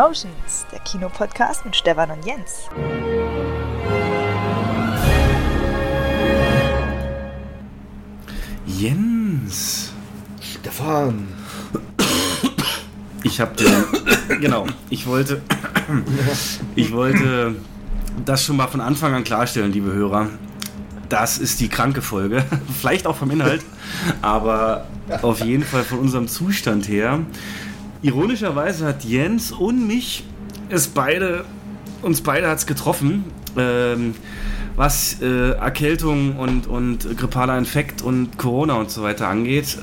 Motions, der Kinopodcast mit Stefan und Jens. Jens. Stefan. Ich hab dir... Genau, ich wollte das schon mal von Anfang an klarstellen, liebe Hörer. Das ist die kranke Folge, vielleicht auch vom Inhalt, aber auf jeden Fall von unserem Zustand her. Ironischerweise hat Jens und mich uns beide hat es getroffen, was Erkältung und grippaler Infekt und Corona und so weiter angeht.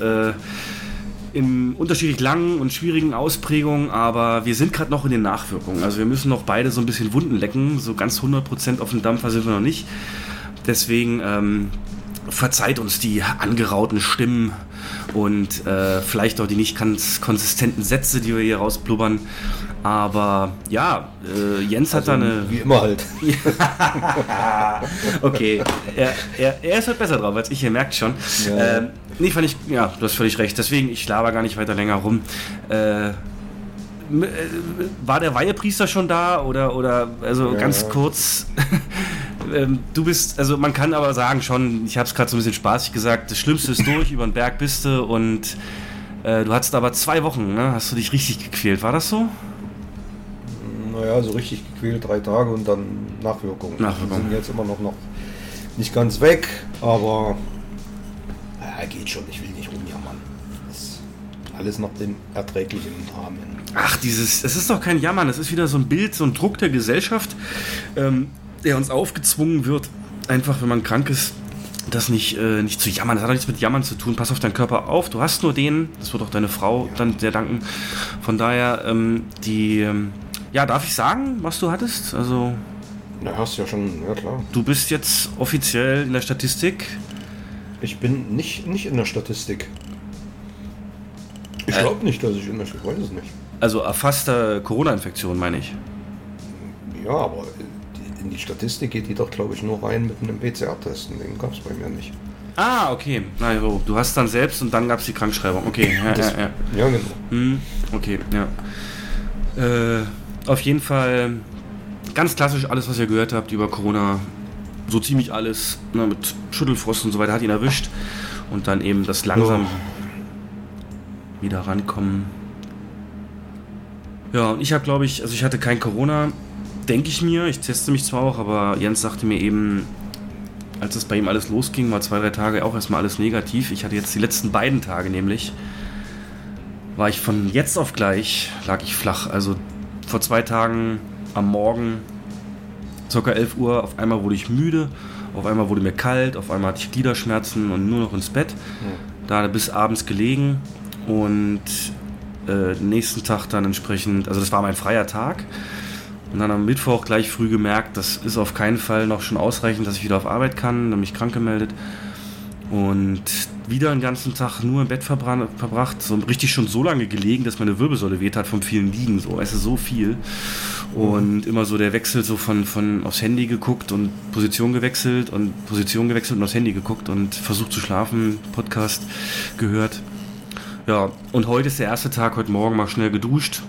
In unterschiedlich langen und schwierigen Ausprägungen, aber wir sind gerade noch in den Nachwirkungen. Also wir müssen noch beide so ein bisschen Wunden lecken, so ganz 100% auf dem Dampfer sind wir noch nicht. Deswegen verzeiht uns die angerauten Stimmen und vielleicht auch die nicht ganz konsistenten Sätze, die wir hier rausblubbern. Aber ja, Jens hat also da eine... Wie immer halt. Okay, er ist halt besser drauf als ich, ihr merkt schon. Ja. Nee, du hast völlig recht. Deswegen, ich laber gar nicht weiter länger rum. War der Weihepriester schon da? Ganz kurz... Du bist, also man kann aber sagen schon, ich habe es gerade so ein bisschen spaßig gesagt, das Schlimmste ist durch, über den Berg bist du und du hattest aber 2 Wochen, ne? Hast du dich richtig gequält, war das so? Naja, so richtig gequält, 3 Tage und dann Nachwirkungen. Die sind jetzt immer noch nicht ganz weg, aber geht schon, ich will nicht rumjammern. Ist alles noch den erträglichen Rahmen. Ach, es ist doch kein Jammern, es ist wieder so ein Bild, so ein Druck der Gesellschaft, der uns aufgezwungen wird, einfach wenn man krank ist, das nicht zu jammern. Das hat doch nichts mit Jammern zu tun. Pass auf deinen Körper auf. Du hast nur den. Das wird auch deine Frau dann sehr danken. Von daher, darf ich sagen, was du hattest? Also, hast du ja schon, ja klar. Du bist jetzt offiziell in der Statistik. Ich bin nicht in der Statistik. Ich glaube nicht, dass ich in der Statistik, ich weiß es nicht. Also erfasste Corona-Infektion, meine ich. Ja, aber... In die Statistik geht die doch, glaube ich, nur rein mit einem PCR-Test. Den gab es bei mir nicht. Ah, okay. Na, du hast dann selbst und dann gab es die Krankschreibung. Okay. Ja, genau. Okay, ja. Auf jeden Fall ganz klassisch alles, was ihr gehört habt über Corona. So ziemlich alles. Ne, mit Schüttelfrost und so weiter hat ihn erwischt. Und dann eben das langsam wieder rankommen. Ja, und ich habe, glaube ich, also ich hatte kein Corona. Denke ich mir, ich teste mich zwar auch, aber Jens sagte mir eben, als es bei ihm alles losging, war 2-3 Tage auch erstmal alles negativ. Ich hatte jetzt die letzten 2 Tage nämlich, war ich von jetzt auf gleich, lag ich flach. Also vor 2 Tagen am Morgen, ca. 11 Uhr, auf einmal wurde ich müde, auf einmal wurde mir kalt, auf einmal hatte ich Gliederschmerzen und nur noch ins Bett. Da bis abends gelegen und nächsten Tag dann entsprechend, also das war mein freier Tag. Und dann am Mittwoch gleich früh gemerkt, das ist auf keinen Fall noch schon ausreichend, dass ich wieder auf Arbeit kann, dann mich krank gemeldet und wieder den ganzen Tag nur im Bett verbracht, so richtig schon so lange gelegen, dass meine Wirbelsäule weht hat vom vielen Liegen, so, es ist so viel und immer so der Wechsel so von aufs Handy geguckt und Position gewechselt und aufs Handy geguckt und versucht zu schlafen, Podcast gehört. Ja, und heute ist der erste Tag, heute Morgen mal schnell geduscht.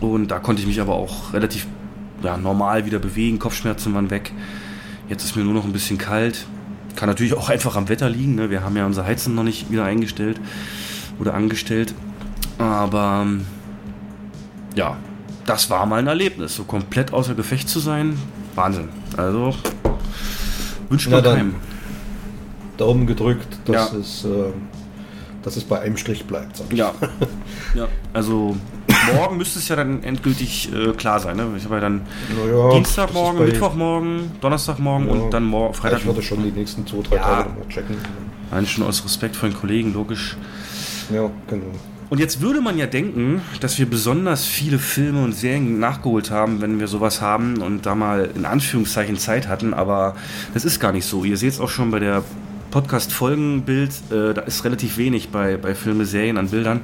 Und da konnte ich mich aber auch relativ normal wieder bewegen, Kopfschmerzen waren weg. Jetzt ist mir nur noch ein bisschen kalt. Kann natürlich auch einfach am Wetter liegen, ne? Wir haben ja unser Heizen noch nicht wieder eingestellt oder angestellt. Aber ja, das war mal ein Erlebnis, so komplett außer Gefecht zu sein. Wahnsinn. Also wünsche mir keinem. Daumen gedrückt, dass es bei einem Strich bleibt. Sag ich. Ja, also... Morgen müsste es ja dann endgültig klar sein, ne? Ich habe ja dann Dienstagmorgen, Mittwochmorgen, Donnerstagmorgen und dann Freitag. Ich werde schon die nächsten 2-3 Tage nochmal checken. Nein, schon aus Respekt vor den Kollegen, logisch. Ja, genau. Und jetzt würde man ja denken, dass wir besonders viele Filme und Serien nachgeholt haben, wenn wir sowas haben und da mal in Anführungszeichen Zeit hatten, aber das ist gar nicht so. Ihr seht es auch schon bei der Podcast-Folgenbild, da ist relativ wenig bei Filme, Serien an Bildern.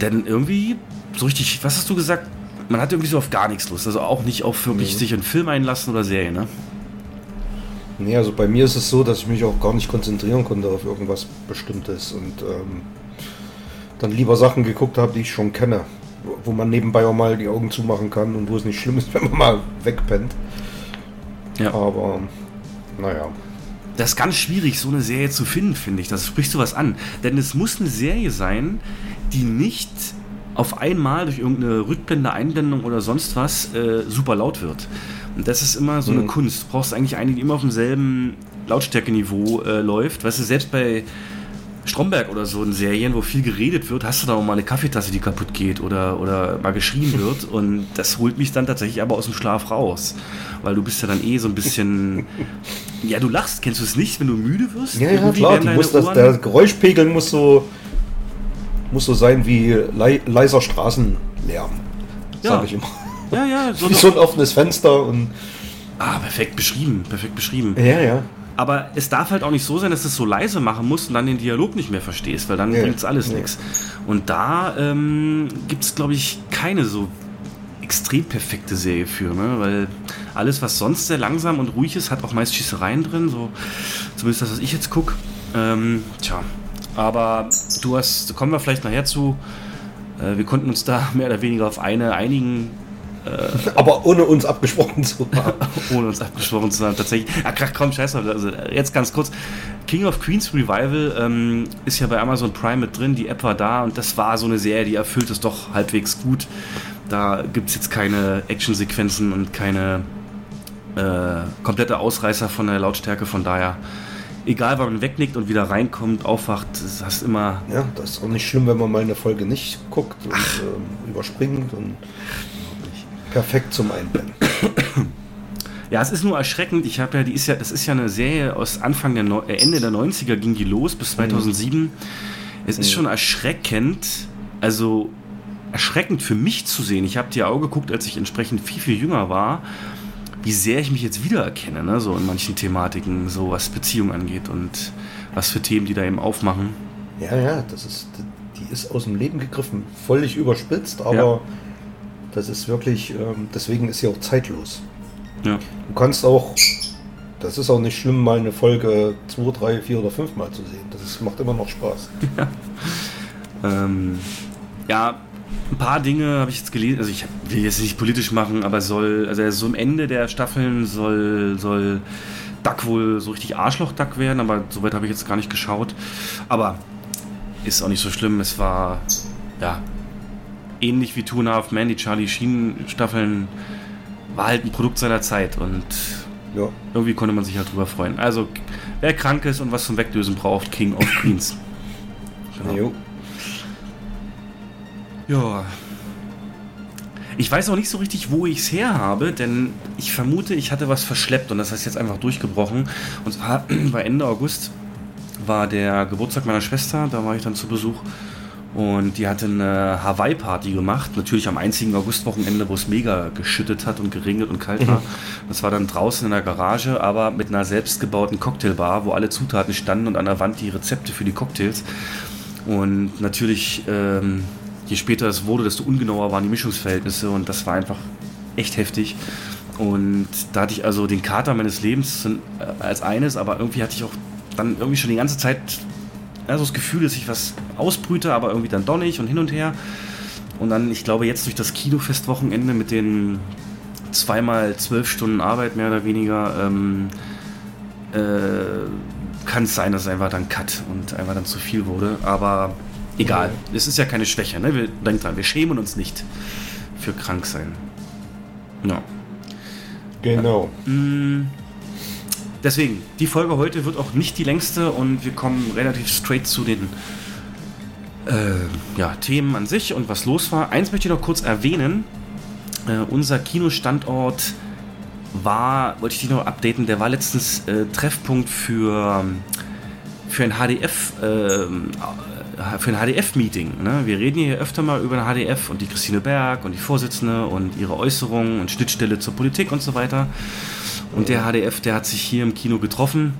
Denn irgendwie, so richtig, was hast du gesagt? Man hat irgendwie so auf gar nichts Lust. Also auch nicht auf wirklich sich in Film einlassen oder Serie, ne? Nee, also bei mir ist es so, dass ich mich auch gar nicht konzentrieren konnte auf irgendwas Bestimmtes und dann lieber Sachen geguckt habe, die ich schon kenne. wo man nebenbei auch mal die Augen zumachen kann und wo es nicht schlimm ist, wenn man mal wegpennt. Ja. Aber, naja. Das ist ganz schwierig, so eine Serie zu finden, finde ich. Das sprichst du was an. Denn es muss eine Serie sein, die nicht auf einmal durch irgendeine Rückblende, Einblendung oder sonst was super laut wird. Und das ist immer so eine Kunst. Du brauchst eigentlich eine, die immer auf demselben Lautstärkeniveau läuft. Weißt du, selbst bei Stromberg oder so in Serien, wo viel geredet wird, hast du da auch mal eine Kaffeetasse, die kaputt geht oder mal geschrien wird, und das holt mich dann tatsächlich aber aus dem Schlaf raus, weil du bist ja dann eh so ein bisschen, ja, du lachst, kennst du es nicht, wenn du müde wirst? Ja, ja, klar, du musst der Geräuschpegel muss so sein wie leiser Straßenlärm, sage ich immer. Ja, ja. So wie so ein offenes Fenster und... Ah, perfekt beschrieben. Ja, ja. Aber es darf halt auch nicht so sein, dass du es so leise machen musst und dann den Dialog nicht mehr verstehst, weil dann bringt es alles nichts. Und da gibt es, glaube ich, keine so extrem perfekte Serie für, ne? Weil alles, was sonst sehr langsam und ruhig ist, hat auch meist Schießereien drin, so zumindest das, was ich jetzt gucke. Aber kommen wir vielleicht nachher zu, wir konnten uns da mehr oder weniger auf eine einigen. Aber ohne uns abgesprochen zu haben. Tatsächlich. Ach komm, scheiße. Also jetzt ganz kurz. King of Queens Revival ist ja bei Amazon Prime mit drin. Die App war da und das war so eine Serie, die erfüllt es doch halbwegs gut. Da gibt es jetzt keine Actionsequenzen und keine komplette Ausreißer von der Lautstärke. Von daher, egal wann man wegnickt und wieder reinkommt, aufwacht, das hast immer... Ja, das ist auch nicht schlimm, wenn man mal eine Folge nicht guckt und überspringt und... Perfekt zum Einblenden. Ja, es ist nur erschreckend. Ich habe ja, das ist ja eine Serie aus Ende der 90er ging die los bis 2007. Es ist schon erschreckend, also erschreckend für mich zu sehen. Ich habe die Augen geguckt, als ich entsprechend viel, viel jünger war, wie sehr ich mich jetzt wiedererkenne, ne? So in manchen Thematiken, so was Beziehung angeht und was für Themen die da eben aufmachen. Ja, ja, die ist aus dem Leben gegriffen, völlig überspitzt, aber... Ja. Das ist wirklich, deswegen ist sie auch zeitlos. Ja. Du kannst auch, das ist auch nicht schlimm, mal eine Folge 2, 3, 4 oder 5 Mal zu sehen. Macht immer noch Spaß. Ja, ein paar Dinge habe ich jetzt gelesen, also ich will jetzt nicht politisch machen, aber also am Ende der Staffeln soll Duck wohl so richtig Arschloch-Duck werden, aber soweit habe ich jetzt gar nicht geschaut. Aber ist auch nicht so schlimm, es war, ja... Ähnlich wie Two and a Half Men, die Charlie Sheen-Staffeln, war halt ein Produkt seiner Zeit und irgendwie konnte man sich halt drüber freuen. Also, wer krank ist und was zum Wegdösen braucht, King of Queens. Genau. Ja. Ich weiß auch nicht so richtig, wo ich es her habe, denn ich vermute, ich hatte was verschleppt und das ist jetzt einfach durchgebrochen. Und zwar war Ende August, war der Geburtstag meiner Schwester, da war ich dann zu Besuch. Und die hatte eine Hawaii-Party gemacht, natürlich am einzigen Augustwochenende, wo es mega geschüttet hat und geregnet und kalt war. Das war dann draußen in der Garage, aber mit einer selbstgebauten Cocktailbar, wo alle Zutaten standen und an der Wand die Rezepte für die Cocktails. Und natürlich, je später es wurde, desto ungenauer waren die Mischungsverhältnisse und das war einfach echt heftig. Und da hatte ich also den Kater meines Lebens als eines, aber irgendwie hatte ich auch dann irgendwie schon die ganze Zeit... Also das Gefühl, dass ich was ausbrüte, aber irgendwie dann doch nicht und hin und her. Und dann, ich glaube, jetzt durch das Kinofest-Wochenende mit den 2x 12 Stunden Arbeit mehr oder weniger, kann es sein, dass es einfach dann Cut und einfach dann zu viel wurde. Aber egal, es ist ja keine Schwäche. Ne? Denkt dran, wir schämen uns nicht für krank sein. No. Genau. Deswegen, die Folge heute wird auch nicht die längste und wir kommen relativ straight zu den Themen an sich und was los war. Eins möchte ich noch kurz erwähnen. Unser Kinostandort wollte ich dich noch updaten, der war letztens Treffpunkt für ein HDF-Meeting. Ne? Wir reden hier öfter mal über den HDF und die Christine Berg und die Vorsitzende und ihre Äußerungen und Schnittstelle zur Politik und so weiter. Und der HDF, der hat sich hier im Kino getroffen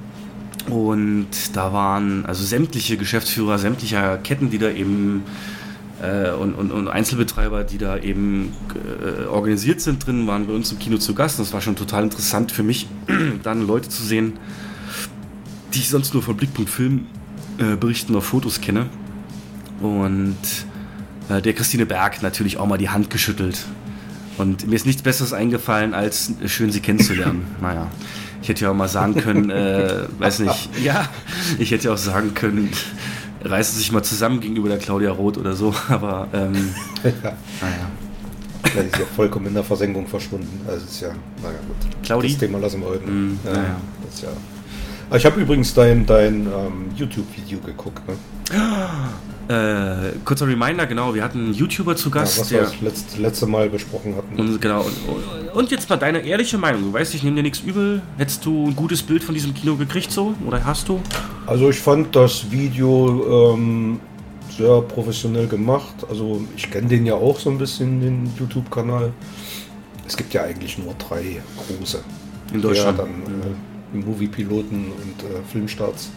und da waren also sämtliche Geschäftsführer, sämtlicher Ketten, die da eben und Einzelbetreiber, die da eben organisiert sind drin, waren bei uns im Kino zu Gast. Das war schon total interessant für mich, dann Leute zu sehen, die ich sonst nur von Blickpunkt Film Berichten auf Fotos kenne. Und der Christine Berg natürlich auch mal die Hand geschüttelt. Und mir ist nichts Besseres eingefallen, als schön sie kennenzulernen. Naja, ich hätte ja auch mal sagen können, weiß nicht, ja, ich hätte ja auch sagen können, reißen Sie sich mal zusammen gegenüber der Claudia Roth oder so, aber ja. Naja. Ja, die ist ja vollkommen in der Versenkung verschwunden. Also ist ja, naja, gut. Claudi? Das Thema lassen wir heute. Naja. Das ist ja. Aber ich habe übrigens dein YouTube-Video geguckt, ne? Kurzer Reminder, genau, wir hatten einen YouTuber zu Gast. Ja, was wir das letzte Mal besprochen hatten. Und, genau, und jetzt mal deine ehrliche Meinung. Du weißt, ich nehme dir nichts übel. Hättest du ein gutes Bild von diesem Kino gekriegt so? Oder hast du? Also ich fand das Video sehr professionell gemacht. Also ich kenne den ja auch so ein bisschen, den YouTube-Kanal. Es gibt ja eigentlich nur 3 große. In Deutschland? Ja, dann Movie-Piloten und Filmstarts.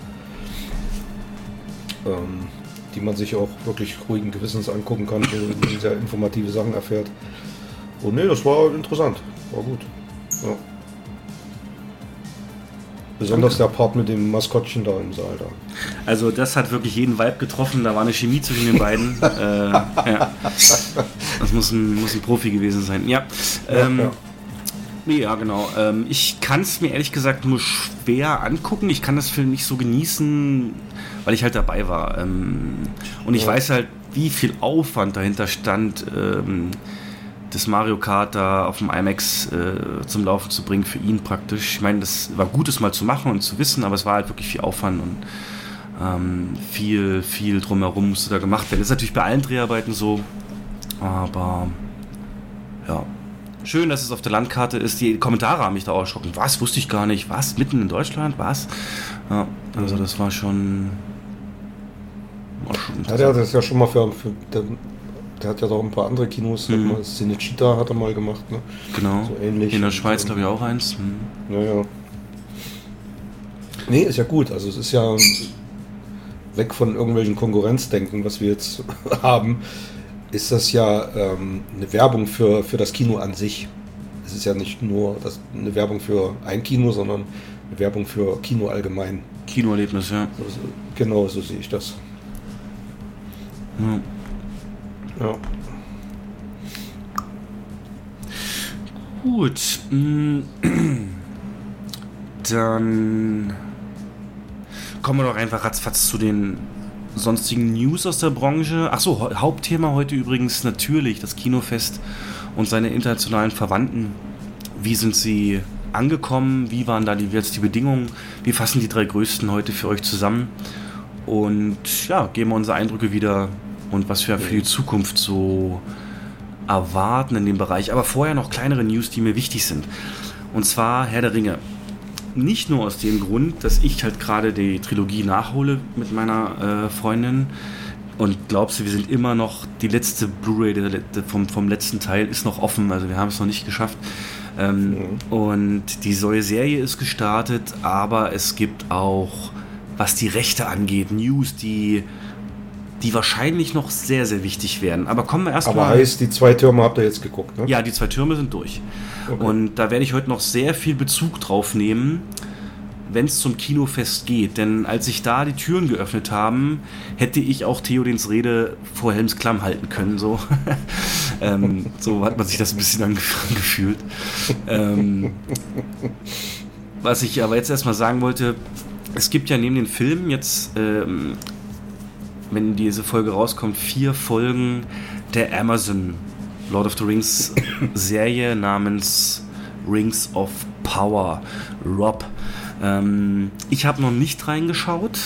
Die man sich auch wirklich ruhigen Gewissens angucken kann, wo man sehr informative Sachen erfährt. Und ne, das war interessant, war gut. Ja. Besonders der Part mit dem Maskottchen da im Saal. Da. Also das hat wirklich jeden Vibe getroffen, da war eine Chemie zwischen den beiden. Ja. Das muss ein Profi gewesen sein. Ja, ja. Ja, genau. Ich kann es mir ehrlich gesagt nur schwer angucken. Ich kann das Film nicht so genießen, weil ich halt dabei war. Und ich weiß halt, wie viel Aufwand dahinter stand, das Mario Kart da auf dem IMAX zum Laufen zu bringen für ihn praktisch. Ich meine, das war gut, das mal zu machen und zu wissen, aber es war halt wirklich viel Aufwand und viel drumherum musste da gemacht werden. Das ist natürlich bei allen Dreharbeiten so, aber ja. Schön, dass es auf der Landkarte ist. Die Kommentare haben mich da auch erschrocken. Was? Wusste ich gar nicht. Was? Mitten in Deutschland? Was? Ja, also das war schon... Ja, der hat das ja schon mal für der hat ja doch ein paar andere Kinos. Cinecittà hat er mal gemacht. Ne? Genau. So ähnlich. In der Schweiz glaube ich auch eins. Ja. Nee, ist ja gut. Also es ist ja weg von irgendwelchen Konkurrenzdenken, was wir jetzt haben. Ist das ja eine Werbung für das Kino an sich. Es ist ja nicht nur eine Werbung für ein Kino, sondern eine Werbung für Kino allgemein. Kinoerlebnis, ja. So, genau, so sehe ich das. Ja. Gut. Dann kommen wir doch einfach ratzfatz zu den sonstigen News aus der Branche. Achso, Hauptthema heute übrigens natürlich das Kinofest und seine internationalen Verwandten. Wie sind sie angekommen? Wie waren da jetzt die Bedingungen? Wir fassen die 3 größten heute für euch zusammen und ja, geben wir unsere Eindrücke wieder und was wir für die Zukunft so erwarten in dem Bereich. Aber vorher noch kleinere News, die mir wichtig sind. Und zwar Herr der Ringe. Nicht nur aus dem Grund, dass ich halt gerade die Trilogie nachhole mit meiner Freundin und glaubst du, wir sind immer noch, die letzte Blu-ray vom letzten Teil ist noch offen, also wir haben es noch nicht geschafft. Und die neue Serie ist gestartet, aber es gibt auch, was die Rechte angeht, News, die wahrscheinlich noch sehr, sehr wichtig werden. Aber kommen wir erstmal... Aber heißt, die 2 Türme habt ihr jetzt geguckt, ne? Ja, die 2 Türme sind durch. Okay. Und da werde ich heute noch sehr viel Bezug drauf nehmen, wenn es zum Kinofest geht. Denn als sich da die Türen geöffnet haben, hätte ich auch Theodens Rede vor Helms Klamm halten können. So, so hat man sich das ein bisschen angefühlt. Was ich aber jetzt erstmal sagen wollte, es gibt ja neben den Filmen jetzt, wenn diese Folge rauskommt, 4 Folgen der Amazon Lord of the Rings Serie namens Rings of Power. Rob. Ich habe noch nicht reingeschaut.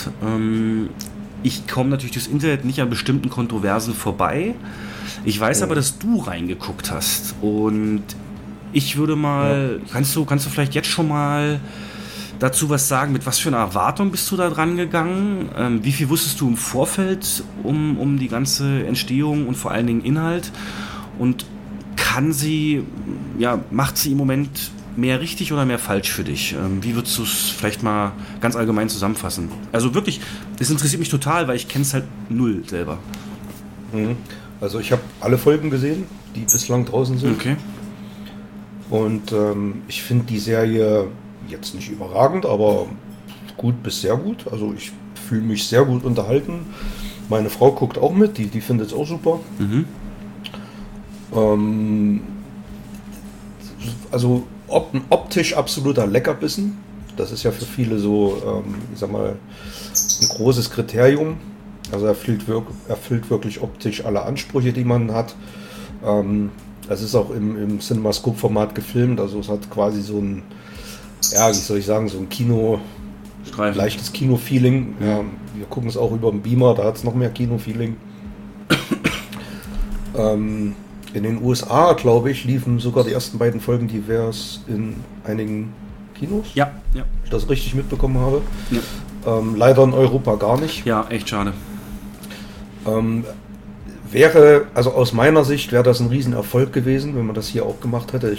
Ich komme natürlich durchs Internet nicht an bestimmten Kontroversen vorbei. Ich weiß aber, dass du reingeguckt hast. Und ich würde mal... Ja. Kannst du vielleicht jetzt schon mal dazu was sagen? Mit was für einer Erwartung bist du da dran gegangen? Wie viel wusstest du im Vorfeld um die ganze Entstehung und vor allen Dingen Inhalt? Und macht sie im Moment mehr richtig oder mehr falsch für dich? Wie würdest du es vielleicht mal ganz allgemein zusammenfassen? Also wirklich, das interessiert mich total, weil ich kenne es halt null selber. Also ich habe alle Folgen gesehen, die bislang draußen sind. Okay. Und ich finde die Serie jetzt nicht überragend, aber gut bis sehr gut. Also ich fühle mich sehr gut unterhalten. Meine Frau guckt auch mit, die findet es auch super. Mhm. Also optisch absoluter Leckerbissen. Das ist ja für viele so, ich sag mal, ein großes Kriterium. Also erfüllt wirklich optisch alle Ansprüche, die man hat. Es ist auch im CinemaScope-Format gefilmt, also es hat quasi so ein, ja, wie soll ich sagen, so ein Kino-Streifen. Leichtes Kino-Feeling. Ja, wir gucken es auch über den Beamer, da hat es noch mehr Kino-Feeling. In den USA, glaube ich, liefen sogar die ersten beiden Folgen divers in einigen Kinos. Ja. Wenn ich das richtig mitbekommen habe. Ja. Leider in Europa gar nicht. Ja, echt schade. Also aus meiner Sicht wäre das ein Riesenerfolg gewesen, wenn man das hier auch gemacht hätte.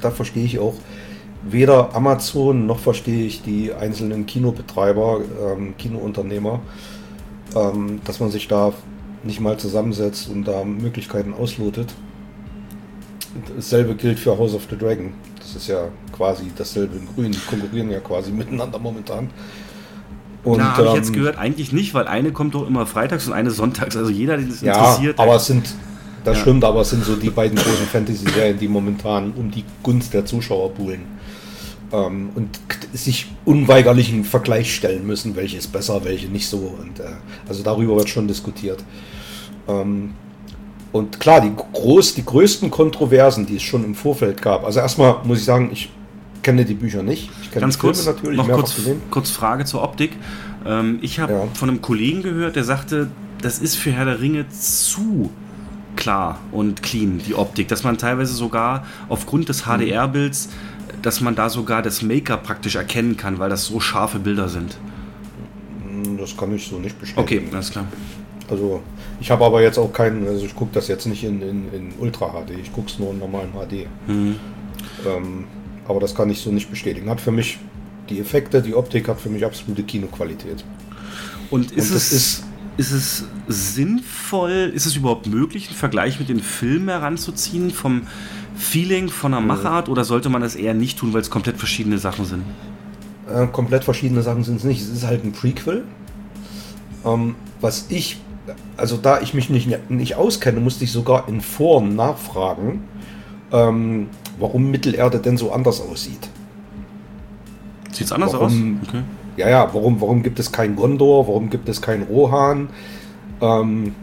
Da verstehe ich auch weder Amazon, noch verstehe ich die einzelnen Kinobetreiber, Kinounternehmer, dass man sich da nicht mal zusammensetzt und da Möglichkeiten auslotet. Dasselbe gilt für House of the Dragon. Das ist ja quasi dasselbe in Grün. Die konkurrieren ja quasi miteinander momentan. Na, habe ich jetzt gehört, eigentlich nicht, weil eine kommt doch immer freitags und eine sonntags. Also jeder, den es interessiert. Ja, aber stimmt, aber es sind so die beiden großen Fantasy-Serien, die momentan um die Gunst der Zuschauer buhlen. Und sich unweigerlich einen Vergleich stellen müssen, welche ist besser, welche nicht so. Und also darüber wird schon diskutiert. Und klar, die größten Kontroversen, die es schon im Vorfeld gab. Also erstmal muss ich sagen, ich kenne die Bücher nicht. Ich kenne die Filme natürlich, noch mehrfach gesehen. Kurz Frage zur Optik. Ich habe von einem Kollegen gehört, der sagte, das ist für Herr der Ringe zu klar und clean, die Optik. Dass man teilweise sogar aufgrund des HDR-Bilds, dass man da sogar das Make-up praktisch erkennen kann, weil das so scharfe Bilder sind. Das kann ich so nicht bestätigen. Okay, alles klar. Also ich habe aber jetzt auch ich gucke das jetzt nicht in Ultra-HD, ich gucke es nur in normalen HD. Mhm. Aber das kann ich so nicht bestätigen. Hat für mich die Effekte, die Optik hat für mich absolute Kinoqualität. Ist es sinnvoll, ist es überhaupt möglich, einen Vergleich mit den Filmen heranzuziehen vom Feeling, von der Machart, oder sollte man das eher nicht tun, weil es komplett verschiedene Sachen sind? Komplett verschiedene Sachen sind es nicht. Es ist halt ein Prequel. Da ich mich nicht auskenne, musste ich sogar in Foren nachfragen, warum Mittelerde denn so anders aussieht. Sieht's anders aus? Okay. Ja, warum gibt es keinen Gondor, warum gibt es keinen Rohan, und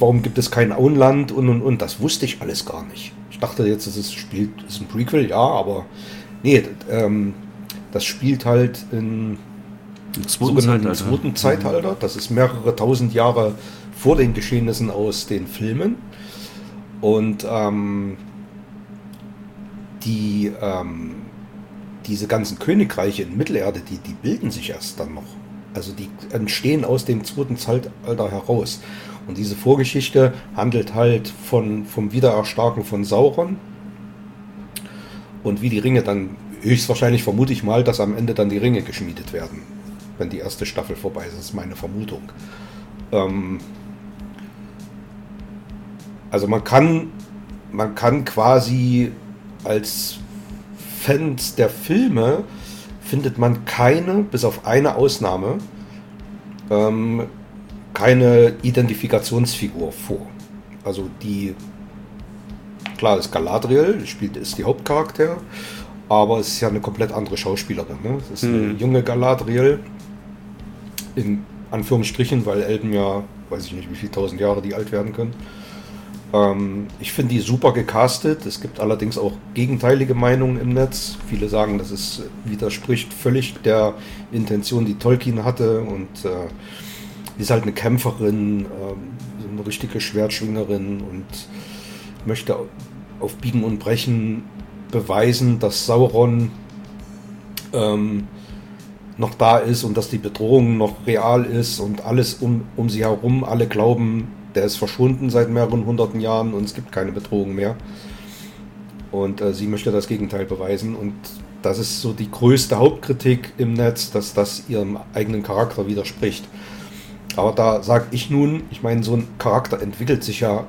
warum gibt es kein Auenland und. Das wusste ich alles gar nicht. Ich dachte jetzt, es ist ein Prequel, ja, aber nee, das spielt halt im sogenannten zweiten Zeitalter. Das ist mehrere tausend Jahre vor den Geschehnissen aus den Filmen. Und diese ganzen Königreiche in Mittelerde, die bilden sich erst dann noch. Also die entstehen aus dem zweiten Zeitalter heraus. Und diese Vorgeschichte handelt halt vom Wiedererstarken von Sauron. Und wie die Ringe dann, höchstwahrscheinlich vermute ich mal, dass am Ende dann die Ringe geschmiedet werden. Wenn die erste Staffel vorbei ist, das ist meine Vermutung. Also man kann quasi als Fans der Filme findet man bis auf eine Ausnahme, keine Identifikationsfigur vor. Also ist Galadriel, ist die Hauptcharakter, aber es ist ja eine komplett andere Schauspielerin. Ne? Es ist eine junge Galadriel, in Anführungsstrichen, weil Elben ja, weiß ich nicht, wie viel tausend Jahre die alt werden können. Ich finde die super gecastet. Es gibt allerdings auch gegenteilige Meinungen im Netz. Viele sagen, dass es widerspricht völlig der Intention, die Tolkien hatte, und ist halt eine Kämpferin, eine richtige Schwertschwingerin und möchte auf Biegen und Brechen beweisen, dass Sauron noch da ist und dass die Bedrohung noch real ist und alles um sie herum, alle glauben, der ist verschwunden seit mehreren hunderten Jahren und es gibt keine Bedrohung mehr. Und sie möchte das Gegenteil beweisen, und das ist so die größte Hauptkritik im Netz, dass das ihrem eigenen Charakter widerspricht. Aber da sage ich nun, ich meine, so ein Charakter entwickelt sich ja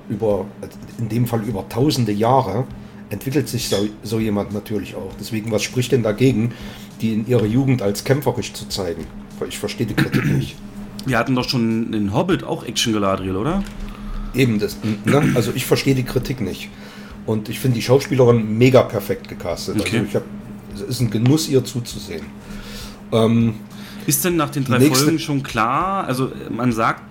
in dem Fall über tausende Jahre, entwickelt sich so jemand natürlich auch. Deswegen, was spricht denn dagegen, die in ihrer Jugend als kämpferisch zu zeigen? Ich verstehe die Kritik nicht. Wir hatten doch schon in Hobbit auch Action Galadriel, oder? Eben, das, ne? Also ich verstehe die Kritik nicht. Und ich finde die Schauspielerin mega perfekt gecastet. Okay. Also es ist ein Genuss, ihr zuzusehen. Ist denn nach den drei Folgen schon klar, also man sagt,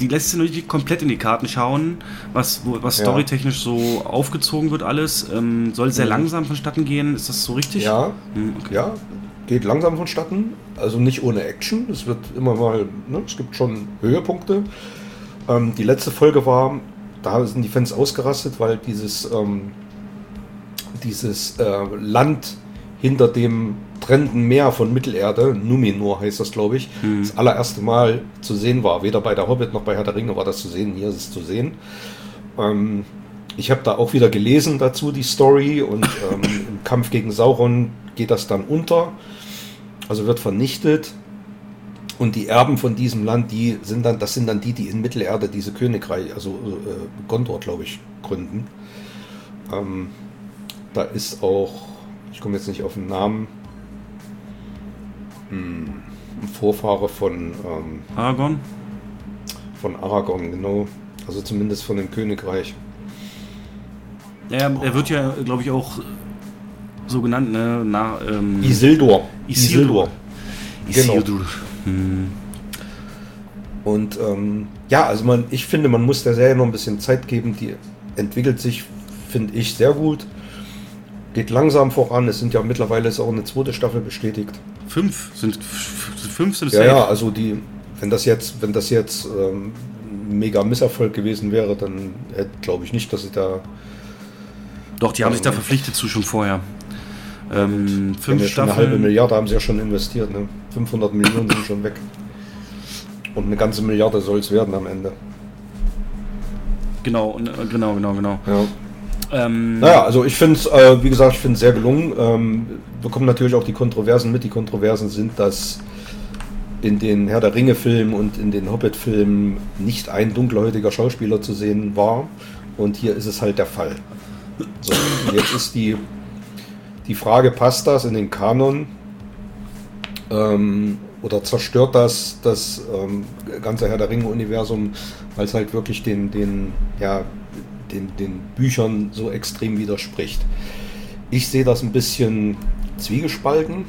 die lässt sich noch nicht komplett in die Karten schauen, was ja. Storytechnisch so aufgezogen wird alles. Soll sehr langsam vonstatten gehen, ist das so richtig? Ja, okay. Ja, geht langsam vonstatten, also nicht ohne Action. Es wird immer mal, ne, es gibt schon Höhepunkte. Die letzte Folge war, da sind die Fans ausgerastet, weil dieses Land hinter dem trennenden Meer von Mittelerde, Numenor heißt das, glaube ich, das allererste Mal zu sehen war. Weder bei der Hobbit noch bei Herr der Ringe war das zu sehen, hier ist es zu sehen. Ich habe da auch wieder gelesen dazu die Story und im Kampf gegen Sauron geht das dann unter, also wird vernichtet. Und die Erben von diesem Land, die sind dann die in Mittelerde diese Königreich, also Gondor, glaube ich, gründen. Da ist auch, ich komme jetzt nicht auf den Namen, ein Vorfahre von Aragorn? Von Aragorn, genau. Also zumindest von dem Königreich. Er wird ja, glaube ich, auch so genannt, ne? Isildur. Genau. Und also ich finde, man muss der Serie noch ein bisschen Zeit geben. Die entwickelt sich, finde ich, sehr gut. Geht langsam voran. Es sind ja mittlerweile auch eine zweite Staffel bestätigt. Fünf sind es. Ja, also die, wenn das jetzt ein mega Misserfolg gewesen wäre, dann glaube ich nicht, dass sie da. Doch, die haben sich da verpflichtet zu schon vorher. 5 Staffeln. Eine halbe Milliarde haben sie ja schon investiert. Ne? 500 Millionen sind schon weg. Und eine ganze Milliarde soll es werden am Ende. Genau. Ja. Also ich finde es, wie gesagt, sehr gelungen. Bekommen natürlich auch die Kontroversen mit. Die Kontroversen sind, dass in den Herr der Ringe-Filmen und in den Hobbit-Filmen nicht ein dunkelhäutiger Schauspieler zu sehen war. Und hier ist es halt der Fall. So, jetzt ist die Frage, passt das in den Kanon oder zerstört das ganze Herr der Ringe-Universum, weil es halt wirklich den Büchern so extrem widerspricht. Ich sehe das ein bisschen zwiegespalten.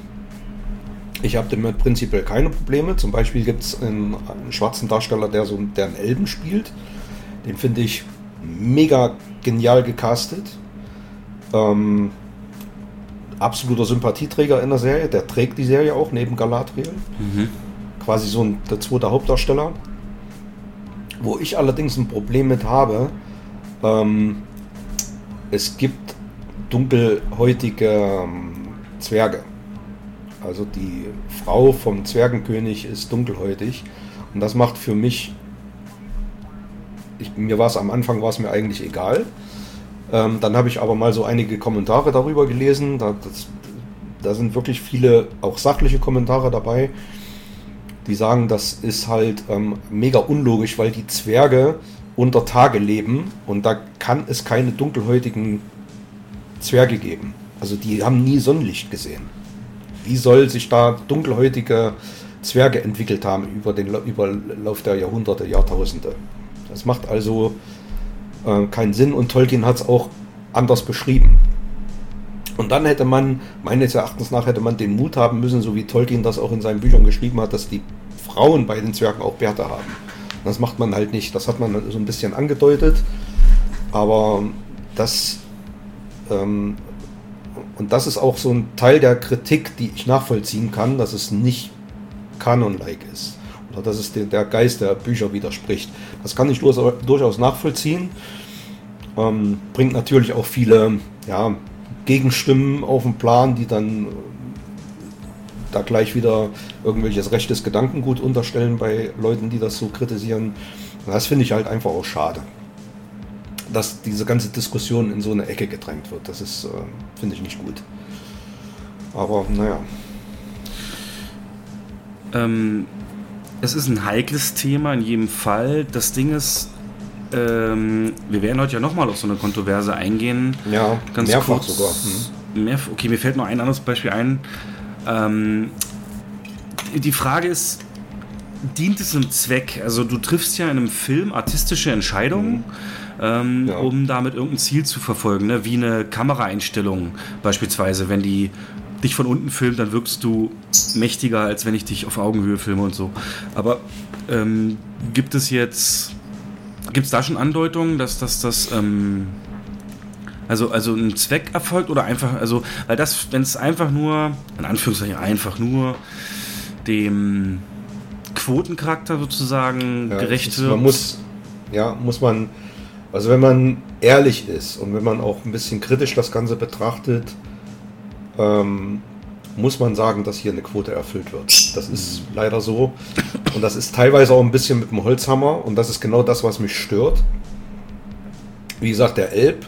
Ich habe damit prinzipiell keine Probleme. Zum Beispiel gibt es einen schwarzen Darsteller, der einen Elben spielt. Den finde ich mega genial gecastet. Absoluter Sympathieträger in der Serie, der trägt die Serie auch neben Galadriel. Quasi so der zweite Hauptdarsteller. Wo ich allerdings ein Problem mit habe, es gibt dunkelhäutige Zwerge. Also die Frau vom Zwergenkönig ist dunkelhäutig und das macht für mich, am Anfang war es mir eigentlich egal. Dann habe ich aber mal so einige Kommentare darüber gelesen. Da sind wirklich viele auch sachliche Kommentare dabei, die sagen, das ist halt mega unlogisch, weil die Zwerge unter Tage leben und da kann es keine dunkelhäutigen Zwerge geben. Also die haben nie Sonnenlicht gesehen. Wie soll sich da dunkelhäutige Zwerge entwickelt haben über den Lauf der Jahrhunderte, Jahrtausende? Das macht also keinen Sinn und Tolkien hat es auch anders beschrieben. Und dann hätte man, meines Erachtens nach, den Mut haben müssen, so wie Tolkien das auch in seinen Büchern geschrieben hat, dass die Frauen bei den Zwergen auch Bärte haben. Das macht man halt nicht. Das hat man so ein bisschen angedeutet. Aber das und das ist auch so ein Teil der Kritik, die ich nachvollziehen kann, dass es nicht Kanon-like ist. Dass es der Geist der Bücher widerspricht. Das kann ich durchaus nachvollziehen. Bringt natürlich auch viele Gegenstimmen auf den Plan, die dann da gleich wieder irgendwelches rechtes Gedankengut unterstellen bei Leuten, die das so kritisieren. Das finde ich halt einfach auch schade, dass diese ganze Diskussion in so eine Ecke gedrängt wird. Das ist, finde ich, nicht gut. Aber naja. Es ist ein heikles Thema in jedem Fall. Das Ding ist, wir werden heute ja nochmal auf so eine Kontroverse eingehen. Ja, ganz mehrfach kurz, sogar. Okay, mir fällt noch ein anderes Beispiel ein. Die Frage ist, dient es einem Zweck. Also du triffst ja in einem Film artistische Entscheidungen, um damit irgendein Ziel zu verfolgen, ne? Wie eine Kameraeinstellung beispielsweise. Wenn die dich von unten filmt, dann wirkst du mächtiger, als wenn ich dich auf Augenhöhe filme und so. Aber gibt es da schon Andeutungen, dass das also ein Zweck erfolgt oder einfach, also, weil das, wenn es einfach nur, in Anführungszeichen, einfach nur dem Quotencharakter sozusagen gerecht wird. Muss man, also wenn man ehrlich ist und wenn man auch ein bisschen kritisch das Ganze betrachtet, muss man sagen, dass hier eine Quote erfüllt wird. Das ist leider so. Und das ist teilweise auch ein bisschen mit dem Holzhammer und das ist genau das, was mich stört. Wie gesagt, der Elb,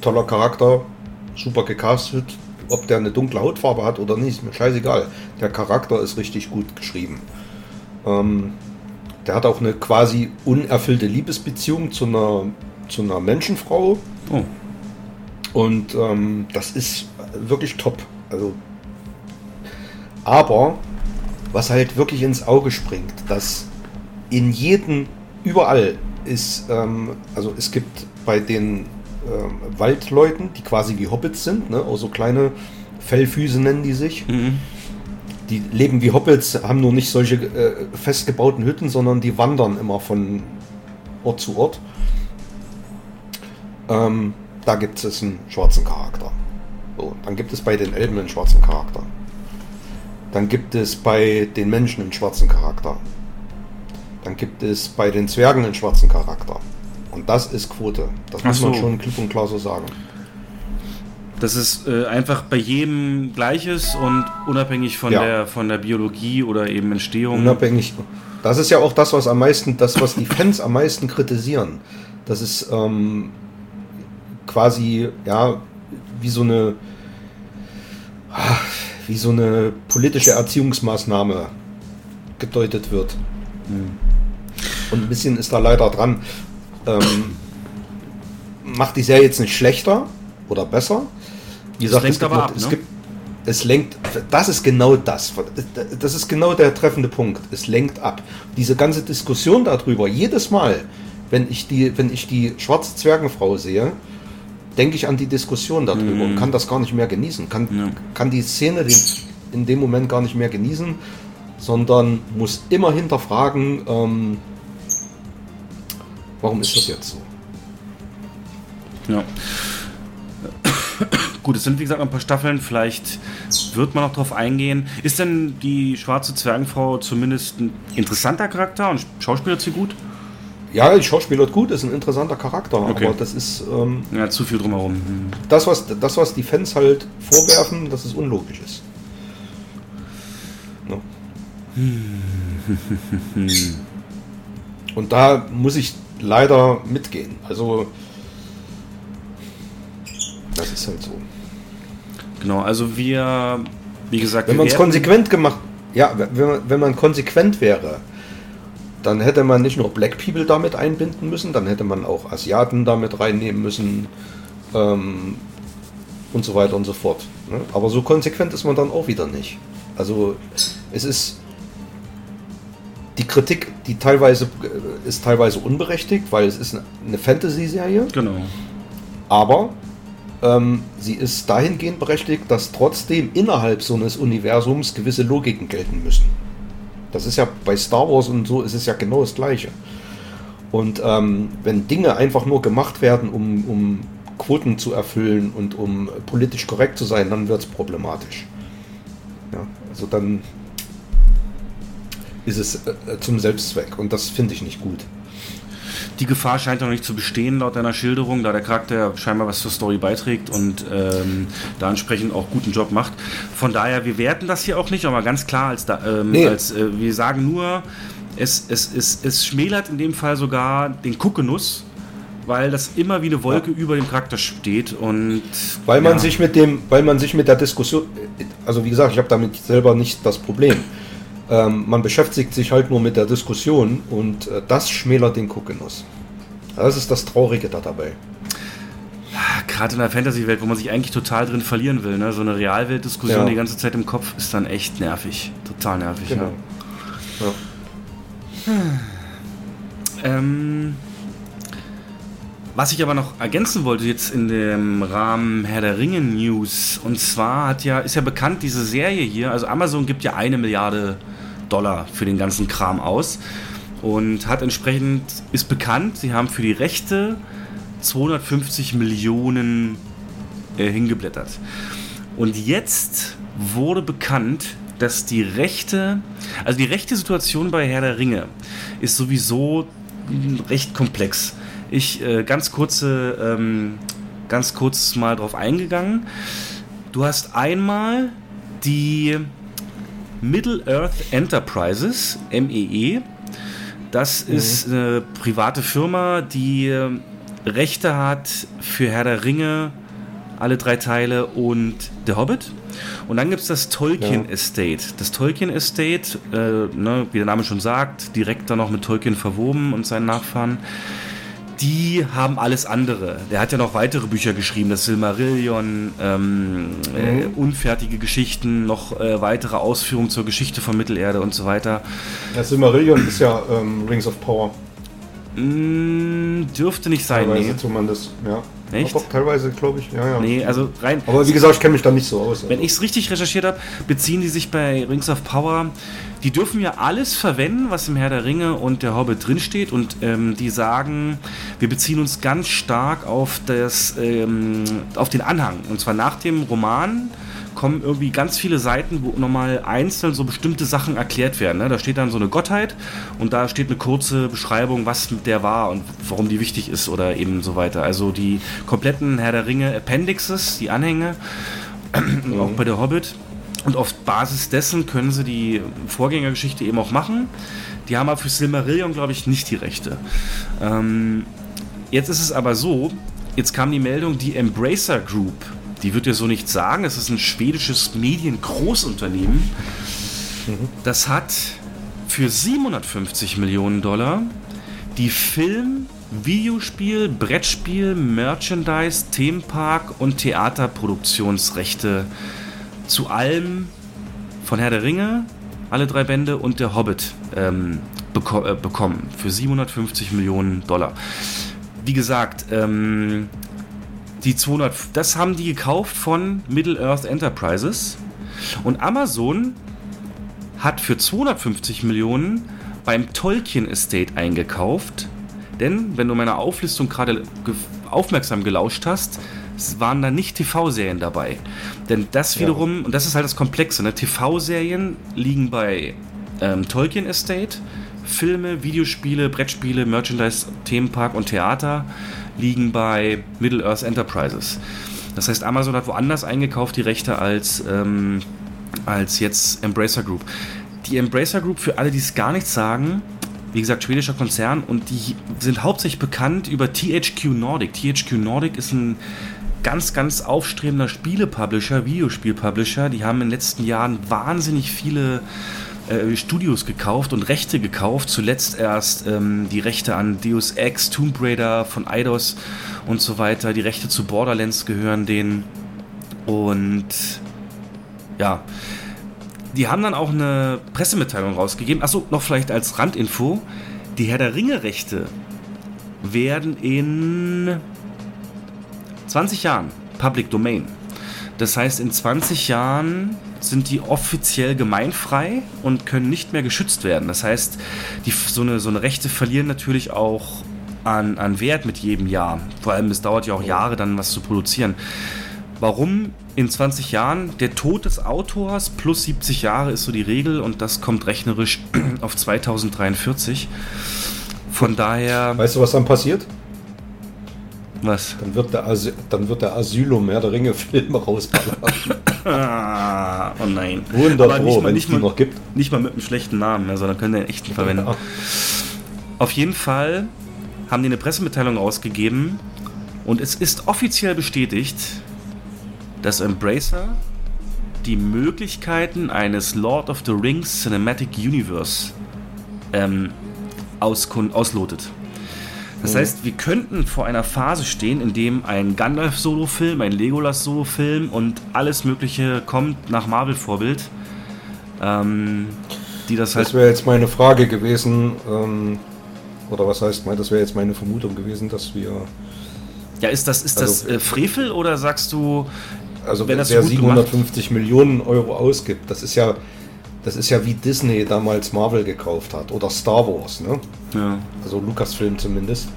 toller Charakter, super gecastet. Ob der eine dunkle Hautfarbe hat oder nicht, ist mir scheißegal. Der Charakter ist richtig gut geschrieben. Der hat auch eine quasi unerfüllte Liebesbeziehung zu einer Menschenfrau. Oh. Und das ist wirklich top. Also, aber was halt wirklich ins Auge springt, dass in jedem, überall ist, also es gibt bei den Waldleuten, die quasi wie Hobbits sind, ne? Auch so kleine Fellfüße nennen die sich. Mhm. Die leben wie Hobbits, haben nur nicht solche festgebauten Hütten, sondern die wandern immer von Ort zu Ort. Da gibt es einen schwarzen Charakter. So, dann gibt es bei den Elben einen schwarzen Charakter. Dann gibt es bei den Menschen einen schwarzen Charakter. Dann gibt es bei den Zwergen einen schwarzen Charakter. Und das ist Quote. Das muss man schon klipp und klar so sagen. Das ist einfach bei jedem Gleiches und unabhängig von der Biologie oder eben Entstehung. Unabhängig. Das ist ja auch das, was was die Fans am meisten kritisieren. Das ist quasi wie so eine politische Erziehungsmaßnahme gedeutet wird. Und ein bisschen ist da leider dran. Macht die Serie jetzt nicht schlechter oder besser. Wie gesagt, es lenkt, das ist genau das. Das ist genau der treffende Punkt. Es lenkt ab. Diese ganze Diskussion darüber, jedes Mal, wenn ich die schwarze Zwergenfrau sehe, denke ich an die Diskussion darüber und kann das gar nicht mehr genießen. Kann die Szene in dem Moment gar nicht mehr genießen, sondern muss immer hinterfragen, warum ist das jetzt so? Ja. Gut, es sind wie gesagt ein paar Staffeln, vielleicht wird man noch drauf eingehen. Ist denn die schwarze Zwergenfrau zumindest ein interessanter Charakter und schauspielert sie gut? Ja, die schauspielert gut, ist ein interessanter Charakter, okay. Aber das ist... zu viel drumherum. Das, was die Fans halt vorwerfen, dass es unlogisch ist. No. Und da muss ich leider mitgehen. Also, das ist halt so. Genau, also wir, wie gesagt, wenn man konsequent wäre, dann hätte man nicht nur Black People damit einbinden müssen, dann hätte man auch Asiaten damit reinnehmen müssen und so weiter und so fort. Ne? Aber so konsequent ist man dann auch wieder nicht. Also, es ist... Die Kritik, die teilweise unberechtigt, weil es ist eine Fantasy-Serie. Genau. Aber sie ist dahingehend berechtigt, dass trotzdem innerhalb so eines Universums gewisse Logiken gelten müssen. Das ist ja bei Star Wars und so ist es ja genau das Gleiche. Und wenn Dinge einfach nur gemacht werden, um Quoten zu erfüllen und um politisch korrekt zu sein, dann wird es problematisch. Ja, also dann ist es zum Selbstzweck und das finde ich nicht gut. Die Gefahr scheint noch nicht zu bestehen laut deiner Schilderung, da der Charakter scheinbar was zur Story beiträgt und da entsprechend auch guten Job macht. Von daher, wir werten das hier auch nicht, aber ganz klar, wir sagen nur, es schmälert in dem Fall sogar den Guckgenuss, weil das immer wie eine Wolke über dem Charakter steht und... Weil man sich mit der Diskussion... Also wie gesagt, ich habe damit selber nicht das Problem. Man beschäftigt sich halt nur mit der Diskussion und das schmälert den Guckgenuss. Das ist das Traurige da dabei. Gerade in der Fantasy-Welt, wo man sich eigentlich total drin verlieren will, ne? So eine Realwelt-Diskussion die ganze Zeit im Kopf ist dann echt nervig. Total nervig. Genau. Ja. Was ich aber noch ergänzen wollte jetzt in dem Rahmen Herr der Ringe News, und zwar ist ja bekannt, diese Serie hier, also Amazon gibt ja $1 Milliarde für den ganzen Kram aus und hat entsprechend, ist bekannt, sie haben für die Rechte 250 Millionen hingeblättert. Und jetzt wurde bekannt, dass die Rechte, also die rechte Situation bei Herr der Ringe ist sowieso recht komplex. Ich ganz kurz mal drauf eingegangen. Du hast einmal die Middle-earth Enterprises, MEE. Das ist eine private Firma, die Rechte hat für Herr der Ringe, alle 3 Teile und The Hobbit. Und dann gibt es das Tolkien Estate. Das Tolkien Estate, wie der Name schon sagt, direkt dann noch mit Tolkien verwoben und seinen Nachfahren. Die haben alles andere. Der hat ja noch weitere Bücher geschrieben, das Silmarillion, unfertige Geschichten, noch weitere Ausführungen zur Geschichte von Mittelerde und so weiter. Das Silmarillion ist ja Rings of Power. Dürfte nicht sein, teilweise, nee. Zumindest, ja. Echt? Auch teilweise, glaube ich, ja. Nee, also rein... Aber wie gesagt, ich kenne mich da nicht so aus. Also. Wenn ich es richtig recherchiert habe, beziehen die sich bei Rings of Power... Die dürfen ja alles verwenden, was im Herr der Ringe und der Hobbit drinsteht. Und die sagen, wir beziehen uns ganz stark auf den Anhang. Und zwar nach dem Roman kommen irgendwie ganz viele Seiten, wo nochmal einzeln so bestimmte Sachen erklärt werden. Ne? Da steht dann so eine Gottheit und da steht eine kurze Beschreibung, was mit der war und warum die wichtig ist oder eben so weiter. Also die kompletten Herr der Ringe Appendixes, die Anhänge, auch bei der Hobbit. Und auf Basis dessen können sie die Vorgängergeschichte eben auch machen. Die haben aber für Silmarillion, glaube ich, nicht die Rechte. Jetzt ist es aber so, jetzt kam die Meldung, die Embracer Group, die wird dir so nicht sagen, es ist ein schwedisches Mediengroßunternehmen, das hat für $750 Millionen die Film-, Videospiel-, Brettspiel-, Merchandise-, Themenpark- und Theaterproduktionsrechte zu allem von Herr der Ringe, alle 3 Bände und der Hobbit bekommen. Für $750 Millionen. Wie gesagt, das haben die gekauft von Middle-earth Enterprises. Und Amazon hat für 250 Millionen beim Tolkien Estate eingekauft. Denn, wenn du meiner Auflistung gerade aufmerksam gelauscht hast, es waren da nicht TV-Serien dabei. Denn das wiederum, und das ist halt das Komplexe, ne? TV-Serien liegen bei Tolkien Estate, Filme, Videospiele, Brettspiele, Merchandise, Themenpark und Theater liegen bei Middle-earth Enterprises. Das heißt, Amazon hat woanders eingekauft die Rechte als jetzt Embracer Group. Die Embracer Group, für alle, die es gar nichts sagen, wie gesagt, schwedischer Konzern, und die sind hauptsächlich bekannt über THQ Nordic. THQ Nordic ist ein ganz, ganz aufstrebender Spiele-Publisher, Videospiel-Publisher. Die haben in den letzten Jahren wahnsinnig viele Studios gekauft und Rechte gekauft. Zuletzt erst die Rechte an Deus Ex, Tomb Raider von Eidos und so weiter. Die Rechte zu Borderlands gehören denen. Und ja, die haben dann auch eine Pressemitteilung rausgegeben. Achso, noch vielleicht als Randinfo. Die Herr der Ringe-Rechte werden in 20 Jahren Public Domain. Das heißt, in 20 Jahren sind die offiziell gemeinfrei und können nicht mehr geschützt werden. Das heißt, so eine Rechte verlieren natürlich auch an Wert mit jedem Jahr. Vor allem, es dauert ja auch Jahre, dann was zu produzieren. Warum in 20 Jahren? Der Tod des Autors plus 70 Jahre ist so die Regel, und das kommt rechnerisch auf 2043. Von daher... Weißt du, was dann passiert? Was? Dann wird der Asylum Herr der Ringe Filme rausballern. Oh nein. Wunderbar, wenn es die noch gibt. Nicht mal mit einem schlechten Namen, sondern also können den echten verwenden. Ja. Auf jeden Fall haben die eine Pressemitteilung rausgegeben und es ist offiziell bestätigt, dass Embracer die Möglichkeiten eines Lord of the Rings Cinematic Universe auslotet. Das heißt, wir könnten vor einer Phase stehen, in dem ein Gandalf-Solo-Film, ein Legolas-Solo-Film und alles Mögliche kommt nach Marvel-Vorbild. die das halt... Das wäre jetzt meine Frage gewesen, oder was heißt, das wäre jetzt meine Vermutung gewesen, dass wir... Ja, ist das Frevel oder sagst du... Also wenn der 750 Millionen Euro ausgibt, das ist ja wie Disney damals Marvel gekauft hat oder Star Wars, ne? Ja. Also Lucasfilm zumindest.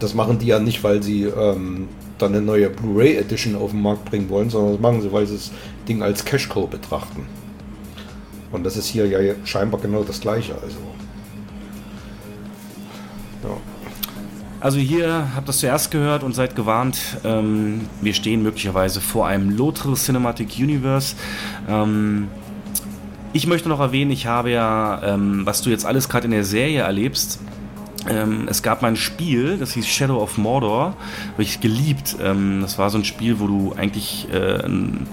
Das machen die ja nicht, weil sie dann eine neue Blu-ray Edition auf den Markt bringen wollen, sondern das machen sie, weil sie das Ding als Cash-Cow betrachten. Und das ist hier ja scheinbar genau das Gleiche. Also, ja. Also hier habt ihr das zuerst gehört und seid gewarnt, wir stehen möglicherweise vor einem Lothar Cinematic Universe. Ich möchte noch erwähnen, ich habe ja, was du jetzt alles gerade in der Serie erlebst, es gab mal ein Spiel, das hieß Shadow of Mordor, habe ich geliebt. Das war so ein Spiel, wo du eigentlich ein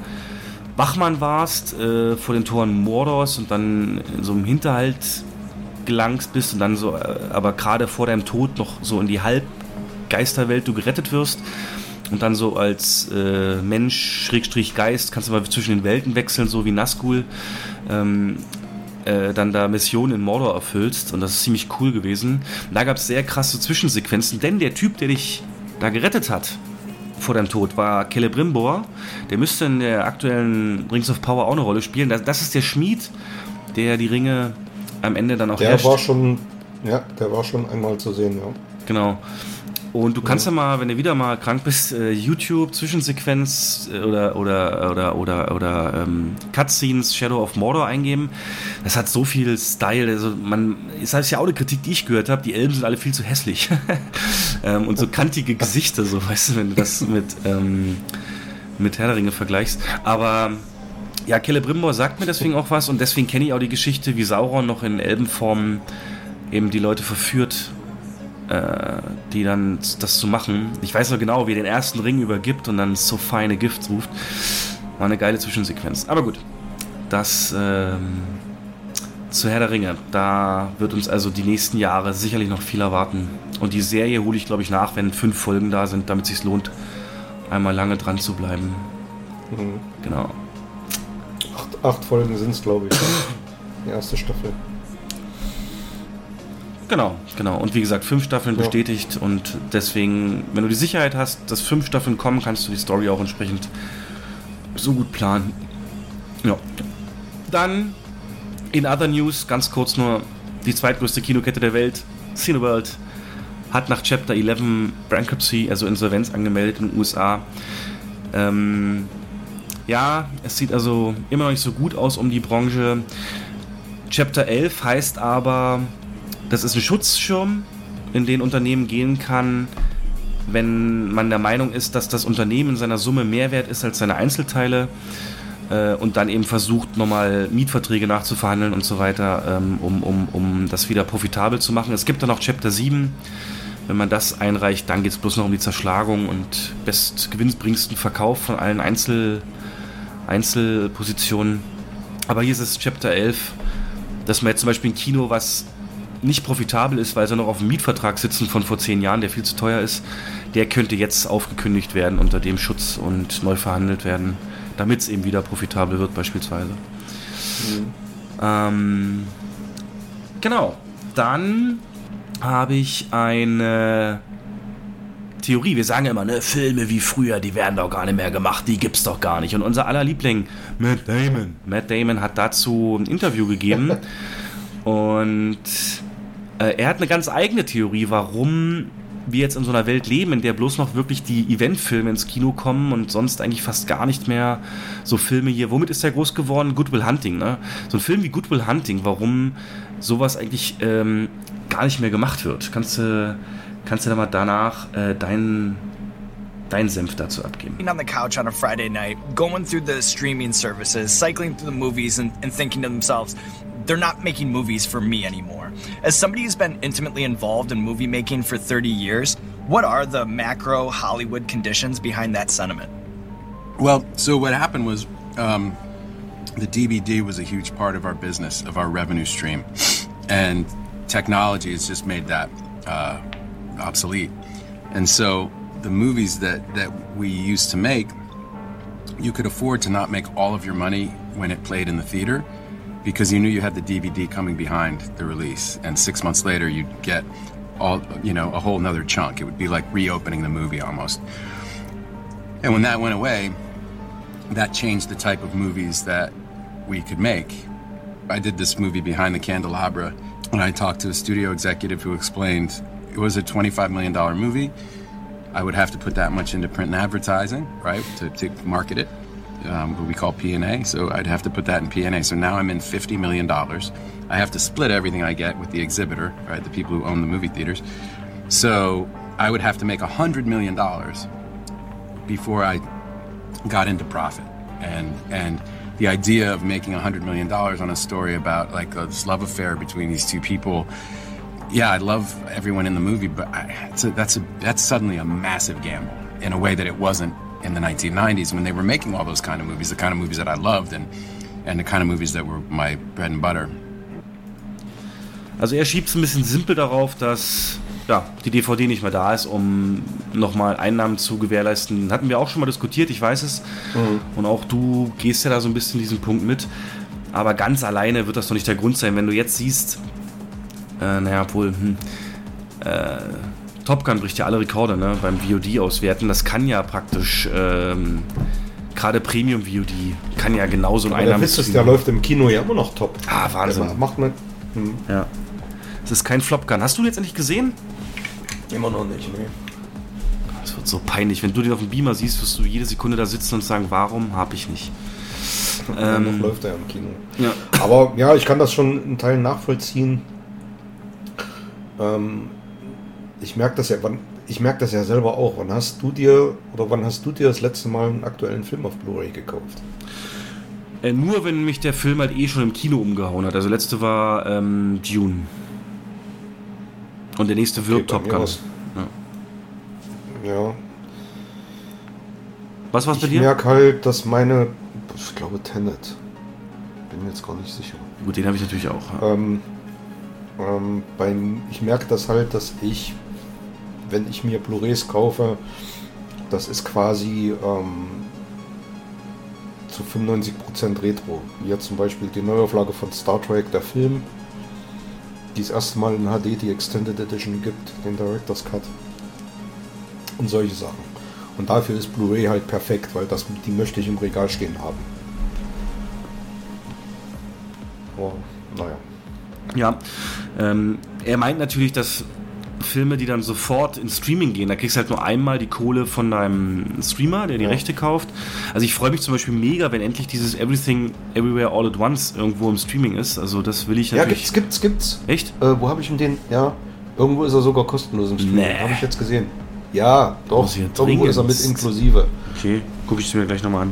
Wachmann warst vor den Toren Mordors und dann in so einem Hinterhalt gelangst bist und dann so, aber gerade vor deinem Tod noch so in die Halbgeisterwelt du gerettet wirst und dann so als Mensch, Schrägstrich Geist, kannst du mal zwischen den Welten wechseln, so wie Nazgul, dann da Missionen in Mordor erfüllst und das ist ziemlich cool gewesen. Und da gab es sehr krasse Zwischensequenzen, denn der Typ, der dich da gerettet hat vor deinem Tod, war Celebrimbor, der müsste in der aktuellen Rings of Power auch eine Rolle spielen. Das ist der Schmied, der die Ringe am Ende dann auch herrscht. Der war schon einmal zu sehen, ja. Genau. Und du kannst ja mal, wenn du wieder mal krank bist, YouTube, Zwischensequenz oder Cutscenes, Shadow of Mordor eingeben. Das hat so viel Style. Also das ist ja auch eine Kritik, die ich gehört habe. Die Elben sind alle viel zu hässlich. Und so kantige Gesichter, so weißt du, wenn du das mit Herr der Ringe vergleichst. Aber... Ja, Celebrimbor sagt mir deswegen auch was und deswegen kenne ich auch die Geschichte, wie Sauron noch in Elbenform eben die Leute verführt, die dann das zu machen. Ich weiß noch genau, wie er den ersten Ring übergibt und dann so feine Gift ruft. War eine geile Zwischensequenz. Aber gut, das zu Herr der Ringe. Da wird uns also die nächsten Jahre sicherlich noch viel erwarten. Und die Serie hole ich, glaube ich, nach, wenn 5 Folgen da sind, damit es sich lohnt, einmal lange dran zu bleiben. Mhm. Genau. 8 Folgen sind es, glaube ich. Die erste Staffel. Genau. Und wie gesagt, 5 Staffeln bestätigt und deswegen, wenn du die Sicherheit hast, dass 5 Staffeln kommen, kannst du die Story auch entsprechend so gut planen. Ja. Dann in Other News, ganz kurz nur, die zweitgrößte Kinokette der Welt, Cineworld, hat nach Chapter 11 Bankruptcy, also Insolvenz, angemeldet in den USA. Ja, es sieht also immer noch nicht so gut aus um die Branche. Chapter 11 heißt aber, das ist ein Schutzschirm, in den Unternehmen gehen kann, wenn man der Meinung ist, dass das Unternehmen in seiner Summe mehr wert ist als seine Einzelteile und dann eben versucht, nochmal Mietverträge nachzuverhandeln und so weiter, um das wieder profitabel zu machen. Es gibt dann noch Chapter 7. Wenn man das einreicht, dann geht es bloß noch um die Zerschlagung und bestgewinnbringsten Verkauf von allen Einzelpositionen. Aber hier ist es Chapter 11, dass man jetzt zum Beispiel ein Kino, was nicht profitabel ist, weil sie noch auf dem Mietvertrag sitzen von vor 10 Jahren, der viel zu teuer ist, der könnte jetzt aufgekündigt werden unter dem Schutz und neu verhandelt werden, damit es eben wieder profitabel wird beispielsweise. Mhm. Genau, dann habe ich eine Theorie. Wir sagen ja immer, ne, Filme wie früher, die werden doch gar nicht mehr gemacht, die gibt's doch gar nicht. Und unser aller Liebling, Matt Damon hat dazu ein Interview gegeben und er hat eine ganz eigene Theorie, warum wir jetzt in so einer Welt leben, in der bloß noch wirklich die Eventfilme ins Kino kommen und sonst eigentlich fast gar nicht mehr so Filme hier. Womit ist der groß geworden? Good Will Hunting, ne? So ein Film wie Good Will Hunting, warum sowas eigentlich gar nicht mehr gemacht wird. Kannst du dann mal danach dein Senf dazu abgeben. On the couch on a Friday night, going through the streaming services, cycling through the movies and thinking to themselves, they're not making movies for me anymore. As somebody who's been intimately involved in movie making for 30 years, what are the macro Hollywood conditions behind that sentiment? Well, so what happened was the DVD was a huge part of our business, of our revenue stream. And technology has just made that obsolete. And so the movies that we used to make, you could afford to not make all of your money when it played in the theater. because you knew you had the DVD coming behind the release, and 6 months later you'd get all, you know, a whole nother chunk. It would be like reopening the movie almost. And when that went away, that changed the type of movies that we could make. I did this movie Behind the Candelabra, and I talked to a studio executive who explained it was a $25 million movie. I would have to put that much into print and advertising, right, to market it, what we call P&A. So I'd have to put that in P&A. So now I'm in $50 million. I have to split everything I get with the exhibitor, right, the people who own the movie theaters. So I would have to make $100 million before I got into profit. And the idea of making $100 million on a story about like this love affair between these two people, yeah, I love everyone in the movie, but that's suddenly a massive gamble in a way that it wasn't in the 1990s when they were making all those kind of movies, the kind of movies that I loved and the kind of movies that were my bread and butter. Also schiebt es ein bisschen simpel darauf, dass ja, die DVD nicht mehr da ist, um nochmal Einnahmen zu gewährleisten. Hatten wir auch schon mal diskutiert, ich weiß es. Mhm. Und auch du gehst ja da so ein bisschen diesen Punkt mit. Aber ganz alleine wird das doch nicht der Grund sein, wenn du jetzt siehst, Top Gun bricht ja alle Rekorde, ne, beim VOD auswerten. Das kann ja praktisch, gerade Premium VOD kann ja genauso ein Einnahmen. Der läuft im Kino ja immer noch top. Ah, Wahnsinn. Ja, macht man. Mhm. Ja. Es ist kein Flopgun. Hast du den jetzt endlich gesehen? Immer noch nicht, ne. Das wird so peinlich. Wenn du den auf dem Beamer siehst, wirst du jede Sekunde da sitzen und sagen, warum hab ich nicht? Noch läuft er im Kino. Ja. Aber ja, ich kann das schon in Teilen nachvollziehen. Ich merke das ja selber auch. Wann hast du dir das letzte Mal einen aktuellen Film auf Blu-ray gekauft? Nur wenn mich der Film halt schon im Kino umgehauen hat. Also letzte war Dune. Und der nächste wird Top Gun. Ja. Was war's bei dir? Ich merke halt, dass ich glaube Tenet. Bin mir jetzt gar nicht sicher. Gut, den habe ich natürlich auch. Ja. Ich merke das halt, dass ich, wenn ich mir Blu-rays kaufe, das ist quasi zu 95% Retro. Hier zum Beispiel die Neuauflage von Star Trek, der Film, die es erste Mal in HD, die Extended Edition gibt, den Director's Cut und solche Sachen. Und dafür ist Blu-ray halt perfekt, weil die möchte ich im Regal stehen haben. Oh, naja. Ja, er meint natürlich, dass Filme, die dann sofort ins Streaming gehen, da kriegst du halt nur einmal die Kohle von deinem Streamer, der die Rechte kauft. Also ich freue mich zum Beispiel mega, wenn endlich dieses Everything, Everywhere, All at Once irgendwo im Streaming ist. Also das will ich natürlich... Ja, gibt's. Echt? Wo habe ich denn den? Ja, irgendwo ist er sogar kostenlos im Streaming. Nee. Habe ich jetzt gesehen. Ja, doch. Irgendwo ist er mit inklusive. Okay, gucke ich es mir gleich nochmal an.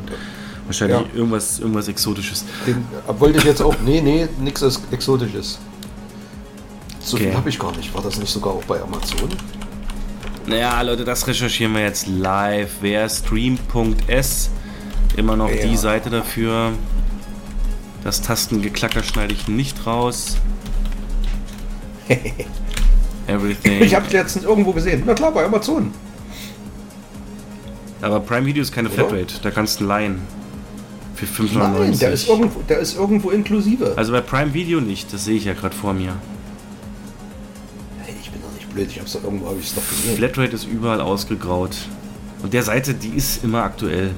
Wahrscheinlich irgendwas Exotisches. Den wollte ich jetzt auch... Nee, nichts Exotisches. So viel habe ich gar nicht. War das nicht sogar auch bei Amazon? Naja, Leute, das recherchieren wir jetzt live. Wer stream.s, immer noch die Seite dafür. Das Tastengeklacker schneide ich nicht raus. Everything. Ich habe es letztens irgendwo gesehen. Na klar, bei Amazon. Aber Prime Video ist keine Flatrate. Da kannst du leihen. Für 5,99. Nein, der ist irgendwo inklusive. Also bei Prime Video nicht. Das sehe ich ja gerade vor mir. Ich hab's doch irgendwo, habe ich es doch gesehen. Flatrate ist überall ausgegraut. Und der Seite, die ist immer aktuell.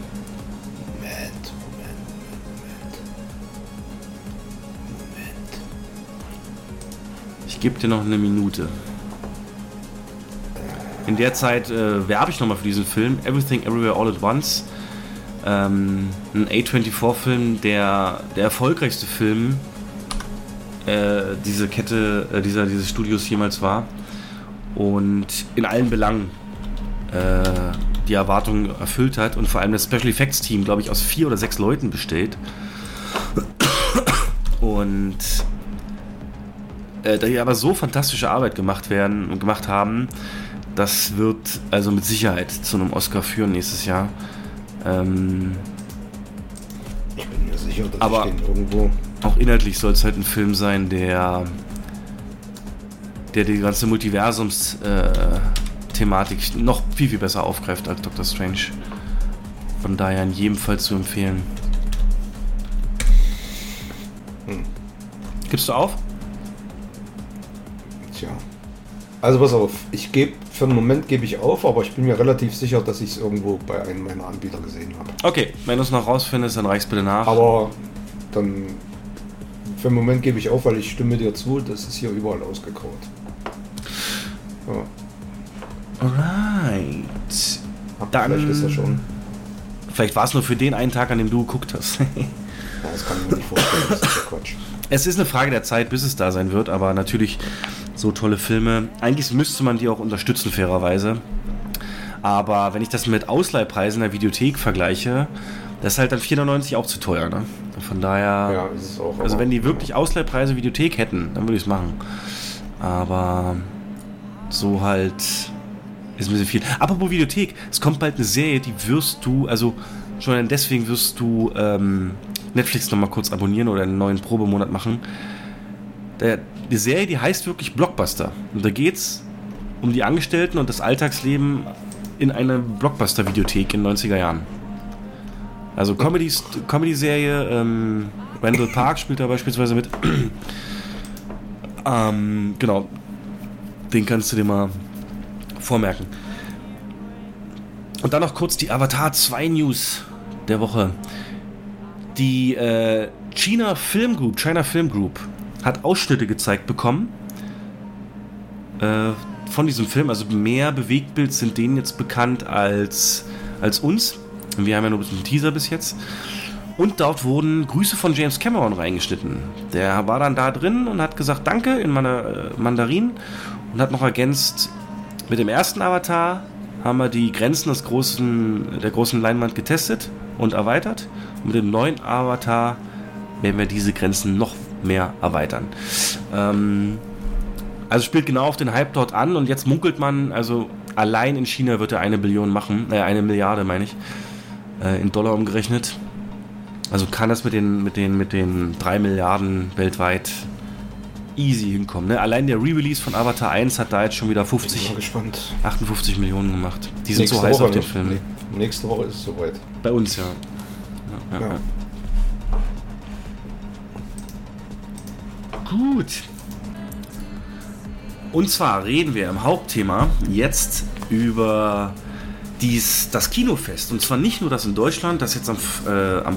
Moment. Ich gebe dir noch eine Minute. In der Zeit werbe ich nochmal für diesen Film. Everything, Everywhere, All at Once. Ein A24-Film, der erfolgreichste Film dieses Studios jemals war. Und in allen Belangen die Erwartungen erfüllt hat und vor allem das Special Effects Team, glaube ich, aus 4 oder 6 Leuten besteht. Und da die aber so fantastische Arbeit gemacht haben, das wird also mit Sicherheit zu einem Oscar führen nächstes Jahr. Ich bin mir sicher, dass aber ich den irgendwo... Auch inhaltlich soll es halt ein Film sein, der die ganze Multiversums-Thematik noch viel, viel besser aufgreift als Dr. Strange. Von daher in jedem Fall zu empfehlen. Gibst du auf? Tja. Also pass auf, ich gebe für einen Moment gebe ich auf, aber ich bin mir relativ sicher, dass ich es irgendwo bei einem meiner Anbieter gesehen habe. Okay, wenn du es noch rausfindest, dann reich's bitte nach. Aber dann für einen Moment gebe ich auf, weil ich stimme dir zu, das ist hier überall ausgekraut. Ja. Alright. Ach, dann, vielleicht ist er schon. Vielleicht war es nur für den einen Tag, an dem du geguckt hast. Ja, das kann ich mir nicht vorstellen, das ist ja Quatsch. Es ist eine Frage der Zeit, bis es da sein wird, aber natürlich so tolle Filme. Eigentlich müsste man die auch unterstützen, fairerweise. Aber wenn ich das mit Ausleihpreisen der Videothek vergleiche, das ist halt dann 4,99 auch zu teuer, ne? Von daher, ja, ist es auch, also wenn die wirklich Ausleihpreise Videothek hätten, dann würde ich es machen. Aber so halt ist ein bisschen viel. Apropos Videothek, es kommt bald eine Serie, die wirst du, also schon deswegen wirst du Netflix nochmal kurz abonnieren oder einen neuen Probemonat machen. Die Serie, die heißt wirklich Blockbuster. Und da geht's um die Angestellten und das Alltagsleben in einer Blockbuster-Videothek in den 90er Jahren. Also Comedy-Serie, Randall Park spielt da beispielsweise mit. Genau. Den kannst du dir mal vormerken. Und dann noch kurz die Avatar 2 News der Woche. Die China Film Group hat Ausschnitte gezeigt bekommen von diesem Film. Also mehr Bewegtbild sind denen jetzt bekannt als uns. Wir haben ja nur ein bisschen Teaser bis jetzt. Und dort wurden Grüße von James Cameron reingeschnitten. Der war dann da drin und hat gesagt, danke in Mandarin und hat noch ergänzt, mit dem ersten Avatar haben wir die Grenzen der großen Leinwand getestet und erweitert. Und mit dem neuen Avatar werden wir diese Grenzen noch mehr erweitern. Also spielt genau auf den Hype dort an und jetzt munkelt man, also allein in China wird er 1 Milliarde in Dollar umgerechnet. Also kann das mit den 3 Milliarden weltweit easy hinkommen. Ne? Allein der Re-Release von Avatar 1 hat da jetzt schon wieder 58 Millionen gemacht. Die sind so heiß auf den Film. Nee. Nächste Woche ist es soweit. Bei uns, ja. Ja. Gut. Und zwar reden wir im Hauptthema jetzt über das Kinofest. Und zwar nicht nur das in Deutschland, das jetzt am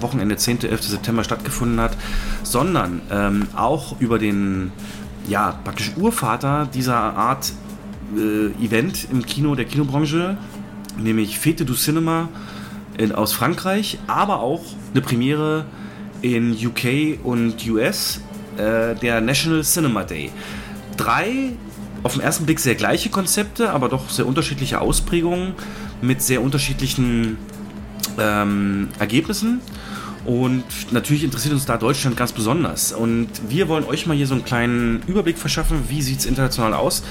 Wochenende 10. 11. September stattgefunden hat, sondern auch über den praktisch Urvater dieser Art Event im Kino, der Kinobranche, nämlich Fête du Cinéma aus Frankreich, aber auch eine Premiere in UK und US, der National Cinema Day. 3 auf den ersten Blick sehr gleiche Konzepte, aber doch sehr unterschiedliche Ausprägungen mit sehr unterschiedlichen Ergebnissen. Und natürlich interessiert uns da Deutschland ganz besonders. Und wir wollen euch mal hier so einen kleinen Überblick verschaffen, wie sieht es international aus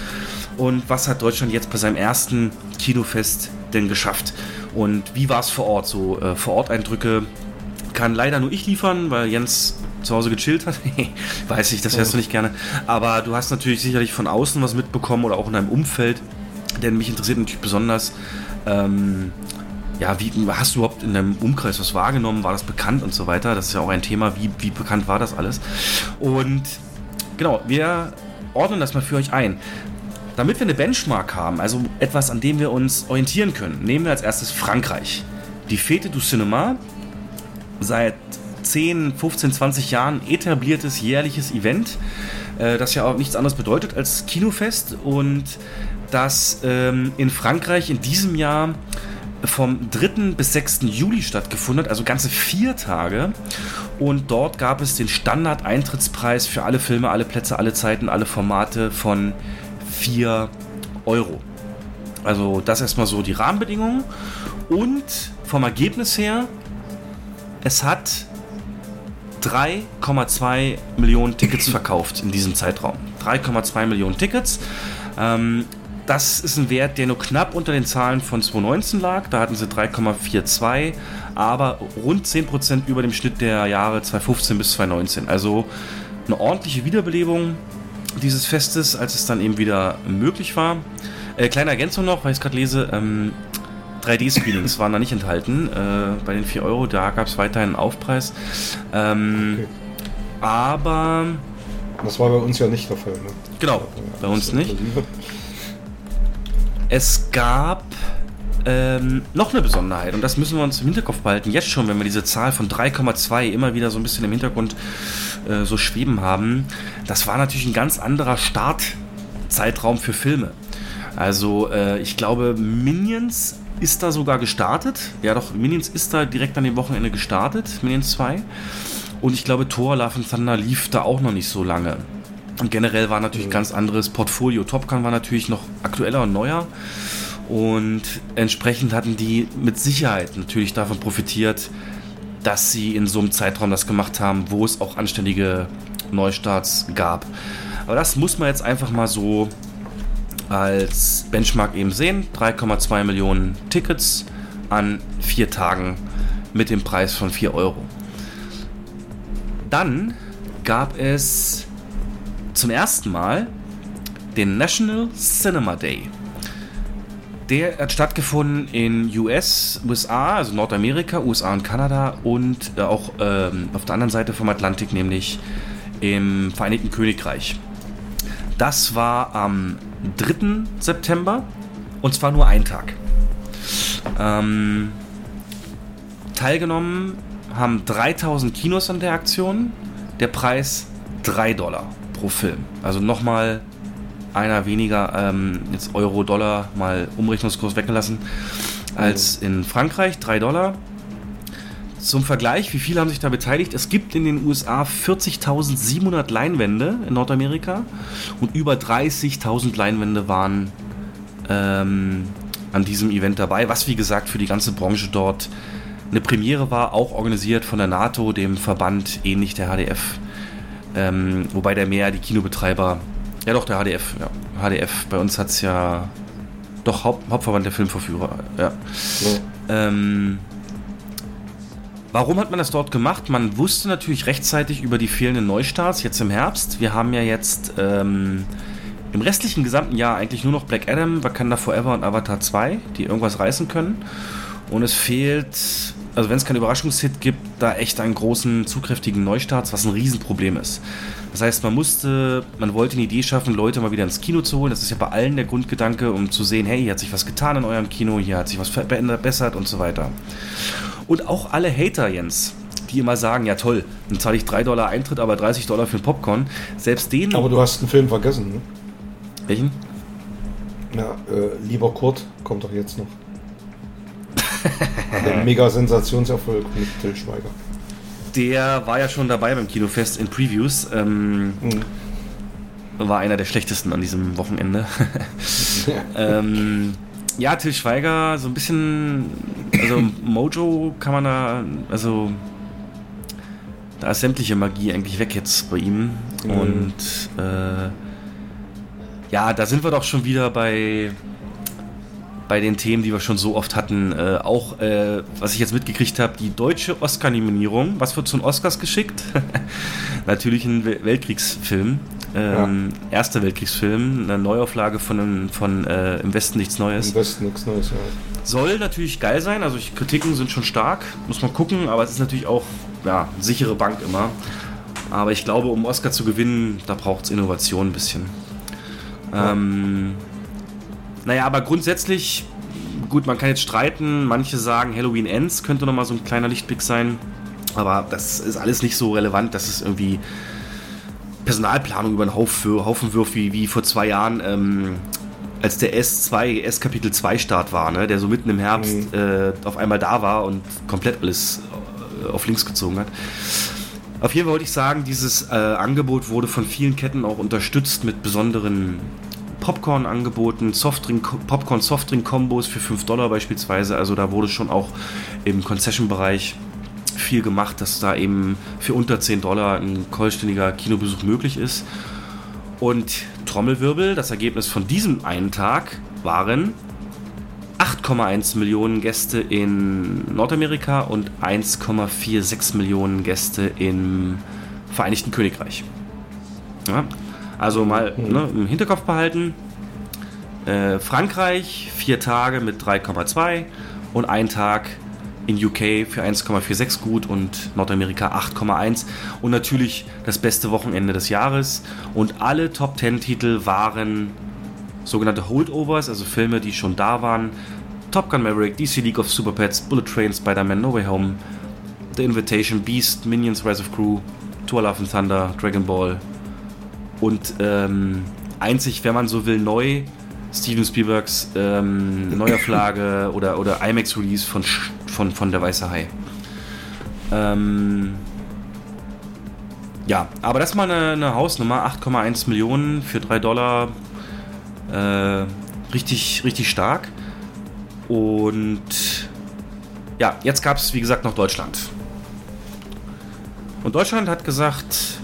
und was hat Deutschland jetzt bei seinem ersten Kinofest denn geschafft und wie war es vor Ort. So vor Ort Eindrücke kann leider nur ich liefern, weil Jens zu Hause gechillt hat. Weiß ich, das hörst du nicht gerne. Aber du hast natürlich sicherlich von außen was mitbekommen oder auch in deinem Umfeld. Denn mich interessiert natürlich besonders, wie hast du überhaupt in deinem Umkreis was wahrgenommen? War das bekannt und so weiter? Das ist ja auch ein Thema, wie bekannt war das alles? Und genau, wir ordnen das mal für euch ein. Damit wir eine Benchmark haben, also etwas, an dem wir uns orientieren können, nehmen wir als erstes Frankreich. Die Fête du Cinéma, seit 10, 15, 20 Jahren etabliertes jährliches Event, das ja auch nichts anderes bedeutet als Kinofest und das in Frankreich in diesem Jahr vom 3. bis 6. Juli stattgefunden hat, also ganze 4 Tage. Und dort gab es den Standard-Eintrittspreis für alle Filme, alle Plätze, alle Zeiten, alle Formate von 4 €. Also das erstmal so die Rahmenbedingungen. Und vom Ergebnis her, es hat 3,2 Millionen Tickets verkauft in diesem Zeitraum. 3,2 Millionen Tickets. Das ist ein Wert, der nur knapp unter den Zahlen von 2019 lag. Da hatten sie 3,42, aber rund 10% über dem Schnitt der Jahre 2015 bis 2019. Also eine ordentliche Wiederbelebung dieses Festes, als es dann eben wieder möglich war. Kleine Ergänzung noch, weil ich es gerade lese, 3D-Screenings waren da nicht enthalten. Bei den 4 €, da gab es weiterhin einen Aufpreis. Aber Das war bei uns ja nicht der Fall, ne? Genau, bei uns nicht. Es gab noch eine Besonderheit, und das müssen wir uns im Hinterkopf behalten, jetzt schon, wenn wir diese Zahl von 3,2 immer wieder so ein bisschen im Hintergrund so schweben haben. Das war natürlich ein ganz anderer Startzeitraum für Filme. Also ich glaube, Minions ist da sogar gestartet. Ja doch, Minions ist da direkt an dem Wochenende gestartet, Minions 2. Und ich glaube, Thor: Love and Thunder lief da auch noch nicht so lange. Und generell war natürlich ein ganz anderes Portfolio. Top Gun war natürlich noch aktueller und neuer. Und entsprechend hatten die mit Sicherheit natürlich davon profitiert, dass sie in so einem Zeitraum das gemacht haben, wo es auch anständige Neustarts gab. Aber das muss man jetzt einfach mal so als Benchmark eben sehen. 3,2 Millionen Tickets an 4 Tagen mit dem Preis von 4 €. Dann gab es zum ersten Mal den National Cinema Day. Der hat stattgefunden in USA, also Nordamerika, USA und Kanada und auch auf der anderen Seite vom Atlantik, nämlich im Vereinigten Königreich. Das war am 3. September und zwar nur ein Tag. Teilgenommen haben 3000 Kinos an der Aktion. Der Preis $3 pro Film. Also nochmal einer weniger, jetzt Euro, Dollar mal Umrechnungskurs weggelassen, als in Frankreich, $3. Zum Vergleich, wie viele haben sich da beteiligt? Es gibt in den USA 40.700 Leinwände in Nordamerika und über 30.000 Leinwände waren an diesem Event dabei, was wie gesagt für die ganze Branche dort eine Premiere war, auch organisiert von der NATO, dem Verband, ähnlich der HDF, wobei der mehr die Kinobetreiber, ja doch, der HDF, ja, HDF, bei uns hat es ja doch Hauptverband der Filmverführer, ja. Ja. Warum hat man das dort gemacht? Man wusste natürlich rechtzeitig über die fehlenden Neustarts jetzt im Herbst. Wir haben ja jetzt im restlichen gesamten Jahr eigentlich nur noch Black Adam, Wakanda Forever und Avatar 2, die irgendwas reißen können. Und es fehlt, also wenn es keinen Überraschungshit gibt, da echt einen großen, zugkräftigen Neustarts, was ein Riesenproblem ist. Das heißt, man wollte eine Idee schaffen, Leute mal wieder ins Kino zu holen. Das ist ja bei allen der Grundgedanke, um zu sehen, hey, hier hat sich was getan in eurem Kino, hier hat sich was verbessert und so weiter. Und auch alle Hater, Jens, die immer sagen, ja toll, dann zahle ich $3 Eintritt, aber $30 für ein Popcorn. Selbst denen... Aber du hast einen Film vergessen, ne? Welchen? Ja, Lieber Kurt, kommt doch jetzt noch. Der Mega-Sensationserfolg mit Till Schweiger. Der war ja schon dabei beim Kinofest in Previews. War einer der schlechtesten an diesem Wochenende. Ja, Till Schweiger, so ein bisschen, also Mojo kann man da, also da ist sämtliche Magie eigentlich weg jetzt bei ihm. Und ja, da sind wir doch schon wieder bei den Themen, die wir schon so oft hatten, auch, was ich jetzt mitgekriegt habe, die deutsche Oscar-Nominierung. Was wird zu den Oscars geschickt? Natürlich ein Weltkriegsfilm. Ja. Erster Weltkriegsfilm, eine Neuauflage von Im Westen nichts Neues. Im Westen nichts Neues, ja. Soll natürlich geil sein, also die Kritiken sind schon stark, muss man gucken, aber es ist natürlich auch, ja, sichere Bank immer. Aber ich glaube, um Oscar zu gewinnen, da braucht es Innovation ein bisschen. Ja. Naja, aber grundsätzlich, gut, man kann jetzt streiten, manche sagen, Halloween Ends könnte nochmal so ein kleiner Lichtblick sein, aber das ist alles nicht so relevant, dass es irgendwie Personalplanung über den Haufen wirft, wie vor 2 Jahren, als der S-Kapitel 2 Start war, ne, der so mitten im Herbst auf einmal da war und komplett alles auf links gezogen hat. Auf jeden Fall wollte ich sagen, dieses Angebot wurde von vielen Ketten auch unterstützt mit besonderen Popcorn angeboten, Popcorn-Softdrink-Kombos für $5 beispielsweise. Also da wurde schon auch im Concession-Bereich viel gemacht, dass da eben für unter $10 ein vollständiger Kinobesuch möglich ist. Und Trommelwirbel, das Ergebnis von diesem einen Tag waren 8,1 Millionen Gäste in Nordamerika und 1,46 Millionen Gäste im Vereinigten Königreich. Ja. Also mal im Hinterkopf behalten, Frankreich 4 Tage mit 3,2 und ein Tag in UK für 1,46 gut und Nordamerika 8,1 und natürlich das beste Wochenende des Jahres. Und alle Top 10 Titel waren sogenannte Holdovers, also Filme, die schon da waren. Top Gun Maverick, DC League of Super Pets, Bullet Train, Spider-Man, No Way Home, The Invitation, Beast, Minions, Rise of Gru, Thor: Love and Thunder, Dragon Ball und einzig, wenn man so will, neu Steven Spielbergs Neuauflage oder IMAX-Release von Der Weiße Hai. Ja, aber das ist mal eine Hausnummer, 8,1 Millionen für $3, richtig, richtig stark. Und ja, jetzt gab es, wie gesagt, noch Deutschland. Und Deutschland hat gesagt,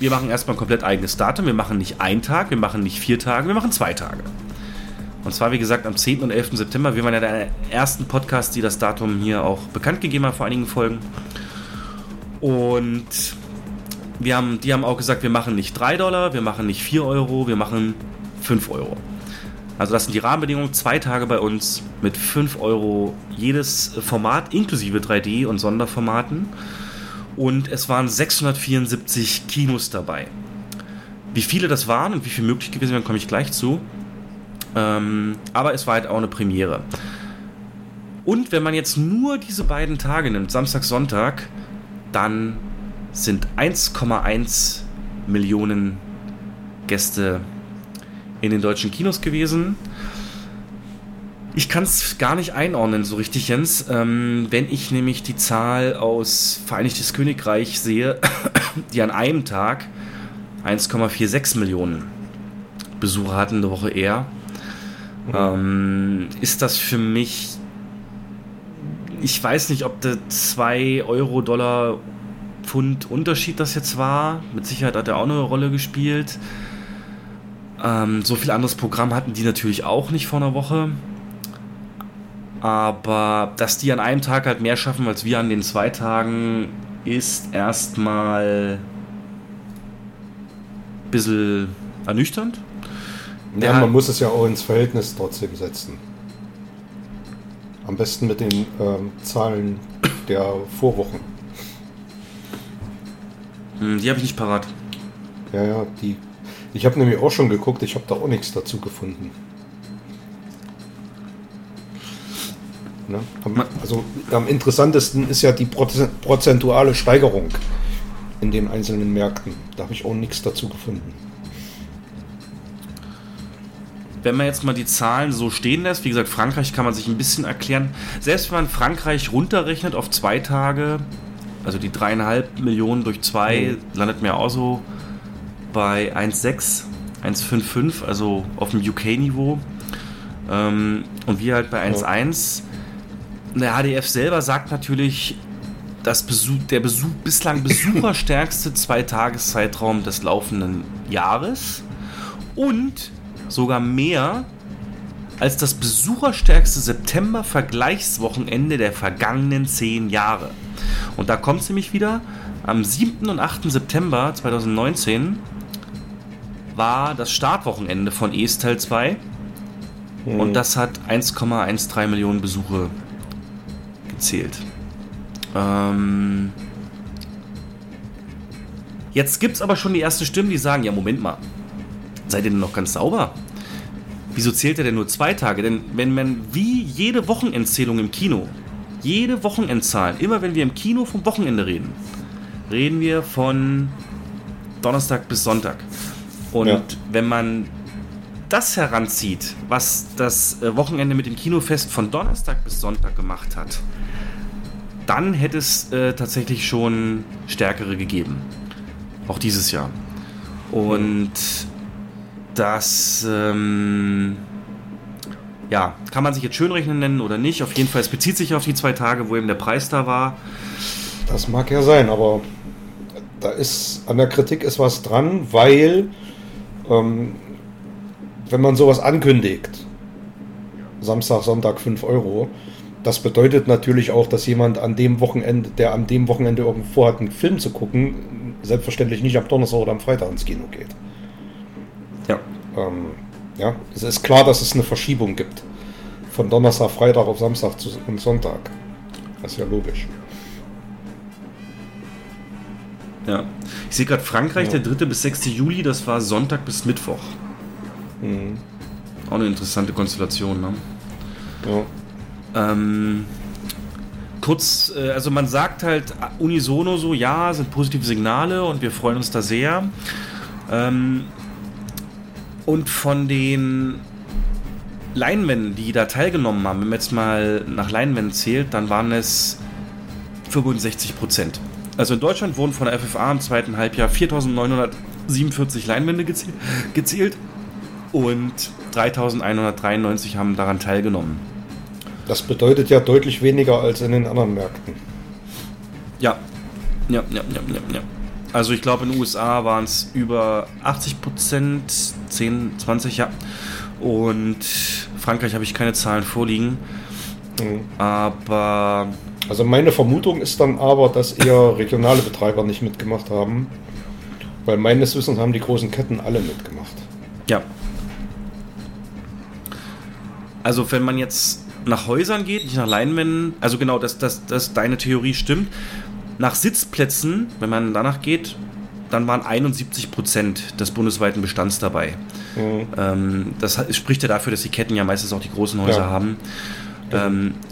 wir machen erstmal ein komplett eigenes Datum. Wir machen nicht einen Tag, wir machen nicht 4 Tage, wir machen 2 Tage. Und zwar, wie gesagt, am 10. und 11. September. Wir waren ja der ersten Podcast, die das Datum hier auch bekannt gegeben haben vor einigen Folgen. Und die haben auch gesagt, wir machen nicht $3, wir machen nicht €4, wir machen €5. Also das sind die Rahmenbedingungen. 2 Tage bei uns mit €5 jedes Format, inklusive 3D und Sonderformaten. Und es waren 674 Kinos dabei. Wie viele das waren und wie viel möglich gewesen wären, komme ich gleich zu. Aber es war halt auch eine Premiere. Und wenn man jetzt nur diese beiden Tage nimmt, Samstag, Sonntag, dann sind 1,1 Millionen Gäste in den deutschen Kinos gewesen. Ich kann es gar nicht einordnen so richtig, Jens. Wenn ich nämlich die Zahl aus Vereinigtes Königreich sehe, die an einem Tag 1,46 Millionen Besucher hatten, eine Woche eher, ist das für mich, ich weiß nicht, ob der 2 Euro, Dollar, Pfund Unterschied das jetzt war. Mit Sicherheit hat er auch eine Rolle gespielt. So viel anderes Programm hatten die natürlich auch nicht vor einer Woche. Aber dass die an einem Tag halt mehr schaffen als wir an den 2 Tagen, ist erstmal ein bisschen ernüchternd. Ja, man muss es ja auch ins Verhältnis trotzdem setzen. Am besten mit den Zahlen der Vorwochen. Die habe ich nicht parat. Ja, die. Ich habe nämlich auch schon geguckt, ich habe da auch nichts dazu gefunden. Also am interessantesten ist ja die prozentuale Steigerung in den einzelnen Märkten. Da habe ich auch nichts dazu gefunden. Wenn man jetzt mal die Zahlen so stehen lässt, wie gesagt, Frankreich kann man sich ein bisschen erklären. Selbst wenn man Frankreich runterrechnet auf 2 Tage, also die 3,5 Millionen durch 2, landet mir auch so bei 1,6, 1,55, also auf dem UK-Niveau. Und wir halt bei 1,1. Der HDF selber sagt natürlich, dass bislang besucherstärkste 2-Tages-Zeitraum des laufenden Jahres und sogar mehr als das besucherstärkste September-Vergleichswochenende der vergangenen 10 Jahre. Und da kommt es nämlich wieder, am 7. und 8. September 2019 war das Startwochenende von ES Teil 2 und das hat 1,13 Millionen Besuche zählt. Jetzt gibt es aber schon die ersten Stimmen, die sagen, ja Moment mal, seid ihr denn noch ganz sauber? Wieso zählt er denn nur 2 Tage? Denn wenn man wie jede Wochenendzählung im Kino, jede Wochenendzahl, immer wenn wir im Kino vom Wochenende reden, reden wir von Donnerstag bis Sonntag. Und wenn man das heranzieht, was das Wochenende mit dem Kinofest von Donnerstag bis Sonntag gemacht hat, dann hätte es tatsächlich schon stärkere gegeben. Auch dieses Jahr. Und das kann man sich jetzt schönrechnen nennen oder nicht. Auf jeden Fall, es bezieht sich auf die 2 Tage, wo eben der Preis da war. Das mag ja sein, aber da ist an der Kritik ist was dran, weil wenn man sowas ankündigt, Samstag, Sonntag €5, das bedeutet natürlich auch, dass jemand an dem Wochenende, der an dem Wochenende irgendwo vorhat, einen Film zu gucken, selbstverständlich nicht am Donnerstag oder am Freitag ins Kino geht. Ja. Es ist klar, dass es eine Verschiebung gibt. Von Donnerstag, Freitag auf Samstag und Sonntag. Das ist ja logisch. Ja. Ich sehe gerade Frankreich, der 3. bis 6. Juli, das war Sonntag bis Mittwoch. Mhm. Auch eine interessante Konstellation, ne? Ja. Kurz, also man sagt halt unisono so, ja, sind positive Signale und wir freuen uns da sehr. Und von den Leinwänden, die da teilgenommen haben, wenn man jetzt mal nach Leinwänden zählt, dann waren es 65%. Also in Deutschland wurden von der FFA im zweiten Halbjahr 4.947 Leinwände gezählt und 3.193 haben daran teilgenommen. Das bedeutet ja deutlich weniger als in den anderen Märkten. Ja. Also ich glaube, in den USA waren es über 80%, 10, 20, ja. Und Frankreich habe ich keine Zahlen vorliegen. Mhm. Aber... Also meine Vermutung ist dann aber, dass eher regionale Betreiber nicht mitgemacht haben. Weil meines Wissens haben die großen Ketten alle mitgemacht. Ja. Also wenn man jetzt nach Häusern geht, nicht nach Leinwänden, also genau, dass deine Theorie stimmt. Nach Sitzplätzen, wenn man danach geht, dann waren 71% des bundesweiten Bestands dabei. Mhm. Das spricht ja dafür, dass die Ketten ja meistens auch die großen Häuser haben.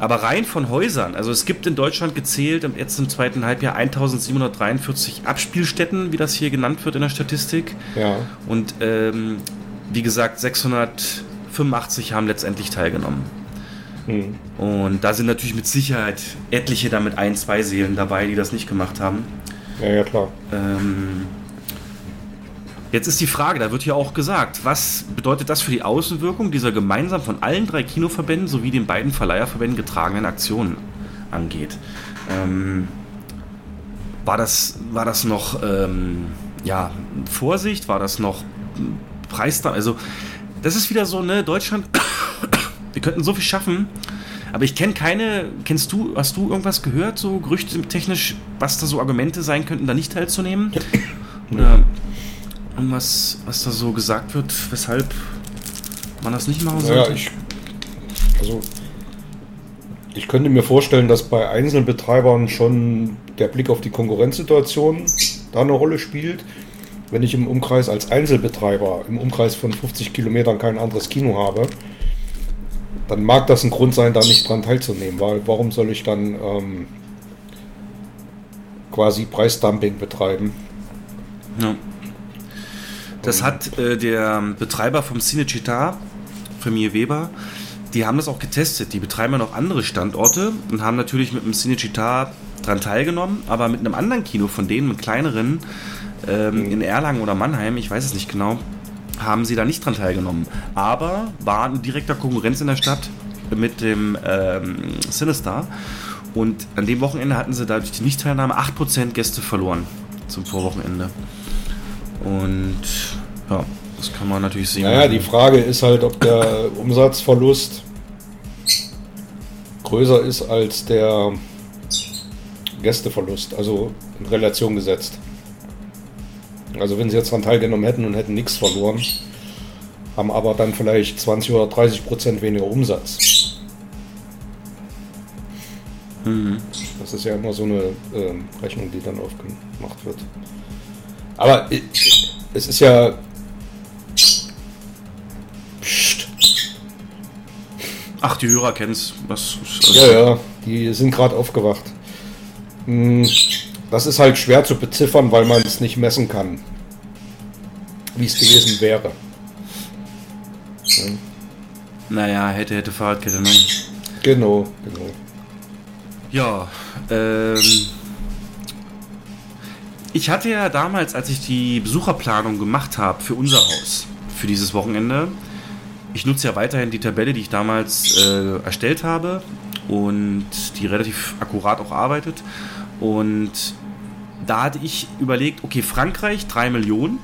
Aber rein von Häusern, also es gibt in Deutschland gezählt jetzt im zweiten Halbjahr 1743 Abspielstätten, wie das hier genannt wird in der Statistik. Ja. Und wie gesagt, 685 haben letztendlich teilgenommen. Hm. Und da sind natürlich mit Sicherheit etliche damit 1-2 Seelen dabei, die das nicht gemacht haben. Ja, klar. Jetzt ist die Frage, da wird hier auch gesagt, was bedeutet das für die Außenwirkung dieser gemeinsam von allen 3 Kinoverbänden sowie den beiden Verleiherverbänden getragenen Aktionen angeht. War das noch Vorsicht? War das noch Preis? Also das ist wieder so, ne, Deutschland, wir könnten so viel schaffen, aber ich kenne keine, hast du irgendwas gehört, so gerüchtetechnisch, was da so Argumente sein könnten, da nicht teilzunehmen? Oder... was da so gesagt wird, weshalb man das nicht machen sollte? Ich könnte mir vorstellen, dass bei einzelnen Betreibern schon der Blick auf die Konkurrenzsituation da eine Rolle spielt. Wenn ich im Umkreis als Einzelbetreiber im Umkreis von 50 Kilometern kein anderes Kino habe, dann mag das ein Grund sein, da nicht dran teilzunehmen, weil warum soll ich dann quasi Preisdumping betreiben? Ja. Das hat der Betreiber vom Cinecittà, Premier Weber, die haben das auch getestet. Die betreiben ja noch andere Standorte und haben natürlich mit dem Cinecittà dran teilgenommen, aber mit einem anderen Kino von denen, mit kleineren, in Erlangen oder Mannheim, ich weiß es nicht genau, haben sie da nicht dran teilgenommen. Aber waren in direkter Konkurrenz in der Stadt mit dem CineStar und an dem Wochenende hatten sie dadurch die Nichtteilnahme 8% Gäste verloren zum Vorwochenende. Und ja, das kann man natürlich sehen. Naja, die Frage ist halt, ob der Umsatzverlust größer ist als der Gästeverlust, also in Relation gesetzt. Also wenn sie jetzt daran teilgenommen hätten und hätten nichts verloren, haben aber dann vielleicht 20 oder 30% weniger Umsatz. Mhm. Das ist ja immer so eine Rechnung, die dann aufgemacht wird. Aber es ist ja... Psst. Ach, die Hörer kennen's. Ja, die sind gerade aufgewacht. Das ist halt schwer zu beziffern, weil man es nicht messen kann, wie es gewesen wäre. Ja. Naja, hätte Fahrradkette, ne? Genau. Ja, ich hatte ja damals, als ich die Besucherplanung gemacht habe für unser Haus, für dieses Wochenende, ich nutze ja weiterhin die Tabelle, die ich damals erstellt habe und die relativ akkurat auch arbeitet. Und da hatte ich überlegt, okay, Frankreich, 3 Millionen.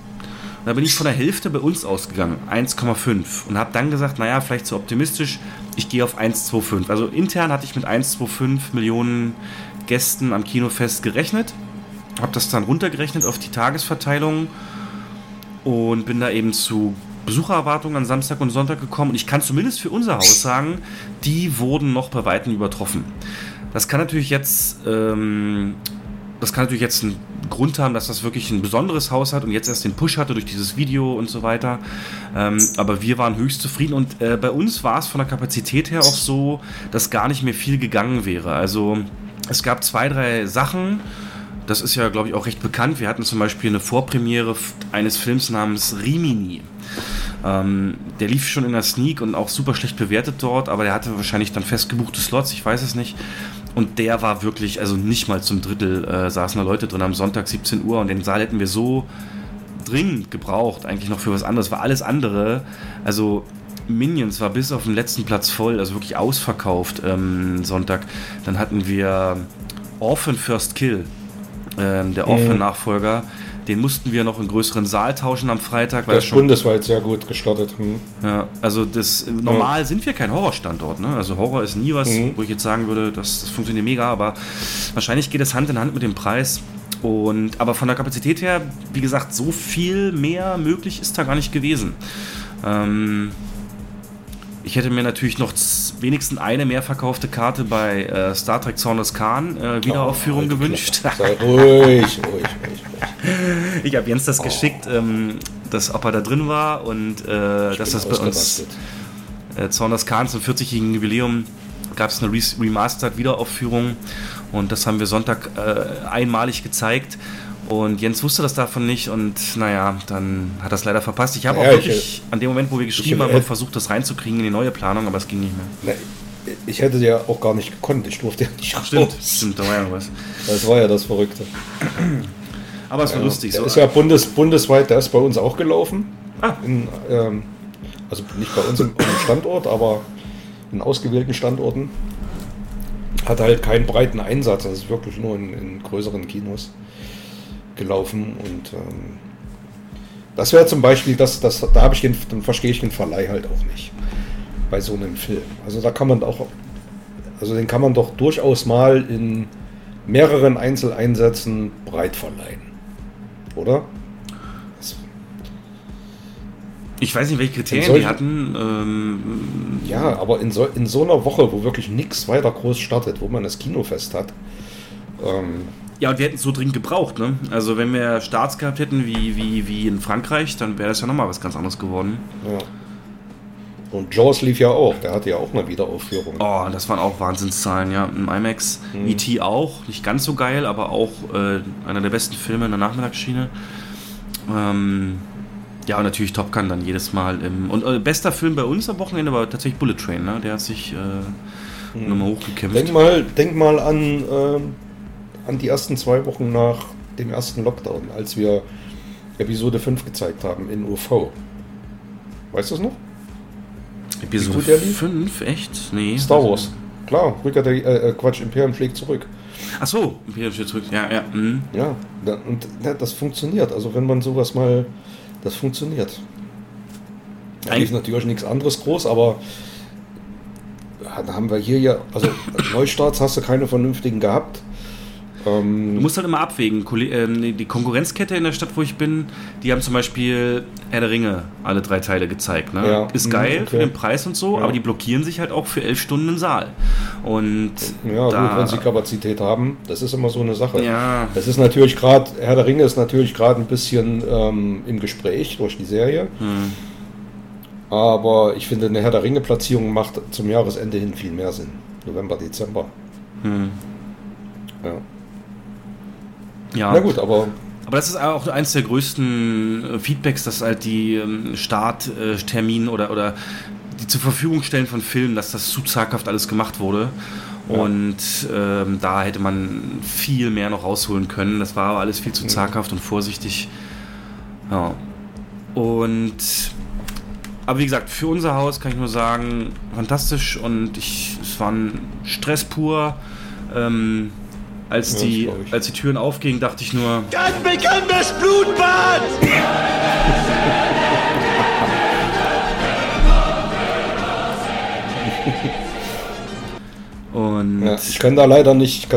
Da bin ich von der Hälfte bei uns ausgegangen, 1,5. Und habe dann gesagt, naja, vielleicht zu optimistisch, ich gehe auf 1,25. Also intern hatte ich mit 1,25 Millionen Gästen am Kinofest gerechnet. Habe das dann runtergerechnet auf die Tagesverteilung und bin da eben zu Besuchererwartungen an Samstag und Sonntag gekommen. Und ich kann zumindest für unser Haus sagen, die wurden noch bei Weitem übertroffen. Das kann natürlich jetzt einen Grund haben, dass das wirklich ein besonderes Haus hat und jetzt erst den Push hatte durch dieses Video und so weiter. Aber wir waren höchst zufrieden und bei uns war es von der Kapazität her auch so, dass gar nicht mehr viel gegangen wäre. Also es gab 2, 3 Sachen, das ist ja, glaube ich, auch recht bekannt. Wir hatten zum Beispiel eine Vorpremiere eines Films namens Rimini. Der lief schon in der Sneak und auch super schlecht bewertet dort, aber der hatte wahrscheinlich dann festgebuchte Slots, ich weiß es nicht. Und der war wirklich, also nicht mal zum Drittel saßen da Leute drin am Sonntag 17 Uhr und den Saal hätten wir so dringend gebraucht, eigentlich noch für was anderes, war alles andere. Also Minions war bis auf den letzten Platz voll, also wirklich ausverkauft Sonntag. Dann hatten wir Orphan: First Kill, der Orphan-Nachfolger. Den mussten wir noch in größeren Saal tauschen am Freitag. Weil das schon bundesweit sehr gut gestartet. Ja, also das normal sind wir kein Horrorstandort. Ne? Also Horror ist nie was, wo ich jetzt sagen würde, das funktioniert mega, aber wahrscheinlich geht es Hand in Hand mit dem Preis. Aber von der Kapazität her, wie gesagt, so viel mehr möglich ist da gar nicht gewesen. Ich hätte mir natürlich noch wenigstens eine mehr verkaufte Karte bei Star Trek Zorn des Khan Wiederaufführung gewünscht. Sei ruhig. Ich habe Jens das geschickt, dass ob er da drin war und dass das bei uns Zorn des Khan zum 40-jährigen Jubiläum gab es eine Remastered Wiederaufführung und das haben wir Sonntag einmalig gezeigt. Und Jens wusste das davon nicht und naja, dann hat er es leider verpasst. Ich habe auch wirklich an dem Moment, wo wir geschrieben haben, versucht, das reinzukriegen in die neue Planung, aber es ging nicht mehr. Na, ich hätte ja auch gar nicht gekonnt, ich durfte ja nicht raus. Stimmt, da war ja noch was. Das war ja das Verrückte. Aber es war lustig. Das ist ja bundesweit, der ist bei uns auch gelaufen. Also nicht bei uns im Standort, aber in ausgewählten Standorten. Hat halt keinen breiten Einsatz, das ist wirklich nur in größeren Kinos gelaufen und das wäre zum Beispiel, dann verstehe ich den Verleih halt auch nicht bei so einem Film. Also da kann man auch, den kann man doch durchaus mal in mehreren Einzeleinsätzen breit verleihen, oder? Ich weiß nicht, welche Kriterien die hatten. Ja, aber in so einer Woche, wo wirklich nichts weiter groß startet, wo man das Kinofest hat, ja, und wir hätten es so dringend gebraucht, ne? Also wenn wir Starts gehabt hätten wie in Frankreich, dann wäre das ja nochmal was ganz anderes geworden. Ja. Und Jaws lief ja auch, der hatte ja auch mal Wiederaufführung. Oh, das waren auch Wahnsinnszahlen, ja, im IMAX. E.T. auch, nicht ganz so geil, aber auch einer der besten Filme in der Nachmittagsschiene. Ja, und natürlich Top Gun dann jedes Mal. Bester Film bei uns am Wochenende war tatsächlich Bullet Train, ne? Der hat sich nochmal hochgekämpft. Denk mal an die ersten 2 Wochen nach dem ersten Lockdown, als wir Episode 5 gezeigt haben in UV. Weißt du es noch? Episode 5? Echt? Nee. Star Wars. Klar, Imperium schlägt zurück. Ach so, Imperium schlägt zurück. Ja. Mhm. Ja, und das funktioniert. Also wenn man sowas mal... Das funktioniert. Eigentlich natürlich nichts anderes groß, aber... Da haben wir hier ja... Also Neustarts hast du keine vernünftigen gehabt. Du musst halt immer abwägen. Die Konkurrenzkette in der Stadt, wo ich bin, die haben zum Beispiel Herr der Ringe alle 3 Teile gezeigt. Ne? Ja. Ist geil für den Preis und so, aber die blockieren sich halt auch für 11 Stunden im Saal. Und ja, gut, wenn sie Kapazität haben, das ist immer so eine Sache. Ja. Das ist natürlich gerade, Herr der Ringe ist natürlich gerade ein bisschen im Gespräch durch die Serie. Aber ich finde, eine Herr der Ringe-Platzierung macht zum Jahresende hin viel mehr Sinn. November, Dezember. Ja. Ja. Na gut, aber das ist auch eins der größten Feedbacks, dass halt die Starttermin oder die zur Verfügung stellen von Filmen, dass das zu zaghaft alles gemacht wurde. Ja. Und da hätte man viel mehr noch rausholen können. Das war aber alles viel zu zaghaft und vorsichtig. Ja. Aber wie gesagt, für unser Haus kann ich nur sagen, fantastisch und es war ein Stress pur. Als die Türen aufgingen, dachte ich nur... Gott, mir kann das Blutbad! Und ja, ich kann da leider nicht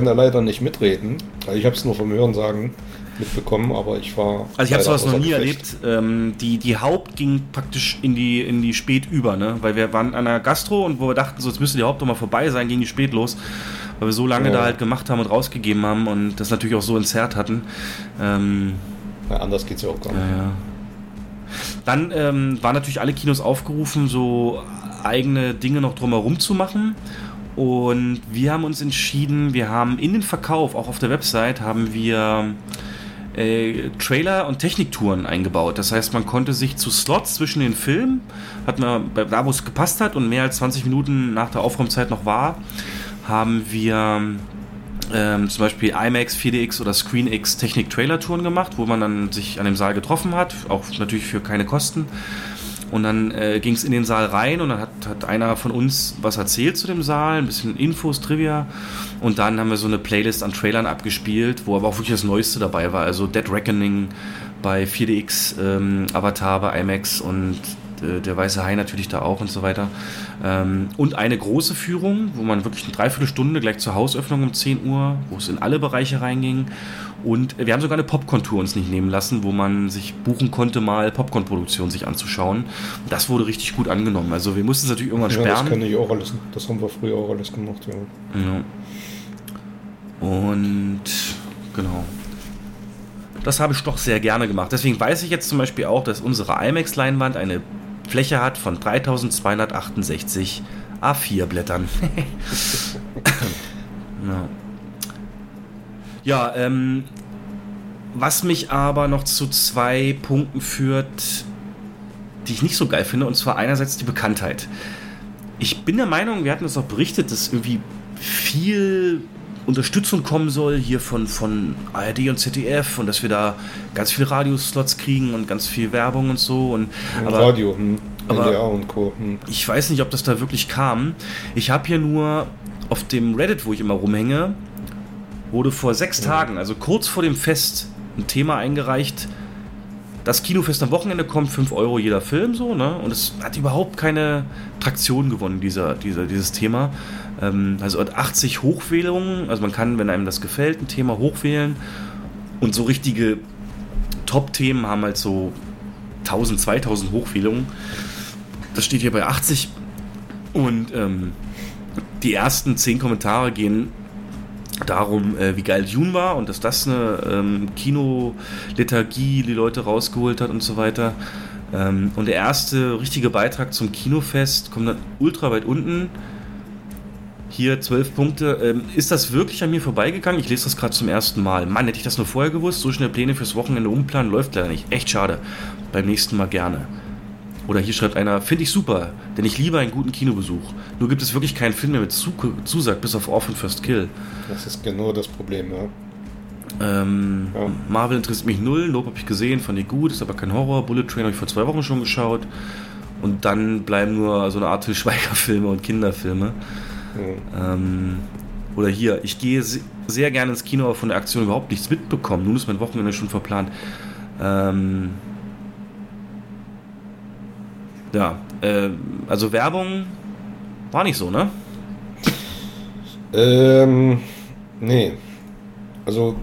mitreden. Ich habe es nur vom Hören sagen mitbekommen, aber ich war... Also ich habe sowas noch nie erlebt. Die Haupt ging praktisch in die Spät über, ne? Weil wir waren an der Gastro und wo wir dachten, so, jetzt müsste die Haupt doch mal vorbei sein, ging die Spät los, weil wir so lange da halt gemacht haben und rausgegeben haben und das natürlich auch so ins Herd hatten. Anders geht's ja auch gar nicht. Ja. Dann waren natürlich alle Kinos aufgerufen, so eigene Dinge noch drumherum zu machen. Und wir haben uns entschieden, wir haben in den Verkauf, auch auf der Website, haben wir Trailer- und Techniktouren eingebaut. Das heißt, man konnte sich zu Slots zwischen den Filmen, hat man da, wo es gepasst hat und mehr als 20 Minuten nach der Aufräumzeit noch war, haben wir zum Beispiel IMAX, 4DX oder ScreenX Technik-Trailer-Touren gemacht, wo man dann sich an dem Saal getroffen hat, auch natürlich für keine Kosten. Und dann ging es in den Saal rein und dann hat einer von uns was erzählt zu dem Saal, ein bisschen Infos, Trivia. Und dann haben wir so eine Playlist an Trailern abgespielt, wo aber auch wirklich das Neueste dabei war. Also Dead Reckoning bei 4DX, Avatar bei IMAX und Der Weiße Hai natürlich da auch und so weiter. Und eine große Führung, wo man wirklich eine Dreiviertelstunde gleich zur Hausöffnung um 10 Uhr, wo es in alle Bereiche reinging. Und wir haben sogar eine Popcorn-Tour uns nicht nehmen lassen, wo man sich buchen konnte, mal Popcorn-Produktion sich anzuschauen. Das wurde richtig gut angenommen. Also wir mussten es natürlich irgendwann sperren. Das kenne ich auch alles. Das haben wir früher auch alles gemacht, ja. Und genau. Das habe ich doch sehr gerne gemacht. Deswegen weiß ich jetzt zum Beispiel auch, dass unsere IMAX-Leinwand eine Fläche hat von 3268 A4-Blättern. Ja, was mich aber noch zu zwei Punkten führt, die ich nicht so geil finde, und zwar einerseits die Bekanntheit. Ich bin der Meinung, wir hatten das auch berichtet, dass irgendwie viel Unterstützung kommen soll hier von ARD und ZDF und dass wir da ganz viele Radioslots kriegen und ganz viel Werbung und so. Aber Radio, NDR und Co. Ich weiß nicht, ob das da wirklich kam. Ich habe hier nur auf dem Reddit, wo ich immer rumhänge, wurde vor 6 Tagen, also kurz vor dem Fest, ein Thema eingereicht. Das Kinofest am Wochenende kommt, 5 € jeder Film, so, ne? Und es hat überhaupt keine Traktion gewonnen, dieses Thema. Also 80 Hochwählungen, also man kann, wenn einem das gefällt, ein Thema hochwählen. Und so richtige Top-Themen haben halt so 1000, 2000 Hochwählungen. Das steht hier bei 80. Und die ersten 10 Kommentare gehen darum, wie geil Dune war und dass das eine Kinolethargie die Leute rausgeholt hat und so weiter. Und der erste richtige Beitrag zum Kinofest kommt dann ultra weit unten. Hier 12 Punkte. Ist das wirklich an mir vorbeigegangen? Ich lese das gerade zum ersten Mal. Mann, hätte ich das nur vorher gewusst. So schnell Pläne fürs Wochenende umplanen, läuft leider nicht. Echt schade. Beim nächsten Mal gerne. Oder hier schreibt einer, finde ich super, denn ich liebe einen guten Kinobesuch. Nur gibt es wirklich keinen Film, der mir zusagt, bis auf Orphan: First Kill. Das ist genau das Problem, ja. Marvel interessiert mich null, Nope habe ich gesehen, fand ich gut, ist aber kein Horror. Bullet Train habe ich vor 2 Wochen schon geschaut. Und dann bleiben nur so eine Art Til Schweiger-Filme und Kinderfilme. Ja. Oder hier, ich gehe sehr gerne ins Kino, aber von der Aktion überhaupt nichts mitbekommen. Nun ist mein Wochenende schon verplant. Ja, also Werbung war nicht so, ne? Nee. Also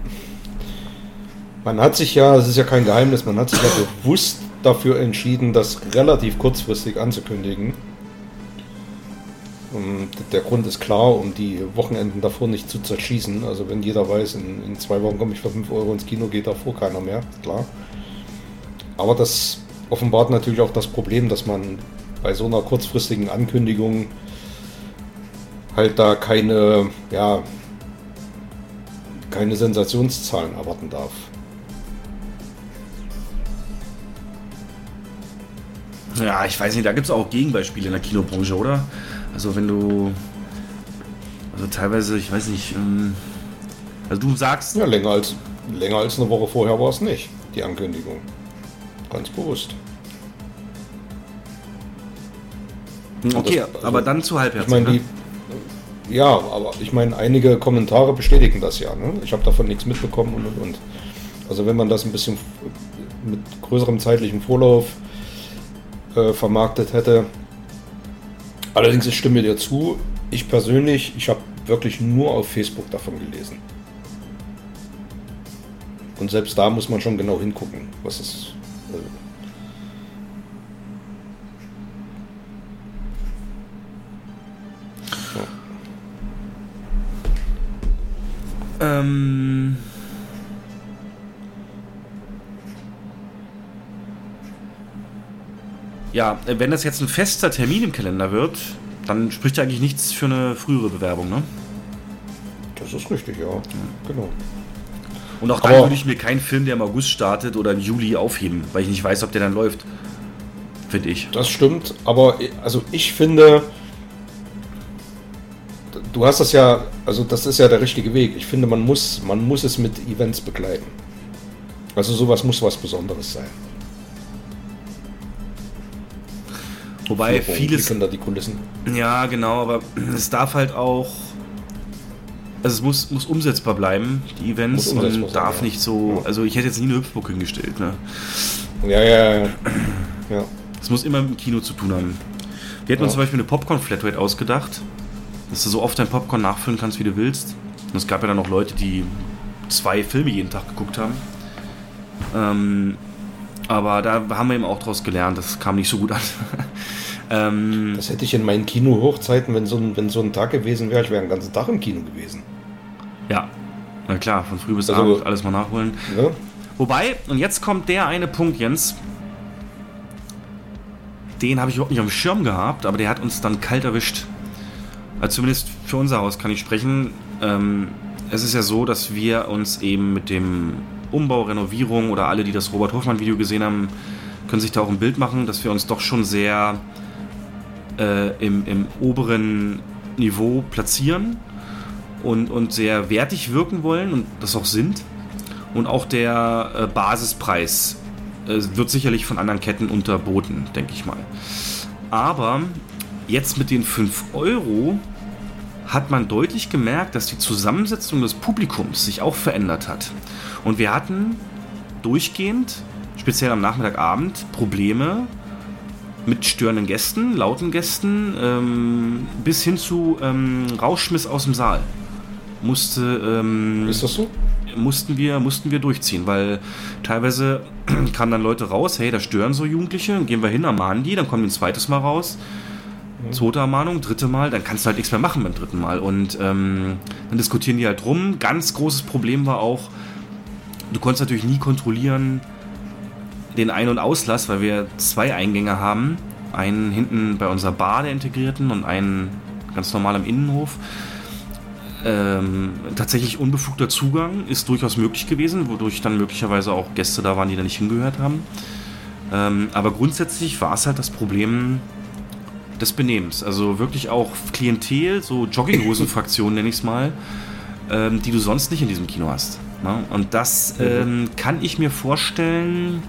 man hat sich ja, es ist ja kein Geheimnis, man hat sich ja bewusst dafür entschieden, das relativ kurzfristig anzukündigen. Und der Grund ist klar, um die Wochenenden davor nicht zu zerschießen. Also wenn jeder weiß, in 2 Wochen komme ich für 5 € ins Kino, geht davor keiner mehr, klar. Aber das offenbart natürlich auch das Problem, dass man bei so einer kurzfristigen Ankündigung halt da keine Sensationszahlen erwarten darf. Ja, ich weiß nicht, da gibt es auch Gegenbeispiele in der Kinobranche, oder? Also wenn du, also teilweise, ich weiß nicht, also du sagst... Ja, länger als eine Woche vorher war es nicht, die Ankündigung. Ganz bewusst. Okay, das, also, aber dann zu halbherzig. Ich meine, ja, aber ich meine, einige Kommentare bestätigen das ja. Ne? Ich habe davon nichts mitbekommen und. Also wenn man das ein bisschen mit größerem zeitlichen Vorlauf vermarktet hätte. Allerdings, ich stimme dir zu. Ich persönlich, ich habe wirklich nur auf Facebook davon gelesen. Und selbst da muss man schon genau hingucken, was ist. Ja, wenn das jetzt ein fester Termin im Kalender wird, dann spricht ja eigentlich nichts für eine frühere Bewerbung, ne? Das ist richtig, ja. Genau. Und auch dann würde ich mir keinen Film, der im August startet oder im Juli aufheben, weil ich nicht weiß, ob der dann läuft. Finde ich. Das stimmt, aber also ich finde, du hast das ja, also das ist ja der richtige Weg. Ich finde, man muss es mit Events begleiten. Also sowas muss was Besonderes sein. Wobei vieles... Die Kulissen. Ja, genau, aber es darf halt auch... Also es muss umsetzbar bleiben, die Events, und darf nicht so... Ja. Also ich hätte jetzt nie eine Hüpfburg hingestellt, ne? Ja. Es muss immer mit dem Kino zu tun haben. Wir hätten uns zum Beispiel eine Popcorn-Flatrate ausgedacht, dass du so oft dein Popcorn nachfüllen kannst, wie du willst. Und es gab ja dann auch Leute, die 2 Filme jeden Tag geguckt haben. Aber da haben wir eben auch draus gelernt, das kam nicht so gut an. Das hätte ich in meinen Kino-Hochzeiten, wenn so ein Tag gewesen wäre, ich wäre den ganzen Tag im Kino gewesen. Ja, na klar, von früh bis Abend alles mal nachholen. Ja. Wobei, und jetzt kommt der eine Punkt, Jens, den habe ich überhaupt nicht auf dem Schirm gehabt, aber der hat uns dann kalt erwischt. Also zumindest für unser Haus kann ich sprechen. Es ist ja so, dass wir uns eben mit dem Umbau, Renovierung oder alle, die das Robert-Hofmann-Video gesehen haben, können sich da auch ein Bild machen, dass wir uns doch schon sehr im oberen Niveau platzieren und sehr wertig wirken wollen und das auch sind. Und auch der Basispreis wird sicherlich von anderen Ketten unterboten, denke ich mal. Aber jetzt mit den 5€ hat man deutlich gemerkt, dass die Zusammensetzung des Publikums sich auch verändert hat. Und wir hatten durchgehend, speziell am Nachmittagabend, Probleme mit störenden Gästen, lauten Gästen, bis hin zu Rauschmiss aus dem Saal. Ist das so? Mussten wir durchziehen, weil teilweise kamen dann Leute raus, hey, da stören so Jugendliche, dann gehen wir hin, ermahnen die, dann kommen die ein zweites Mal raus, zweite Ermahnung, dritte Mal, dann kannst du halt nichts mehr machen beim dritten Mal. Und dann diskutieren die halt rum. Ganz großes Problem war auch, du konntest natürlich nie kontrollieren, den Ein- und Auslass, weil wir 2 Eingänge haben. Einen hinten bei unserer Bar, der integrierten, und einen ganz normal am Innenhof. Tatsächlich unbefugter Zugang ist durchaus möglich gewesen, wodurch dann möglicherweise auch Gäste da waren, die da nicht hingehört haben. Aber grundsätzlich war es halt das Problem des Benehmens. Also wirklich auch Klientel, so Jogginghosenfraktionen nenne ich es mal, die du sonst nicht in diesem Kino hast. Na? Und das kann ich mir vorstellen,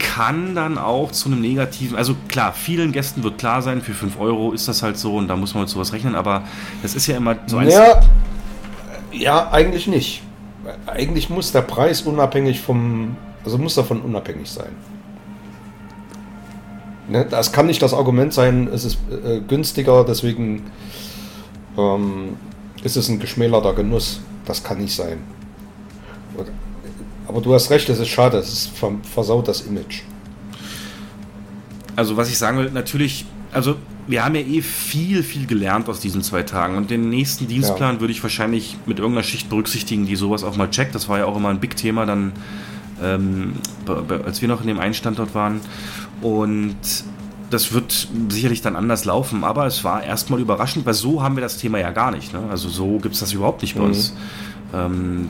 kann dann auch zu einem negativen, also klar, vielen Gästen wird klar sein, für 5€ ist das halt so und da muss man mit sowas rechnen, aber das ist ja immer so ein... Ja, eigentlich nicht. Eigentlich muss der Preis davon unabhängig sein. Ne? Das kann nicht das Argument sein, es ist günstiger, deswegen ist es ein geschmälerter Genuss. Das kann nicht sein. Aber du hast recht, es ist schade, es versaut das Image. Also was ich sagen will, natürlich, also wir haben ja viel gelernt aus diesen 2 Tagen und den nächsten Dienstplan würde ich wahrscheinlich mit irgendeiner Schicht berücksichtigen, die sowas auch mal checkt. Das war ja auch immer ein Big Thema dann, als wir noch in dem einen Standort waren, und das wird sicherlich dann anders laufen, aber es war erstmal überraschend, weil so haben wir das Thema ja gar nicht, ne? Also so gibt es das überhaupt nicht bei uns.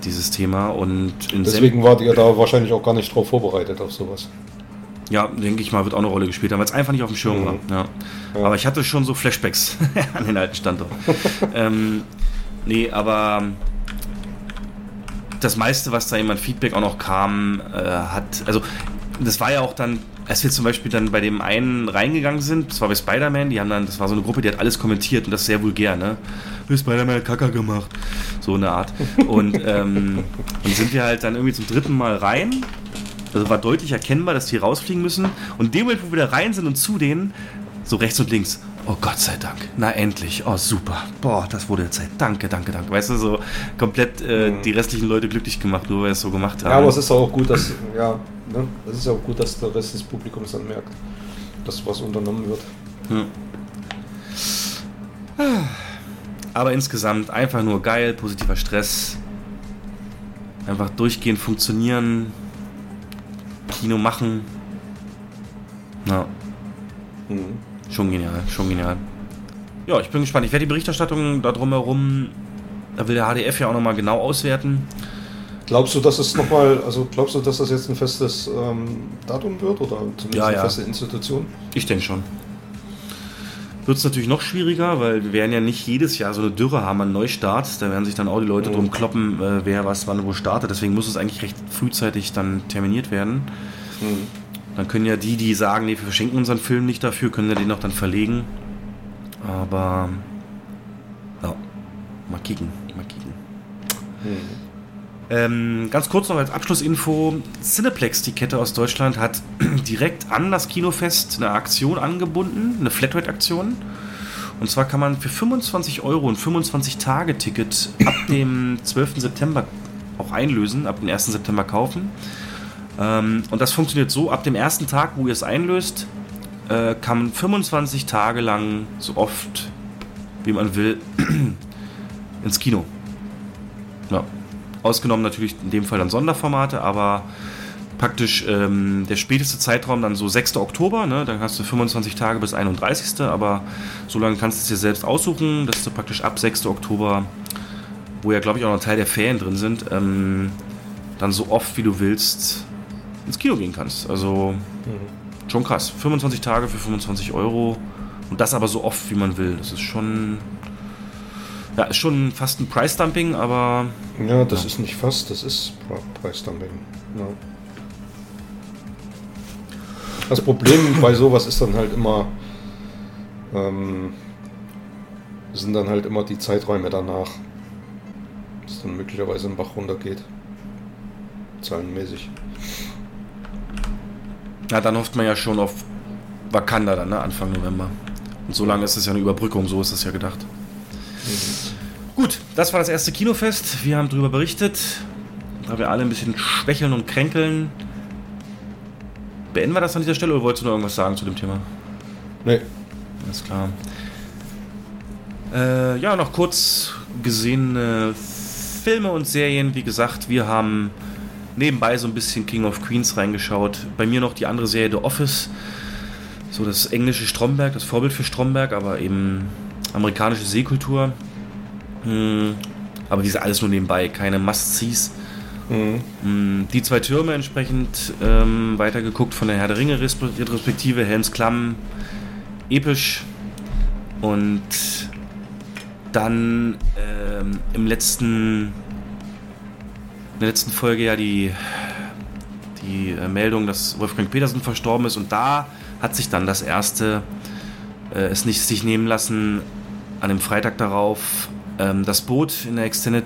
Dieses Thema, und deswegen wart ihr da wahrscheinlich auch gar nicht drauf vorbereitet auf sowas. Ja, denke ich mal, wird auch eine Rolle gespielt haben, weil es einfach nicht auf dem Schirm war. Ja. Aber ich hatte schon so Flashbacks an den alten Standort. Nee, aber das meiste, was da jemand Feedback auch noch kam, also das war ja auch dann, als wir zum Beispiel dann bei dem einen reingegangen sind, das war bei Spider-Man, die haben dann, das war so eine Gruppe, die hat alles kommentiert und das sehr vulgär, ne? Spider-Man hat Kacke gemacht. So eine Art. Und dann sind wir halt dann irgendwie zum 3. Mal rein. Also war deutlich erkennbar, dass die rausfliegen müssen. Und in dem Moment, wo wir da rein sind und zu denen, so rechts und links. Oh Gott sei Dank. Na endlich. Oh super. Boah, das wurde jetzt Zeit. Danke, danke, danke. Weißt du, so komplett die restlichen Leute glücklich gemacht, nur weil wir es so gemacht haben. Ja, aber es ist auch gut, dass es ist auch gut, dass der Rest des Publikums dann merkt, dass was unternommen wird. Hm. Aber insgesamt einfach nur geil, positiver Stress. Einfach durchgehend funktionieren. Kino machen. Ja. Mhm. Schon genial, schon genial. Ja, ich bin gespannt. Ich werde die Berichterstattung da drumherum, da will der HDF ja auch nochmal genau auswerten. Glaubst du, dass es nochmal, dass das jetzt ein festes Datum wird oder zumindest eine feste Institution? Ich denke schon. Wird es natürlich noch schwieriger, weil wir werden ja nicht jedes Jahr so eine Dürre haben an Neustarts. Da werden sich dann auch die Leute drum kloppen, wer was wann wo startet. Deswegen muss es eigentlich recht frühzeitig dann terminiert werden. Mhm. Dann können ja die sagen, nee, wir verschenken unseren Film nicht dafür, können ja den auch dann verlegen. Aber ja, mal kicken. Mhm. Ganz kurz noch als Abschlussinfo. Cineplex, die Kette aus Deutschland, hat direkt an das Kinofest eine Aktion angebunden, eine Flatrate-Aktion. Und zwar kann man für 25 € ein 25-Tage-Ticket ab dem 12. September auch einlösen, ab dem 1. September kaufen. Und das funktioniert so, ab dem ersten Tag, wo ihr es einlöst, kann man 25 Tage lang, so oft wie man will, ins Kino. Ja. Ausgenommen natürlich in dem Fall dann Sonderformate, aber praktisch der späteste Zeitraum dann so 6. Oktober, ne? Dann hast du 25 Tage bis 31. Aber so lange kannst du es dir selbst aussuchen, dass du praktisch ab 6. Oktober, wo ja glaube ich auch noch ein Teil der Ferien drin sind, dann so oft wie du willst ins Kino gehen kannst. Also schon krass. 25 Tage für 25 € und das aber so oft wie man will. Das ist schon... Ja, ist schon fast ein Price-Dumping, aber... Ja, das ist nicht fast, das ist Price-Dumping. Ja. Das Problem bei sowas ist dann halt immer... sind dann halt immer die Zeiträume danach. Dass dann möglicherweise ein Bach runtergeht. Zahlenmäßig. Ja, dann hofft man ja schon auf Wakanda dann, ne? Anfang November. Und so lange ist es ja eine Überbrückung, so ist es ja gedacht. Gut, das war das erste Kinofest. Wir haben darüber berichtet. Da wir alle ein bisschen schwächeln und kränkeln. Beenden wir das an dieser Stelle oder wolltest du noch irgendwas sagen zu dem Thema? Nee. Alles klar. Ja, noch kurz gesehene Filme und Serien. Wie gesagt, wir haben nebenbei so ein bisschen King of Queens reingeschaut. Bei mir noch die andere Serie, The Office. So das englische Stromberg, das Vorbild für Stromberg, aber eben amerikanische Seekultur. Aber diese alles nur nebenbei, keine Must-Sees. Die zwei Türme entsprechend weitergeguckt von der Herr der Ringe Retrospektive, Helms Klamm, episch. Und dann in der letzten Folge ja die Meldung, dass Wolfgang Petersen verstorben ist, und da hat sich dann das erste es nicht sich nehmen lassen, an dem Freitag darauf das Boot in der Extended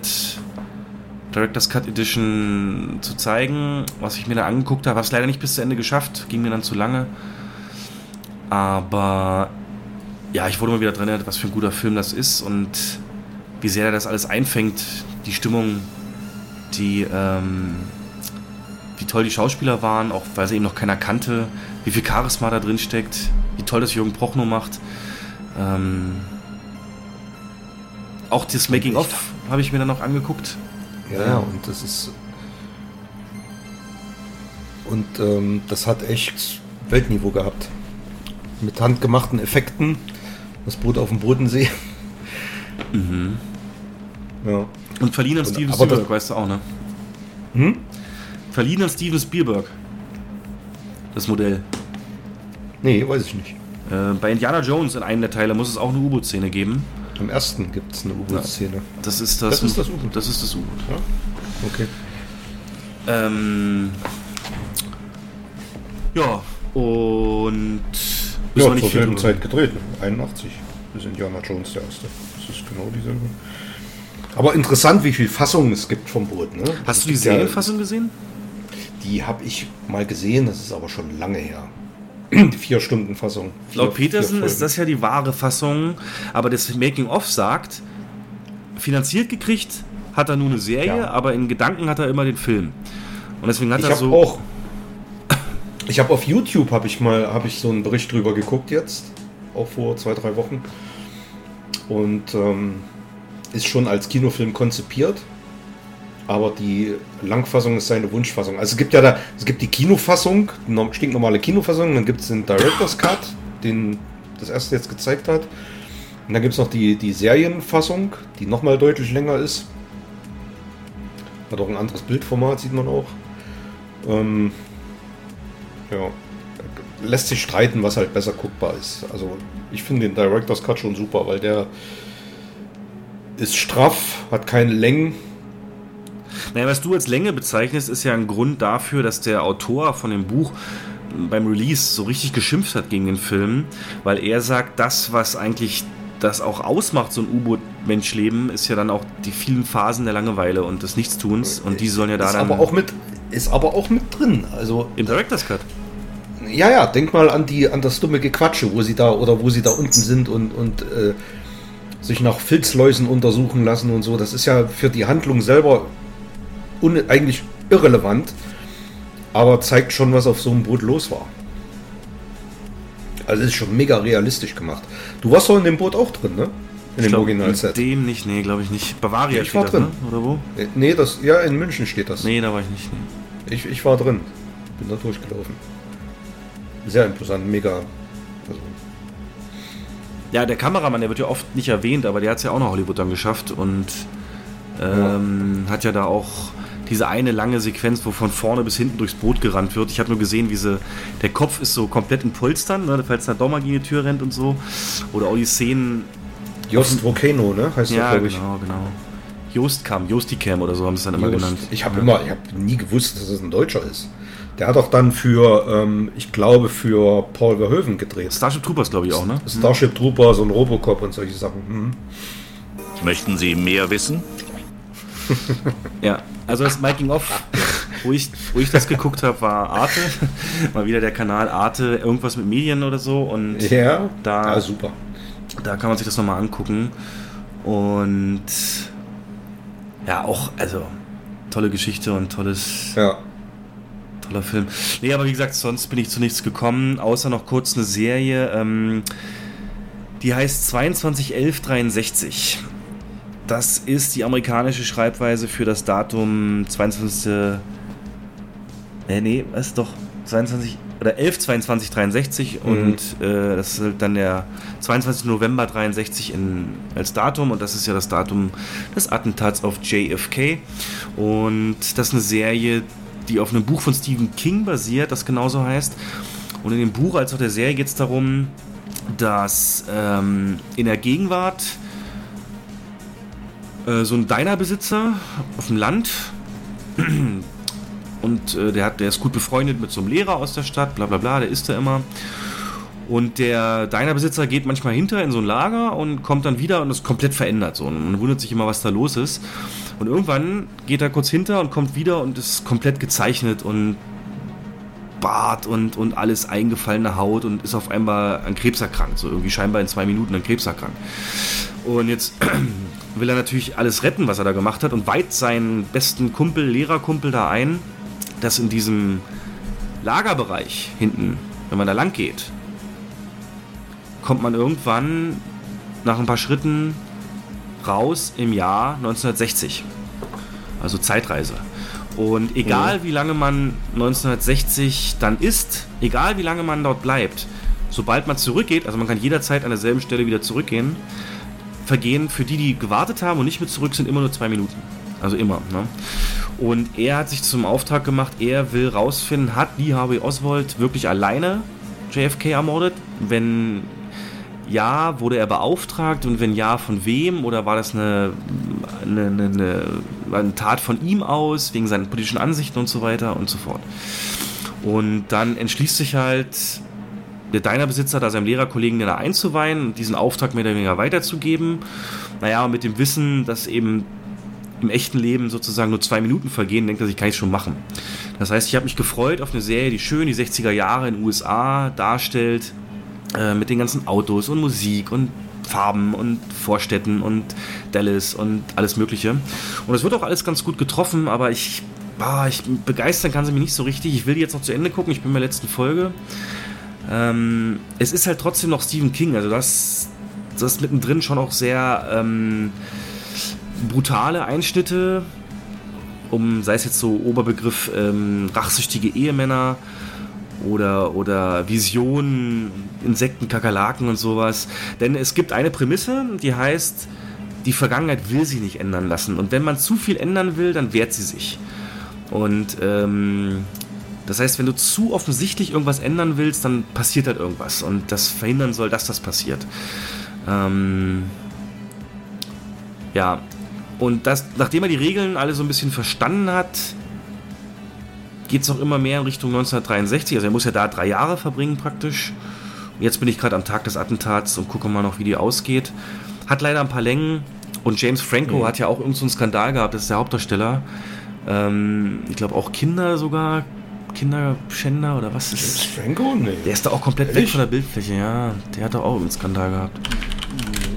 Director's Cut Edition zu zeigen, was ich mir da angeguckt habe. Habe es leider nicht bis zu Ende geschafft, ging mir dann zu lange. Aber ja, ich wurde mal wieder dran erinnert, was für ein guter Film das ist und wie sehr er das alles einfängt, die Stimmung, wie toll die Schauspieler waren, auch weil sie eben noch keiner kannte, wie viel Charisma da drin steckt, wie toll das Jürgen Prochnow macht. Auch das Making-of habe ich mir dann noch angeguckt. Ja, und das ist... Und das hat echt Weltniveau gehabt. Mit handgemachten Effekten. Das Boot auf dem Bodensee. Mhm. Ja. Und verliehen an Steven Spielberg, weißt du auch, ne? Hm? Verliehen an Steven Spielberg. Das Modell. Nee, weiß ich nicht. Bei Indiana Jones in einem der Teile muss es auch eine U-Boot-Szene geben. Im ersten gibt es eine U-Boot-Szene. Ja, das ist das U-Boot. Das ist das U-Boot. Ja? Okay. Ja, und... Ja, zur selben Zeit gedreht. 81 ist Indiana Jones der erste. Das ist genau dieselbe. Aber interessant, wie viel Fassungen es gibt vom Boot. Ne? Hast du die Serienfassung gesehen? Die habe ich mal gesehen, das ist aber schon lange her. 4-Stunden-Fassung. Laut Petersen ist das ja die wahre Fassung, aber das Making-of sagt, finanziert gekriegt hat er nur eine Serie, ja, aber in Gedanken hat er immer den Film. Und deswegen hat ich er so... Auch, ich habe auf YouTube, habe ich so einen Bericht drüber geguckt jetzt, auch vor 2-3 Wochen. Und ist schon als Kinofilm konzipiert, aber die Langfassung ist seine Wunschfassung. Also es gibt ja da, es gibt die Kinofassung, die stinknormale Kinofassung, dann gibt es den Director's Cut, den das erste jetzt gezeigt hat. Und dann gibt es noch die Serienfassung, die nochmal deutlich länger ist. Hat auch ein anderes Bildformat, sieht man auch. Ja, lässt sich streiten, was halt besser guckbar ist. Also ich finde den Director's Cut schon super, weil der ist straff, hat keine Längen. Naja, was du als Länge bezeichnest, ist ja ein Grund dafür, dass der Autor von dem Buch beim Release so richtig geschimpft hat gegen den Film, weil er sagt, das, was eigentlich das auch ausmacht, so ein U-Boot-Menschleben, ist ja dann auch die vielen Phasen der Langeweile und des Nichtstuns, und die sollen ja da dann... Ist aber auch mit drin, also... Im Director's Cut? Ja, denk mal an das dumme Gequatsche, wo sie da unten sind und sich nach Filzläusen untersuchen lassen und so. Das ist ja für die Handlung selber eigentlich irrelevant, aber zeigt schon, was auf so einem Boot los war. Also es ist schon mega realistisch gemacht. Du warst doch in dem Boot auch drin, ne? In dem Originalset. In dem nicht, nee, glaube ich nicht. Bavaria ja, ich war drin. Ne? Oder wo? Nee, das, ja, in München steht das. Nee, da war ich nicht. Nee. Ich war drin. Bin da durchgelaufen. Sehr imposant, mega. Also. Ja, der Kameramann, der wird ja oft nicht erwähnt, aber der hat es ja auch nach Hollywood dann geschafft und hat ja da auch diese eine lange Sequenz, wo von vorne bis hinten durchs Boot gerannt wird. Ich habe nur gesehen, wie der Kopf ist so komplett in Polstern, ne, falls da doch mal gegen die Tür rennt und so. Oder auch die Szenen... Jost Volcano, ne? Heißt ja, glaube ich. Ja, genau. Josticam oder so haben sie es dann immer genannt. Ich habe nie gewusst, dass es ein Deutscher ist. Der hat auch dann für Paul Verhoeven gedreht. Starship Troopers, glaube ich auch, ne? Starship Troopers und Robocop und solche Sachen. Mhm. Möchten Sie mehr wissen? Ja, also das Making-of, wo ich das geguckt habe, war Arte. Mal wieder der Kanal Arte, irgendwas mit Medien oder so. Und ja, da, ja, super. Da kann man sich das nochmal angucken. Und ja, auch, also tolle Geschichte und toller Film. Nee, aber wie gesagt, sonst bin ich zu nichts gekommen, außer noch kurz eine Serie, die heißt 22.11.63. Das ist die amerikanische Schreibweise für das Datum 11.22.63 und das ist dann der 22. November 63 als Datum, und das ist ja das Datum des Attentats auf JFK, und das ist eine Serie, die auf einem Buch von Stephen King basiert, das genauso heißt, und in dem Buch als auch der Serie geht es darum, dass in der Gegenwart so ein Diner-Besitzer auf dem Land und der ist gut befreundet mit so einem Lehrer aus der Stadt, bla bla bla, der isst da immer. Und der Diner-Besitzer geht manchmal hinter in so ein Lager und kommt dann wieder und ist komplett verändert. So. Und man wundert sich immer, was da los ist. Und irgendwann geht er kurz hinter und kommt wieder und ist komplett gezeichnet und Bart und alles eingefallene Haut und ist auf einmal an Krebs erkrankt. So irgendwie scheinbar in 2 Minuten an Krebs erkrankt. Und jetzt will er natürlich alles retten, was er da gemacht hat, und weiht seinen besten Kumpel, Lehrerkumpel da ein, dass in diesem Lagerbereich hinten, wenn man da lang geht, kommt man irgendwann nach ein paar Schritten raus im Jahr 1960. Also Zeitreise. Und egal wie lange man 1960 dann ist, egal wie lange man dort bleibt, sobald man zurückgeht, also man kann jederzeit an derselben Stelle wieder zurückgehen, vergehen für die gewartet haben und nicht mit zurück sind, immer nur 2 Minuten. Also immer, ne? Und er hat sich zum Auftrag gemacht, er will rausfinden, hat Lee Harvey Oswald wirklich alleine JFK ermordet? Wenn ja, wurde er beauftragt, und wenn ja, von wem? Oder war das eine Tat von ihm aus, wegen seinen politischen Ansichten und so weiter und so fort? Und dann entschließt sich halt der Diner-Besitzer, da seinem Lehrerkollegen da einzuweihen und diesen Auftrag mehr oder weniger weiterzugeben. Naja, mit dem Wissen, dass eben im echten Leben sozusagen nur 2 Minuten vergehen und denkt, das kann ich schon machen. Das heißt, ich habe mich gefreut auf eine Serie, die schön die 60er Jahre in den USA darstellt, mit den ganzen Autos und Musik und Farben und Vorstädten und Dallas und alles Mögliche. Und es wird auch alles ganz gut getroffen, aber ich begeistern kann sie mich nicht so richtig. Ich will die jetzt noch zu Ende gucken, ich bin bei der letzten Folge. Es ist halt trotzdem noch Stephen King, also das mittendrin schon auch sehr brutale Einschnitte, sei es jetzt so Oberbegriff rachsüchtige Ehemänner oder Visionen, Insekten, Kakerlaken und sowas. Denn es gibt eine Prämisse, die heißt, die Vergangenheit will sich nicht ändern lassen. Und wenn man zu viel ändern will, dann wehrt sie sich. Und das heißt, wenn du zu offensichtlich irgendwas ändern willst, dann passiert halt irgendwas. Und das verhindern soll, dass das passiert. Ja, und das, nachdem er die Regeln alle so ein bisschen verstanden hat, geht es noch immer mehr in Richtung 1963. Also er muss ja da 3 Jahre verbringen praktisch. Und jetzt bin ich gerade am Tag des Attentats und gucke mal noch, wie die ausgeht. Hat leider ein paar Längen. Und James Franco hat ja auch irgend so einen Skandal gehabt. Das ist der Hauptdarsteller. Ich glaube auch Kinder sogar. Kinderschänder oder was ist das? Franco? Nee. Der ist da auch komplett weg von der Bildfläche, ja. Der hat doch auch einen Skandal gehabt.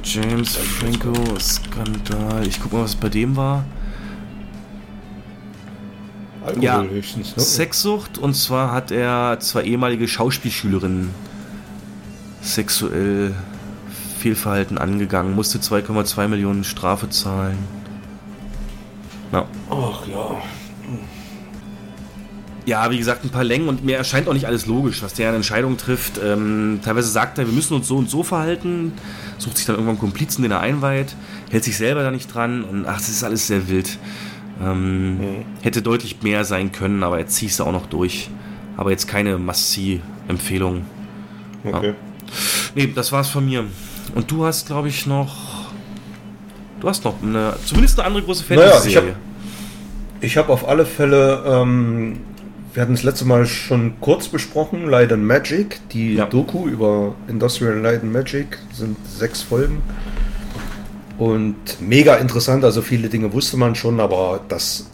James Franco, Skandal. Ich guck mal, was bei dem war. Alkohol höchstens, ne? Sexsucht, und zwar hat er 2 ehemalige Schauspielschülerinnen sexuell Fehlverhalten angegangen, musste 2,2 Millionen Strafe zahlen. Ja. Ach ja. Ja, wie gesagt, ein paar Längen, und mir erscheint auch nicht alles logisch, was der an Entscheidungen trifft. Teilweise sagt er, wir müssen uns so und so verhalten, sucht sich dann irgendwann einen Komplizen, den er einweiht, hält sich selber da nicht dran, und ach, das ist alles sehr wild. Hätte deutlich mehr sein können, aber jetzt ziehst du auch noch durch. Aber jetzt keine Must-See-Empfehlung. Okay. Ja. Nee, das war's von mir. Und du hast, glaube ich, noch... Du hast noch zumindest eine andere große Fantasy-Serie. Naja, ich habe auf alle Fälle... Wir hatten das letzte Mal schon kurz besprochen, Light and Magic, die Doku über Industrial Light and Magic, sind 6 Folgen und mega interessant, also viele Dinge wusste man schon, aber dass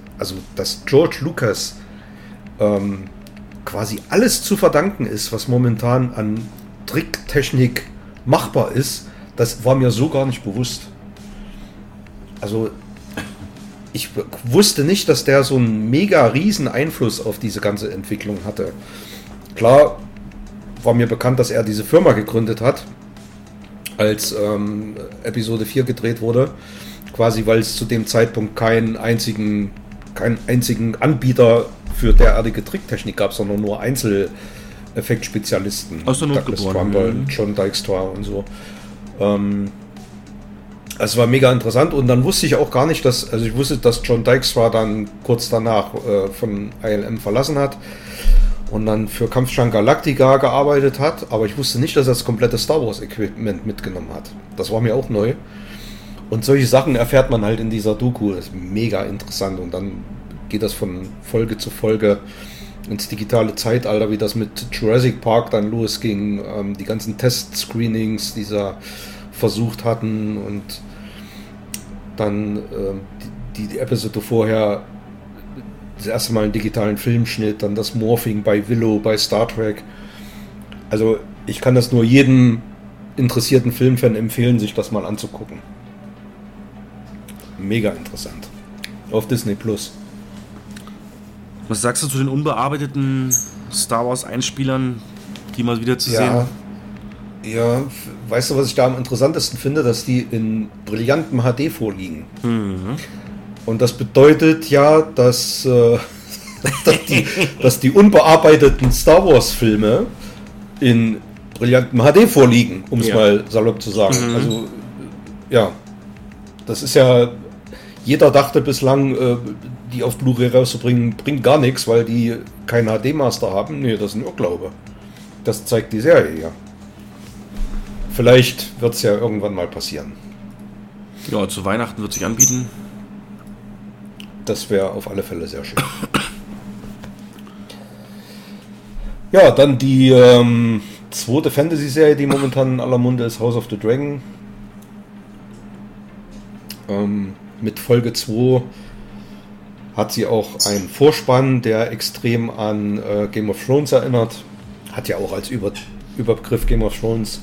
George Lucas quasi alles zu verdanken ist, was momentan an Tricktechnik machbar ist, das war mir so gar nicht bewusst. Also ich wusste nicht, dass der so einen mega riesen Einfluss auf diese ganze Entwicklung hatte. Klar war mir bekannt, dass er diese Firma gegründet hat, als Episode 4 gedreht wurde. Quasi, weil es zu dem Zeitpunkt keinen einzigen Anbieter für derartige Tricktechnik gab, sondern nur Einzeleffektspezialisten. Aus der Not geboren. Douglas Trumbull, John Dykstra und so. Es war mega interessant, und dann wusste ich auch gar nicht, dass John Dykstra dann kurz danach von ILM verlassen hat und dann für Kampfstern Galactica gearbeitet hat, aber ich wusste nicht, dass er das komplette Star Wars Equipment mitgenommen hat. Das war mir auch neu. Und solche Sachen erfährt man halt in dieser Doku, das ist mega interessant, und dann geht das von Folge zu Folge ins digitale Zeitalter, wie das mit Jurassic Park dann losging, die ganzen Test-Screenings, dieser versucht hatten, und dann die Episode vorher das erste Mal einen digitalen Filmschnitt, dann das Morphing bei Willow, bei Star Trek. Also ich kann das nur jedem interessierten Filmfan empfehlen, sich das mal anzugucken. Mega interessant. Auf Disney Plus. Was sagst du zu den unbearbeiteten Star Wars Einspielern, die mal wieder zu sehen? Ja, weißt du, was ich da am interessantesten finde? Dass die in brillantem HD vorliegen. Mhm. Und das bedeutet ja, dass die unbearbeiteten Star Wars Filme in brillantem HD vorliegen, um es mal salopp zu sagen. Mhm. Also, ja, das ist ja, jeder dachte bislang, die auf Blu-ray rauszubringen, bringt gar nichts, weil die keinen HD-Master haben. Nee, das ist ein Irrglaube. Das zeigt die Serie ja. Vielleicht wird es ja irgendwann mal passieren. Ja, zu Weihnachten wird sich anbieten. Das wäre auf alle Fälle sehr schön. Ja, dann die zweite Fantasy-Serie, die momentan in aller Munde ist, House of the Dragon. mit Folge 2 hat sie auch einen Vorspann, der extrem an Game of Thrones erinnert. Hat ja auch als Überbegriff Game of Thrones.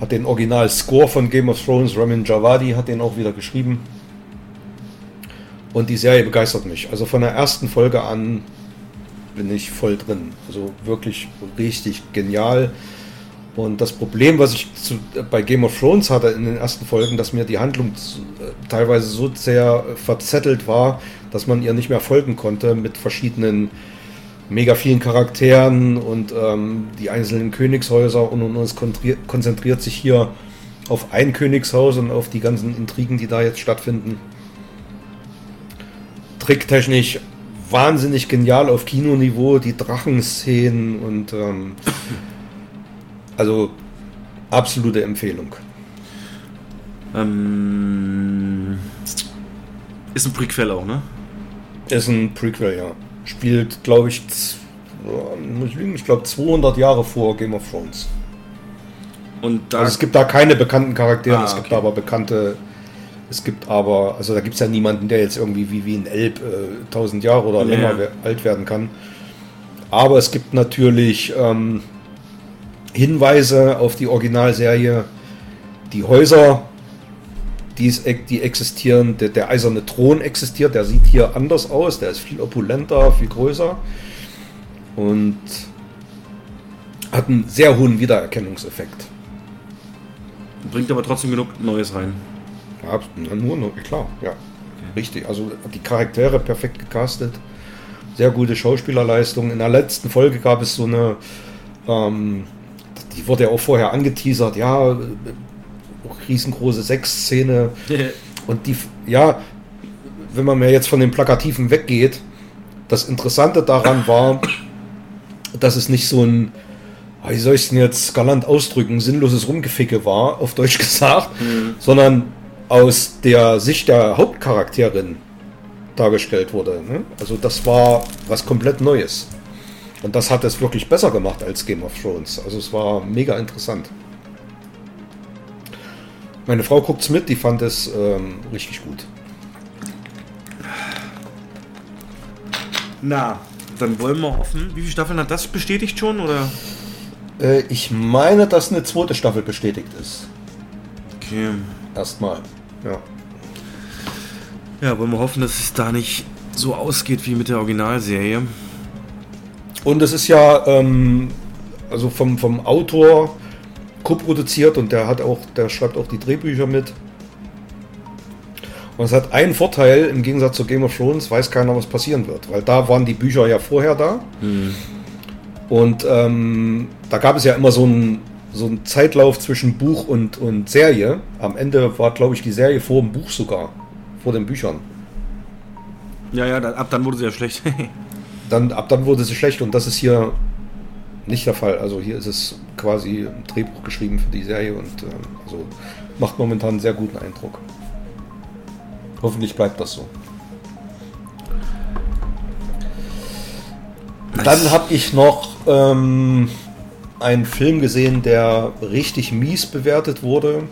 Hat den Original-Score von Game of Thrones, Ramin Djawadi hat den auch wieder geschrieben. Und die Serie begeistert mich. Also von der ersten Folge an bin ich voll drin. Also wirklich richtig genial. Und das Problem, was ich bei Game of Thrones hatte in den ersten Folgen, dass mir die Handlung teilweise so sehr verzettelt war, dass man ihr nicht mehr folgen konnte mit verschiedenen mega vielen Charakteren und die einzelnen Königshäuser und es konzentriert sich hier auf ein Königshaus und auf die ganzen Intrigen, die da jetzt stattfinden. Tricktechnisch wahnsinnig genial auf Kinoniveau, die Drachenszenen und also absolute Empfehlung. Ist ein Prequel auch, ne? Ist ein Prequel, ja. Spielt, glaube ich, 200 Jahre vor Game of Thrones. Und also es gibt da keine bekannten Charaktere, es gibt aber bekannte, also da gibt es ja niemanden, der jetzt irgendwie wie ein Elb 1000 Jahre oder länger alt werden kann. Aber es gibt natürlich Hinweise auf die Originalserie, die Häuser, die existieren, der eiserne Thron existiert, der sieht hier anders aus, der ist viel opulenter, viel größer und hat einen sehr hohen Wiedererkennungseffekt. Bringt aber trotzdem genug Neues rein. Ja, nur klar, ja. Richtig, also die Charaktere perfekt gecastet, sehr gute Schauspielerleistung. In der letzten Folge gab es so eine, die wurde ja auch vorher angeteasert, ja, riesengroße Sexszene und die, ja, wenn man mir jetzt von den Plakativen weggeht, das Interessante daran war, dass es nicht so ein, wie soll ich es denn jetzt galant ausdrücken, sinnloses Rumgeficke war, auf Deutsch gesagt, sondern aus der Sicht der Hauptcharakterin dargestellt wurde. Ne? Also das war was komplett Neues. Und das hat es wirklich besser gemacht als Game of Thrones. Also es war mega interessant. Meine Frau guckt es mit, die fand es richtig gut. Na, dann wollen wir hoffen. Wie viele Staffeln hat das bestätigt schon? Oder? Ich meine, dass eine zweite Staffel bestätigt ist. Okay. Erstmal, ja. Ja, wollen wir hoffen, dass es da nicht so ausgeht wie mit der Originalserie. Und es ist ja also vom Autor produziert und der schreibt auch die Drehbücher mit. Und es hat einen Vorteil, im Gegensatz zu Game of Thrones weiß keiner, was passieren wird, weil da waren die Bücher ja vorher da. Und da gab es ja immer so einen Zeitlauf zwischen Buch und Serie. Am Ende war, glaube ich, die Serie vor dem Buch sogar, vor den Büchern. Ja, ab dann wurde sie ja schlecht. Und das ist hier nicht der Fall. Also hier ist es quasi ein Drehbuch geschrieben für die Serie und also macht momentan einen sehr guten Eindruck. Hoffentlich bleibt das so. Nice. Dann habe ich noch einen Film gesehen, der richtig mies bewertet wurde.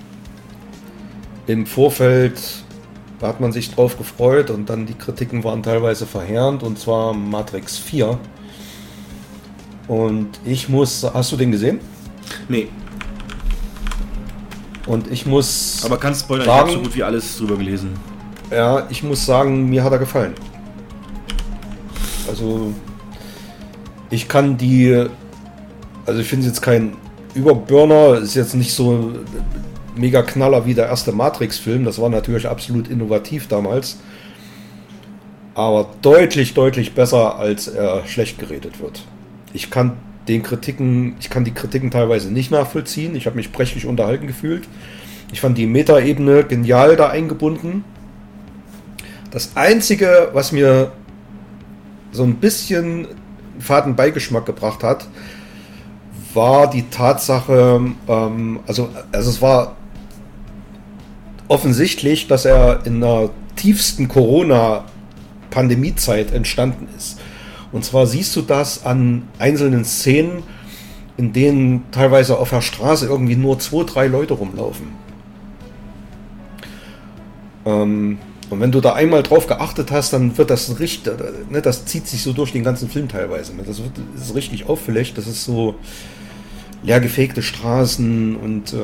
Im Vorfeld hat man sich drauf gefreut und dann die Kritiken waren teilweise verheerend, und zwar Matrix 4. Und ich muss... Hast du den gesehen? Nee. Und ich muss... Aber kannst spoilern, ich habe so gut wie alles drüber gelesen. Ja, ich muss sagen, mir hat er gefallen. Also... ich finde es jetzt kein Überburner, ist jetzt nicht so ein mega Knaller wie der erste Matrix-Film. Das war natürlich absolut innovativ damals. Aber deutlich, deutlich besser, als er schlecht geredet wird. Ich kann die Kritiken teilweise nicht nachvollziehen. Ich habe mich prächtig unterhalten gefühlt. Ich fand die Metaebene genial da eingebunden. Das Einzige, was mir so ein bisschen faden Beigeschmack gebracht hat, war die Tatsache, also es war offensichtlich, dass er in der tiefsten Corona-Pandemie-Zeit entstanden ist. Und zwar siehst du das an einzelnen Szenen, in denen teilweise auf der Straße irgendwie nur 2-3 Leute rumlaufen. Und wenn du da einmal drauf geachtet hast, dann wird das richtig, ne, das zieht sich so durch den ganzen Film teilweise. Das ist richtig auffällig, das ist so leer gefegte Straßen und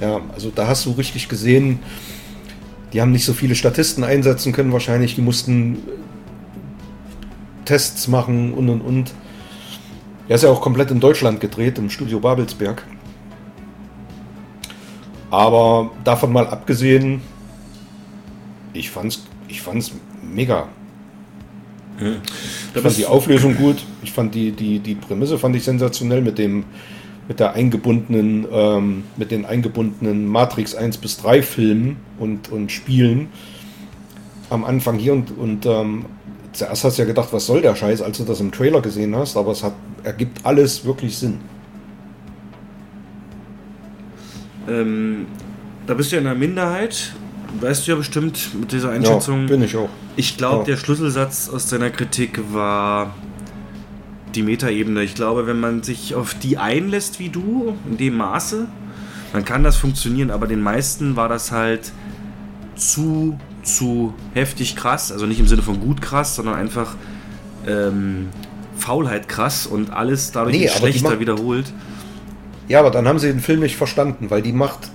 ja, also da hast du richtig gesehen, die haben nicht so viele Statisten einsetzen können wahrscheinlich, die mussten Tests machen und. Er ist ja auch komplett in Deutschland gedreht, im Studio Babelsberg. Aber davon mal abgesehen, ich fand's mega. Ich fand die Auflösung gut, ich fand die Prämisse fand ich sensationell mit den eingebundenen Matrix 1 bis 3 Filmen und Spielen. Am Anfang hier und zuerst hast du ja gedacht, was soll der Scheiß, als du das im Trailer gesehen hast, aber es ergibt alles wirklich Sinn. Da bist du ja in der Minderheit, weißt du ja bestimmt mit dieser Einschätzung. Ja, bin ich auch. Ich glaube, ja. Der Schlüsselsatz aus deiner Kritik war die Metaebene. Ich glaube, wenn man sich auf die einlässt wie du, in dem Maße, dann kann das funktionieren, aber den meisten war das halt zu heftig krass, also nicht im Sinne von gut krass, sondern einfach Faulheit krass und alles dadurch schlechter wiederholt. Ja, aber dann haben sie den Film nicht verstanden, weil die macht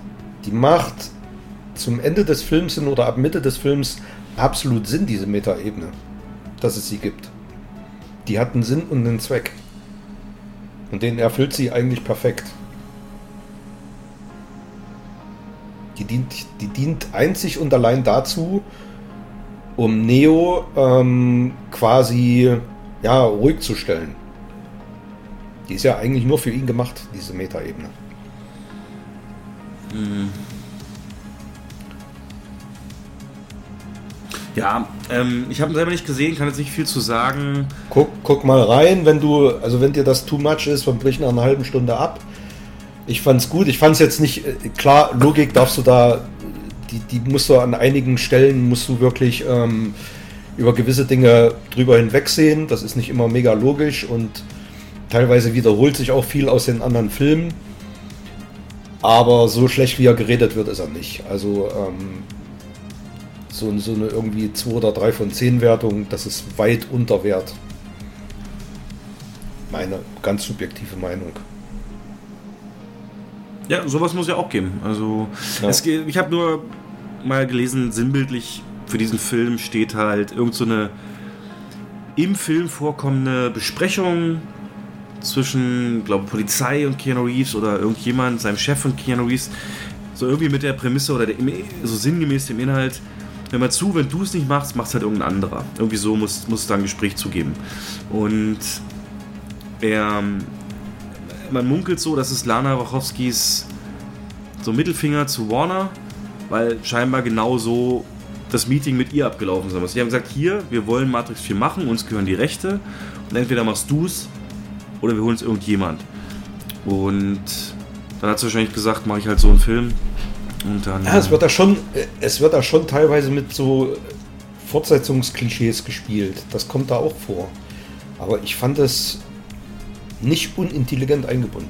zum Ende des Films hin oder ab Mitte des Films absolut Sinn, diese Metaebene, dass es sie gibt. Die hat einen Sinn und einen Zweck. Und den erfüllt sie eigentlich perfekt. Die dient einzig und allein dazu, um Neo quasi ja, ruhig zu stellen. Die ist ja eigentlich nur für ihn gemacht, diese Metaebene. Ja, ich habe ihn selber nicht gesehen, kann jetzt nicht viel zu sagen. Guck mal rein, wenn dir das too much ist, dann brich nach einer halben Stunde ab. Ich fand's gut, ich fand's jetzt nicht, klar, Logik darfst du da, die musst du an einigen Stellen, musst du wirklich über gewisse Dinge drüber hinwegsehen, das ist nicht immer mega logisch und teilweise wiederholt sich auch viel aus den anderen Filmen, aber so schlecht wie er geredet wird, ist er nicht, also so eine irgendwie 2 oder 3 von 10 Wertung, das ist weit unter Wert, meine ganz subjektive Meinung. Ja, sowas muss ja auch geben. Also ja. Ich habe nur mal gelesen, sinnbildlich für diesen Film steht halt irgend so eine im Film vorkommende Besprechung zwischen, glaube Polizei und Keanu Reeves oder irgendjemand, seinem Chef und Keanu Reeves, so irgendwie mit der Prämisse oder so sinngemäß dem Inhalt, hör mal zu, wenn du es nicht machst, macht es halt irgendein anderer. Irgendwie so muss da ein Gespräch zugeben. Und man munkelt so, das ist Lana Wachowskis so Mittelfinger zu Warner, weil scheinbar genau so das Meeting mit ihr abgelaufen sein muss. Die haben gesagt, hier, wir wollen Matrix 4 machen, uns gehören die Rechte und entweder machst du es oder wir holen es irgendjemand. Und dann hat sie wahrscheinlich gesagt, mache ich halt so einen Film. Und dann, ja, es wird da schon teilweise mit so Fortsetzungsklischees gespielt. Das kommt da auch vor. Aber ich fand das nicht unintelligent eingebunden.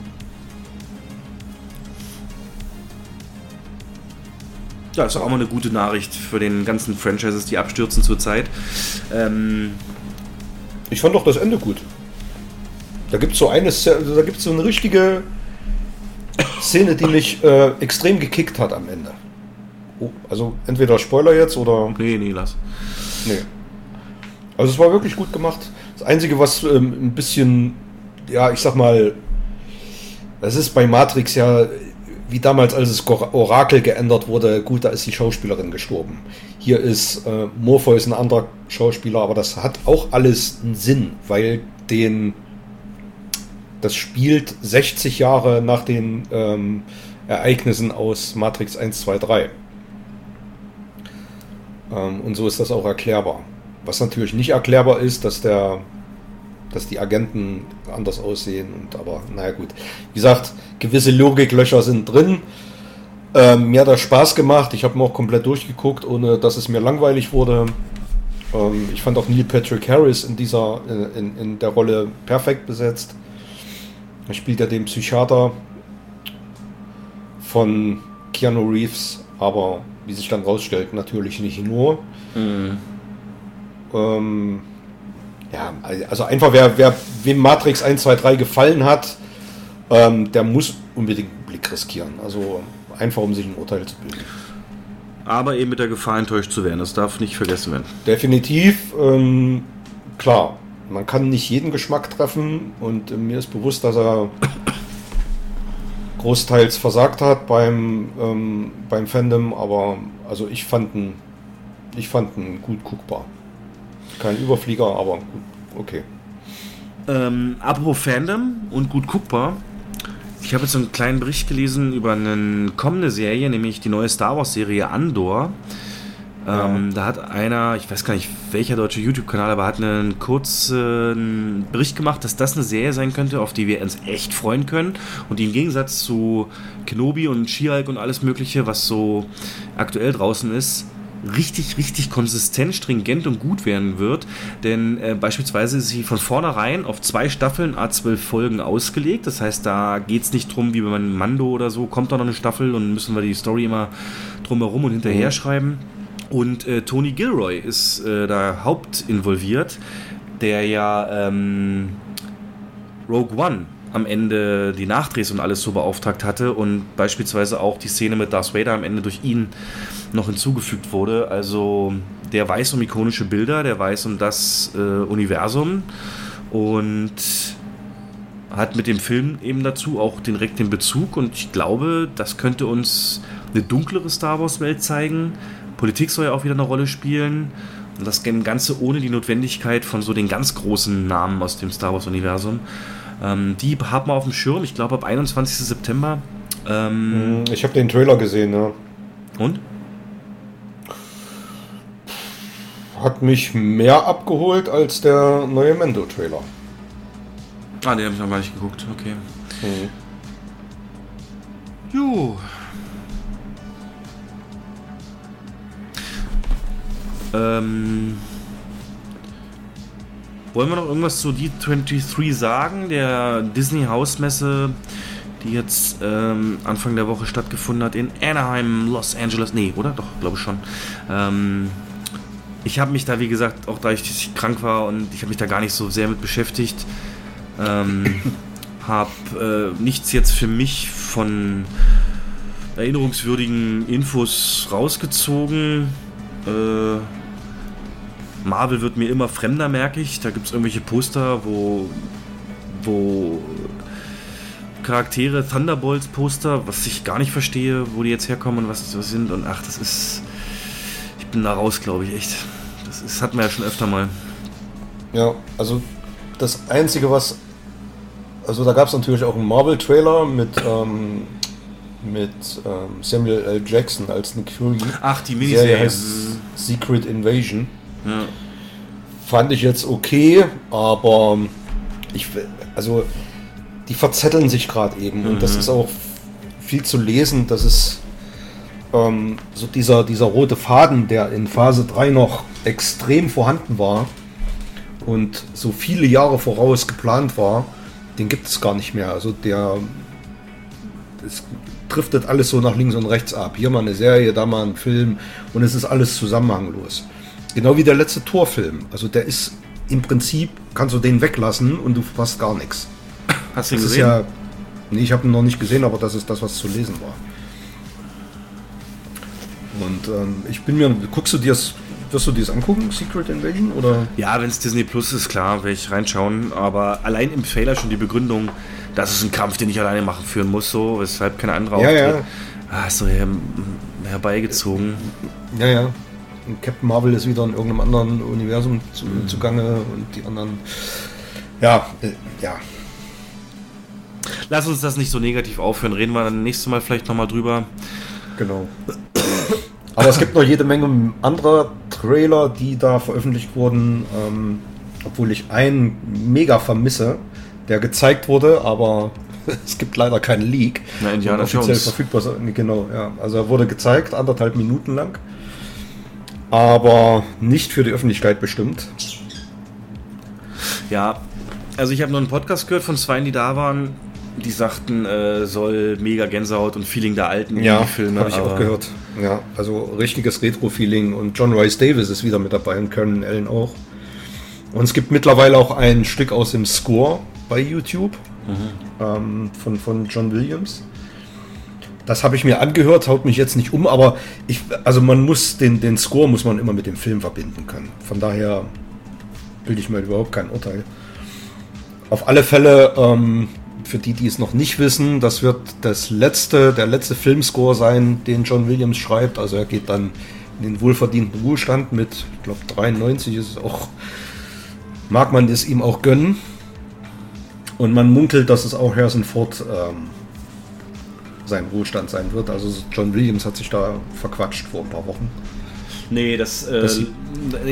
Ja, ist auch mal eine gute Nachricht für den ganzen Franchises, die abstürzen zurzeit. Ich fand doch das Ende gut. Da gibt es so eine richtige Szene, die mich extrem gekickt hat am Ende. Oh, also entweder Spoiler jetzt oder... Nee, lass. Nee. Also es war wirklich gut gemacht. Das Einzige, was ein bisschen... Ja, ich sag mal, das ist bei Matrix ja, wie damals, als das Orakel geändert wurde, gut, da ist die Schauspielerin gestorben. Hier ist Morpheus ein anderer Schauspieler, aber das hat auch alles einen Sinn, weil das spielt 60 Jahre nach den Ereignissen aus Matrix 1, 2, 3. Und so ist das auch erklärbar. Was natürlich nicht erklärbar ist, dass die Agenten anders aussehen, aber naja gut. Wie gesagt, gewisse Logiklöcher sind drin. Mir hat das Spaß gemacht. Ich habe mir auch komplett durchgeguckt, ohne dass es mir langweilig wurde. Ich fand auch Neil Patrick Harris in der Rolle perfekt besetzt. Er spielt ja den Psychiater von Keanu Reeves Aber wie sich dann rausstellt, natürlich nicht nur. Mhm. Ja, also einfach, wem Matrix 1, 2, 3 gefallen hat, der muss unbedingt einen Blick riskieren. Also einfach, um sich ein Urteil zu bilden. Aber eben mit der Gefahr, enttäuscht zu werden. Das darf nicht vergessen werden. Definitiv. Klar, man kann nicht jeden Geschmack treffen. Und mir ist bewusst, dass er großteils versagt hat beim Fandom. Aber also ich fand ihn gut guckbar. Kein Überflieger, aber gut, okay. Apropos Fandom und gut guckbar. Ich habe jetzt einen kleinen Bericht gelesen über eine kommende Serie, nämlich die neue Star Wars Serie Andor. Ja. Da hat einer, ich weiß gar nicht welcher deutsche YouTube-Kanal, aber hat einen kurzen Bericht gemacht, dass das eine Serie sein könnte, auf die wir uns echt freuen können und die im Gegensatz zu Kenobi und She-Hulk und alles mögliche, was so aktuell draußen ist, richtig, richtig konsistent, stringent und gut werden wird, denn beispielsweise ist sie von vornherein auf 2 Staffeln à 12 Folgen ausgelegt, das heißt, da geht es nicht drum, wie bei Mando oder so, kommt da noch eine Staffel und müssen wir die Story immer drumherum und hinterher schreiben. Und Tony Gilroy ist da hauptinvolviert, der ja Rogue One am Ende die Nachdrehs und alles so beauftragt hatte und beispielsweise auch die Szene mit Darth Vader am Ende durch ihn noch hinzugefügt wurde. Also der weiß um ikonische Bilder, der weiß um das Universum und hat mit dem Film eben dazu auch direkt den Bezug. Und ich glaube, das könnte uns eine dunklere Star Wars Welt zeigen. Politik soll ja auch wieder eine Rolle spielen. Und das Ganze ohne die Notwendigkeit von so den ganz großen Namen aus dem Star Wars Universum. Die hat man auf dem Schirm, ich glaube ab 21. September. Ich habe den Trailer gesehen, ja. Und? Hat mich mehr abgeholt als der neue Mando-Trailer. Ah, den habe ich noch gar nicht geguckt, okay. Mhm. Jo. Wollen wir noch irgendwas zu D23 sagen, der Disney-Hausmesse, die jetzt Anfang der Woche stattgefunden hat in Anaheim, Los Angeles, nee, oder? Doch, glaube ich schon. Ich habe mich da, wie gesagt, auch da ich krank war und ich habe mich da gar nicht so sehr mit beschäftigt, habe nichts jetzt für mich von erinnerungswürdigen Infos rausgezogen. Marvel wird mir immer fremder, merke ich. Da gibt es irgendwelche Poster, wo Charaktere, Thunderbolts-Poster, was ich gar nicht verstehe, wo die jetzt herkommen und was das sind. Und ach, das ist... Ich bin da raus, glaube ich, echt. Das hatten wir ja schon öfter mal. Ja, also das Einzige, was... Also da gab es natürlich auch einen Marvel-Trailer mit Samuel L. Jackson als Nick Fury. Ach, die Miniserie heißt Secret Invasion. Ja. Fand ich jetzt okay, aber die verzetteln sich gerade eben und das ist auch viel zu lesen, das ist so dieser rote Faden, der in Phase 3 noch extrem vorhanden war und so viele Jahre voraus geplant war, den gibt es gar nicht mehr, also es driftet alles so nach links und rechts ab, hier mal eine Serie, da mal ein Film und es ist alles zusammenhanglos. Genau wie der letzte Torfilm. Also der ist im Prinzip, kannst du den weglassen und du fasst gar nichts. Hast du ihn gesehen? Ja, nee, ich habe ihn noch nicht gesehen, aber das ist das, was zu lesen war. Und wirst du dir das angucken, Secret Invasion? Oder? Ja, wenn es Disney Plus ist, klar, werde ich reinschauen. Aber allein im Trailer schon die Begründung, das ist ein Kampf, den ich alleine führen muss, so, weshalb keine andere Auftritt. Ja. Ah, so herbeigezogen. Ja. Und Captain Marvel ist wieder in irgendeinem anderen Universum zugange und die anderen... Ja. Lass uns das nicht so negativ aufhören. Reden wir dann nächstes Mal vielleicht nochmal drüber. Genau. Aber es gibt noch jede Menge anderer Trailer, die da veröffentlicht wurden, obwohl ich einen mega vermisse, der gezeigt wurde, aber es gibt leider keinen Leak. Na, Indiana offiziell verfügbar. Genau, ja. Also er wurde gezeigt, anderthalb Minuten lang. Aber nicht für die Öffentlichkeit bestimmt. Ja, also ich habe noch einen Podcast gehört von zwei, die da waren. die sagten, soll mega Gänsehaut und Feeling der alten Filme. Ja, habe ich auch gehört. Ja, also richtiges Retro-Feeling. Und John Rhys Davies ist wieder mit dabei und Karen Allen auch. Und es gibt mittlerweile auch ein Stück aus dem Score bei YouTube von John Williams. Das habe ich mir angehört, haut mich jetzt nicht um, aber man muss den Score muss man immer mit dem Film verbinden können. Von daher bilde ich mir überhaupt kein Urteil. Auf alle Fälle, für die, die es noch nicht wissen, das wird der letzte Filmscore sein, den John Williams schreibt. Also er geht dann in den wohlverdienten Ruhestand mit, ich glaube, 93 ist es auch, mag man es ihm auch gönnen. Und man munkelt, dass es auch Harrison Ford sein Ruhestand sein wird. Also John Williams hat sich da verquatscht vor ein paar Wochen. Nee,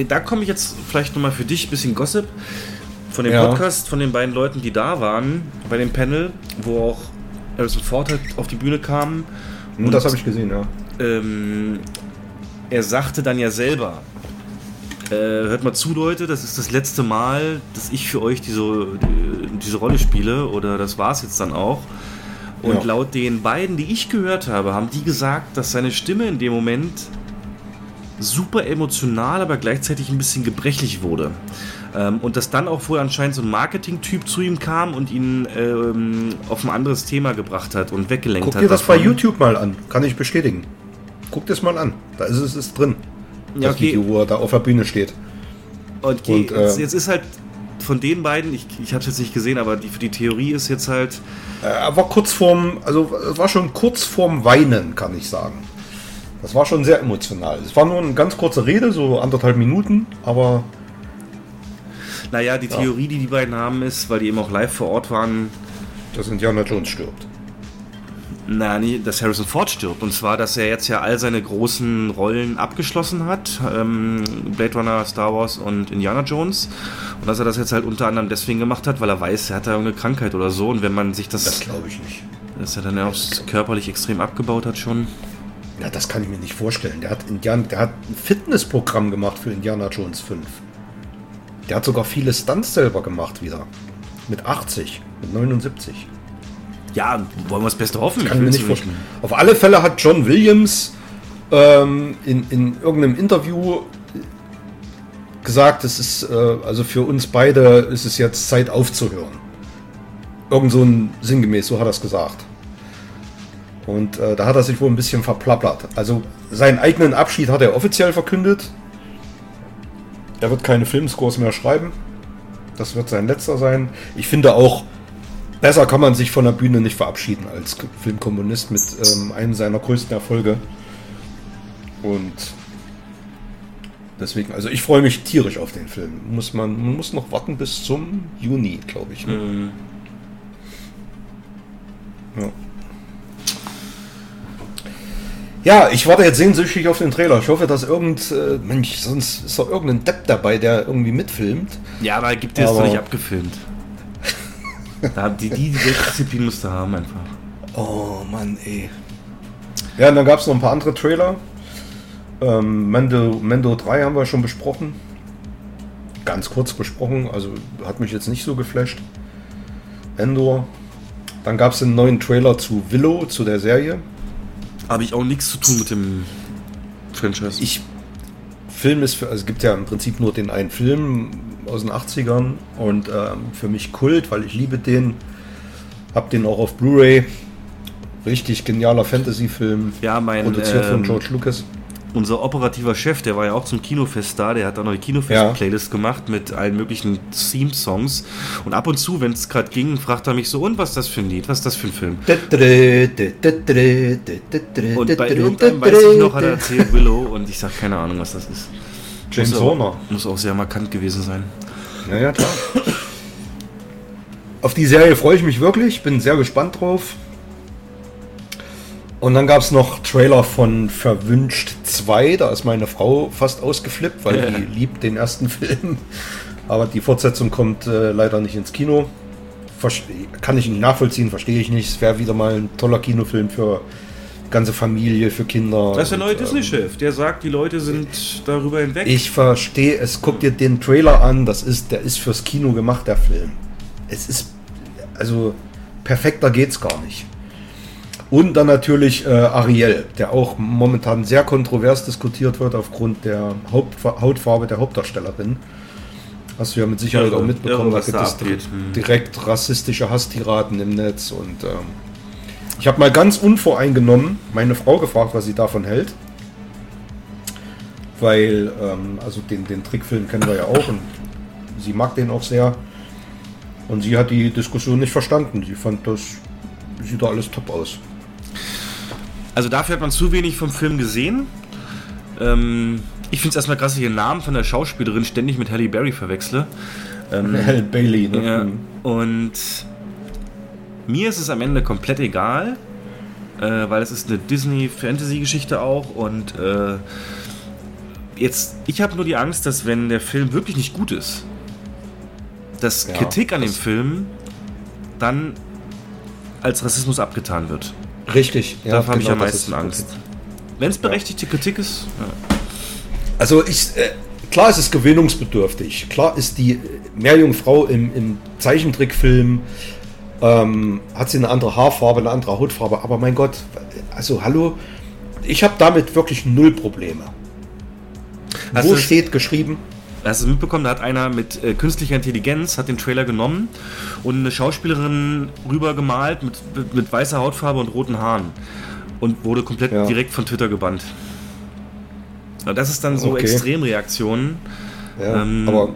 da komme ich jetzt vielleicht nochmal für dich ein bisschen Gossip von dem Podcast, von den beiden Leuten, die da waren, bei dem Panel, wo auch Harrison Ford halt auf die Bühne kam. Und das habe ich gesehen, ja. Er sagte dann ja selber, hört mal zu, Leute, das ist das letzte Mal, dass ich für euch diese Rolle spiele, oder das war's jetzt dann auch. Und laut den beiden, die ich gehört habe, haben die gesagt, dass seine Stimme in dem Moment super emotional, aber gleichzeitig ein bisschen gebrechlich wurde. Und dass dann auch wohl anscheinend so ein Marketing-Typ zu ihm kam und ihn auf ein anderes Thema gebracht hat und weggelenkt hat. Guck dir das bei YouTube mal an, kann ich bestätigen. Guck dir das mal an, da ist es drin. Ja, okay. Das Video, wo er da auf der Bühne steht. Okay, und, jetzt ist halt von den beiden, ich habe es jetzt nicht gesehen, aber die Theorie ist jetzt halt... es war schon kurz vorm Weinen, kann ich sagen. Das war schon sehr emotional. Es war nur eine ganz kurze Rede, so 1,5 Minuten, aber... Naja, die Theorie, die beiden haben, ist, weil die eben auch live vor Ort waren... Dass Indiana Jones stirbt. Nein, dass Harrison Ford stirbt. Und zwar, dass er jetzt ja all seine großen Rollen abgeschlossen hat. Blade Runner, Star Wars und Indiana Jones. Und dass er das jetzt halt unter anderem deswegen gemacht hat, weil er weiß, er hat da irgendeine Krankheit oder so. Und wenn man sich das... Das glaube ich nicht. Dass er dann ja auch körperlich extrem abgebaut hat schon. Ja, das kann ich mir nicht vorstellen. Der hat ein Fitnessprogramm gemacht für Indiana Jones 5. Der hat sogar viele Stunts selber gemacht wieder. Mit 80, mit 79. Ja, wollen wir das Beste hoffen? Kann ich mir nicht vorstellen. Auf alle Fälle hat John Williams in irgendeinem Interview gesagt, es ist für uns beide ist es jetzt Zeit aufzuhören. Irgend so ein sinngemäß, so hat er es gesagt. Und da hat er sich wohl ein bisschen verplappert. Also seinen eigenen Abschied hat er offiziell verkündet. Er wird keine Filmscores mehr schreiben. Das wird sein letzter sein. Ich finde auch, besser kann man sich von der Bühne nicht verabschieden als Filmkomponist mit einem seiner größten Erfolge. Und deswegen, also ich freue mich tierisch auf den Film. Man muss noch warten bis zum Juni, glaube ich. Ne? Mhm. Ja, ich warte jetzt sehnsüchtig auf den Trailer. Ich hoffe, dass sonst ist doch irgendein Depp dabei, der irgendwie mitfilmt. Ja, aber gibt es doch nicht abgefilmt. Da haben die Disziplin musste haben einfach. Oh Mann, ey. Ja, und dann gab es noch ein paar andere Trailer. Mando 3 haben wir schon besprochen. Ganz kurz besprochen, also hat mich jetzt nicht so geflasht. Endor. Dann gab es einen neuen Trailer zu Willow, zu der Serie. Habe ich auch nichts zu tun mit dem Franchise. Es gibt ja im Prinzip nur den einen Film aus den 80ern und für mich Kult, weil ich liebe den. Hab den auch auf Blu-ray. Richtig genialer Fantasy-Film. Ja, produziert von George Lucas. Unser operativer Chef, der war ja auch zum Kinofest da, der hat auch noch eine Kinofest-Playlist gemacht mit allen möglichen Theme-Songs. Und ab und zu, wenn es gerade ging, fragt er mich so, und was ist das für ein Lied, was ist das für ein Film? Und bei irgendeinem, weiß ich noch, hat er erzählt, Willow, und ich sag keine Ahnung, was das ist. James Horner. Muss auch sehr markant gewesen sein. Naja, klar. Auf die Serie freue ich mich wirklich, bin sehr gespannt drauf. Und dann gab es noch Trailer von Verwünscht 2. Da ist meine Frau fast ausgeflippt, weil die liebt den ersten Film. Aber die Fortsetzung kommt leider nicht ins Kino. Kann ich nicht nachvollziehen, verstehe ich nicht. Es wäre wieder mal ein toller Kinofilm für die ganze Familie, für Kinder. Das ist der neue Disney-Chef. Der sagt, die Leute sind darüber hinweg. Ich verstehe es. Guck dir den Trailer an. Der ist fürs Kino gemacht, der Film. Es ist... Also... perfekter geht's gar nicht. Und dann natürlich Ariel, der auch momentan sehr kontrovers diskutiert wird aufgrund der Hautfarbe der Hauptdarstellerin. Hast du ja mit Sicherheit auch mitbekommen, da gibt es direkt rassistische Hasstiraden im Netz. Und ich habe mal ganz unvoreingenommen meine Frau gefragt, was sie davon hält. Weil, also den Trickfilm kennen wir ja auch und sie mag den auch sehr. Und sie hat die Diskussion nicht verstanden. Sie fand, das sieht da alles top aus. Also dafür hat man zu wenig vom Film gesehen. Ich finde es erstmal krass, dass ich den Namen von der Schauspielerin ständig mit Halle Berry verwechsle. Halle Bailey, ne? Ja, und mir ist es am Ende komplett egal, weil es ist eine Disney-Fantasy-Geschichte auch. Und jetzt, ich habe nur die Angst, dass wenn der Film wirklich nicht gut ist, dass Kritik an dem Film dann als Rassismus abgetan wird. Richtig. Ja, da habe ich am meisten Angst. Wenn es berechtigte Kritik ist. Ja. Also klar ist es gewöhnungsbedürftig. Klar ist die Meerjungfrau im Zeichentrickfilm, hat sie eine andere Haarfarbe, eine andere Hautfarbe. Aber mein Gott, also hallo, ich habe damit wirklich null Probleme. Hast Wo steht geschrieben? Hast du es mitbekommen, da hat einer mit künstlicher Intelligenz, hat den Trailer genommen und eine Schauspielerin rüber gemalt mit weißer Hautfarbe und roten Haaren und wurde komplett direkt von Twitter gebannt. Na, das ist dann so Extremreaktionen. Ja, aber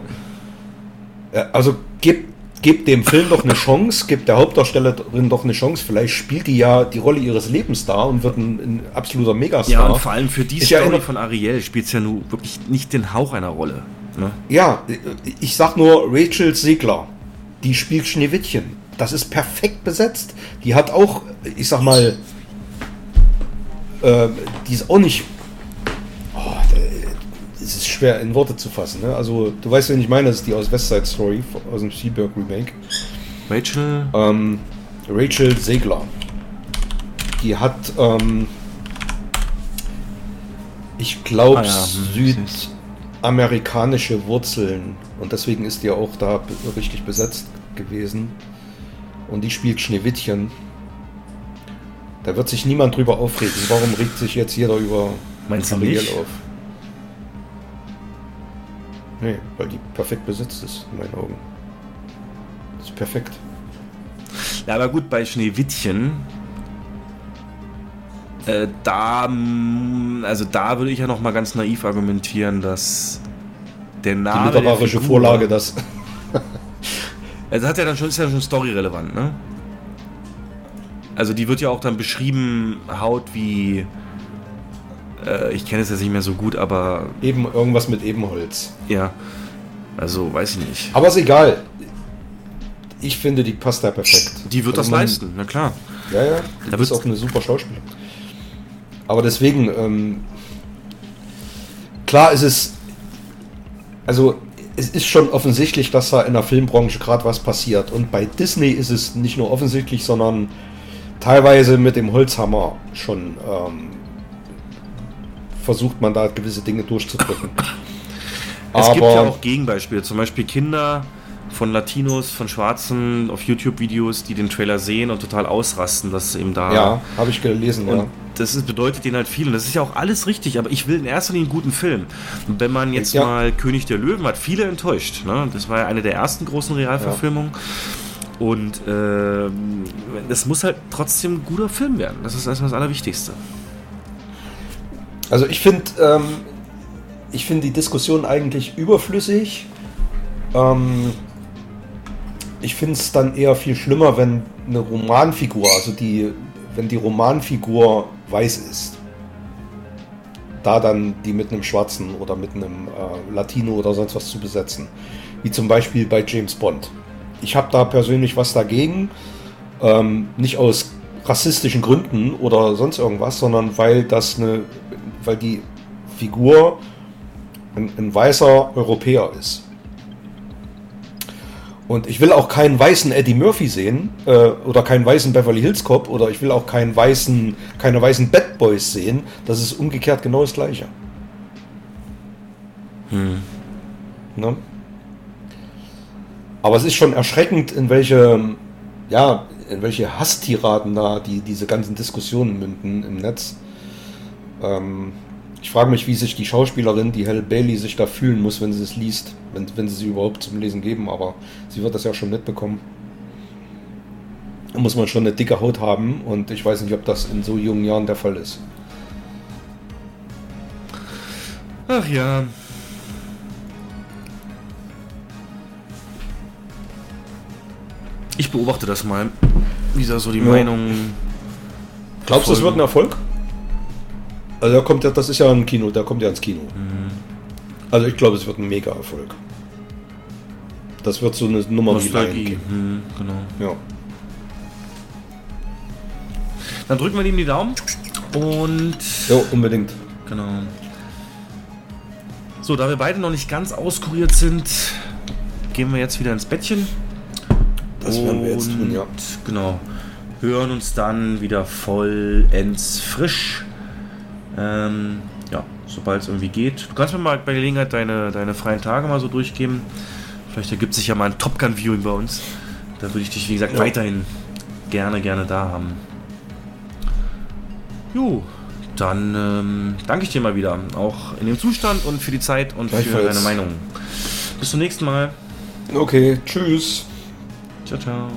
also gebt dem Film doch eine Chance, gebt der Hauptdarstellerin doch eine Chance, vielleicht spielt die ja die Rolle ihres Lebens da und wird ein absoluter Megastar. Ja, und vor allem für die Story von Ariel spielt es ja nun wirklich nicht den Hauch einer Rolle. Ne? Ja, ich sag nur Rachel Zegler, die spielt Schneewittchen. Das ist perfekt besetzt. Die hat auch, ich sag mal, die ist auch nicht. Es ist schwer in Worte zu fassen. Ne? Also, du weißt, wen ich meine, das ist die aus West Side Story, aus dem Spielberg Remake. Rachel Zegler. Die hat, ich glaube, südamerikanische Wurzeln. Und deswegen ist die auch da richtig besetzt gewesen. Und die spielt Schneewittchen. Da wird sich niemand drüber aufregen. Warum regt sich jetzt jeder über Ariel auf? Nee, weil die perfekt besetzt ist, in meinen Augen. Das ist perfekt. Ja, aber gut, bei Schneewittchen, da würde ich ja nochmal ganz naiv argumentieren, dass der Name. Die literarische Figur, Vorlage, das. Das hat ja dann schon, ist ja schon storyrelevant, ne? Also, die wird ja auch dann beschrieben, Haut wie. Ich kenne es jetzt nicht mehr so gut, aber... Eben, irgendwas mit Ebenholz. Ja, also weiß ich nicht. Aber ist egal. Ich finde, die passt da perfekt. Die wird das leisten, na klar. Ja, ja, das ist auch eine super Schauspielerin. Aber deswegen, klar ist es... Also, es ist schon offensichtlich, dass da in der Filmbranche gerade was passiert. Und bei Disney ist es nicht nur offensichtlich, sondern teilweise mit dem Holzhammer schon... versucht man da gewisse Dinge durchzudrücken. Es gibt ja auch Gegenbeispiele, zum Beispiel Kinder von Latinos, von Schwarzen auf YouTube-Videos, die den Trailer sehen und total ausrasten, dass eben da... Ja, habe ich gelesen, und das bedeutet denen halt viel und das ist ja auch alles richtig, aber ich will in erster Linie einen guten Film. Und wenn man jetzt mal König der Löwen hat, viele enttäuscht, ne? Das war ja eine der ersten großen Realverfilmungen und das muss halt trotzdem ein guter Film werden, das ist erstmal das Allerwichtigste. Also ich finde die Diskussion eigentlich überflüssig. Ich finde es dann eher viel schlimmer, wenn eine Romanfigur, wenn die Romanfigur weiß ist, da dann die mit einem Schwarzen oder mit einem Latino oder sonst was zu besetzen. Wie zum Beispiel bei James Bond. Ich habe da persönlich was dagegen, nicht aus rassistischen Gründen oder sonst irgendwas, sondern weil die Figur ein weißer Europäer ist. Und ich will auch keinen weißen Eddie Murphy sehen, oder keinen weißen Beverly Hills Cop, oder ich will auch keine weißen Bad Boys sehen. Das ist umgekehrt genau das Gleiche. Ne? Aber es ist schon erschreckend, in welche in welche Hasstiraden da diese ganzen Diskussionen münden im Netz. Ich frage mich, wie sich die Schauspielerin, die Halle Bailey, sich da fühlen muss, wenn sie es liest, wenn sie sie überhaupt zum Lesen geben, aber sie wird das ja schon mitbekommen. Da muss man schon eine dicke Haut haben und ich weiß nicht, ob das in so jungen Jahren der Fall ist. Ach ja. Ich beobachte das mal, wie da so die Meinungen... Glaubst du, es wird ein Erfolg? Also da kommt ja, das ist ja ein Kino, da kommt ja ins Kino. Mhm. Also ich glaube, es wird ein Mega-Erfolg. Das wird so eine Nummer wie genau. Ja. Dann drücken wir ihm die Daumen und... Jo, unbedingt. Genau. So, da wir beide noch nicht ganz auskuriert sind, gehen wir jetzt wieder ins Bettchen. Das werden wir jetzt tun, ja. Genau. Hören uns dann wieder vollends frisch. Ja, sobald es irgendwie geht. Du kannst mir mal bei Gelegenheit deine freien Tage mal so durchgeben. Vielleicht ergibt sich ja mal ein Top Gun Viewing bei uns. Da würde ich dich, wie gesagt, weiterhin gerne da haben. Jo, dann danke ich dir mal wieder. Auch in dem Zustand und für die Zeit und für deine Meinung. Bis zum nächsten Mal. Okay, tschüss. Ciao, ciao.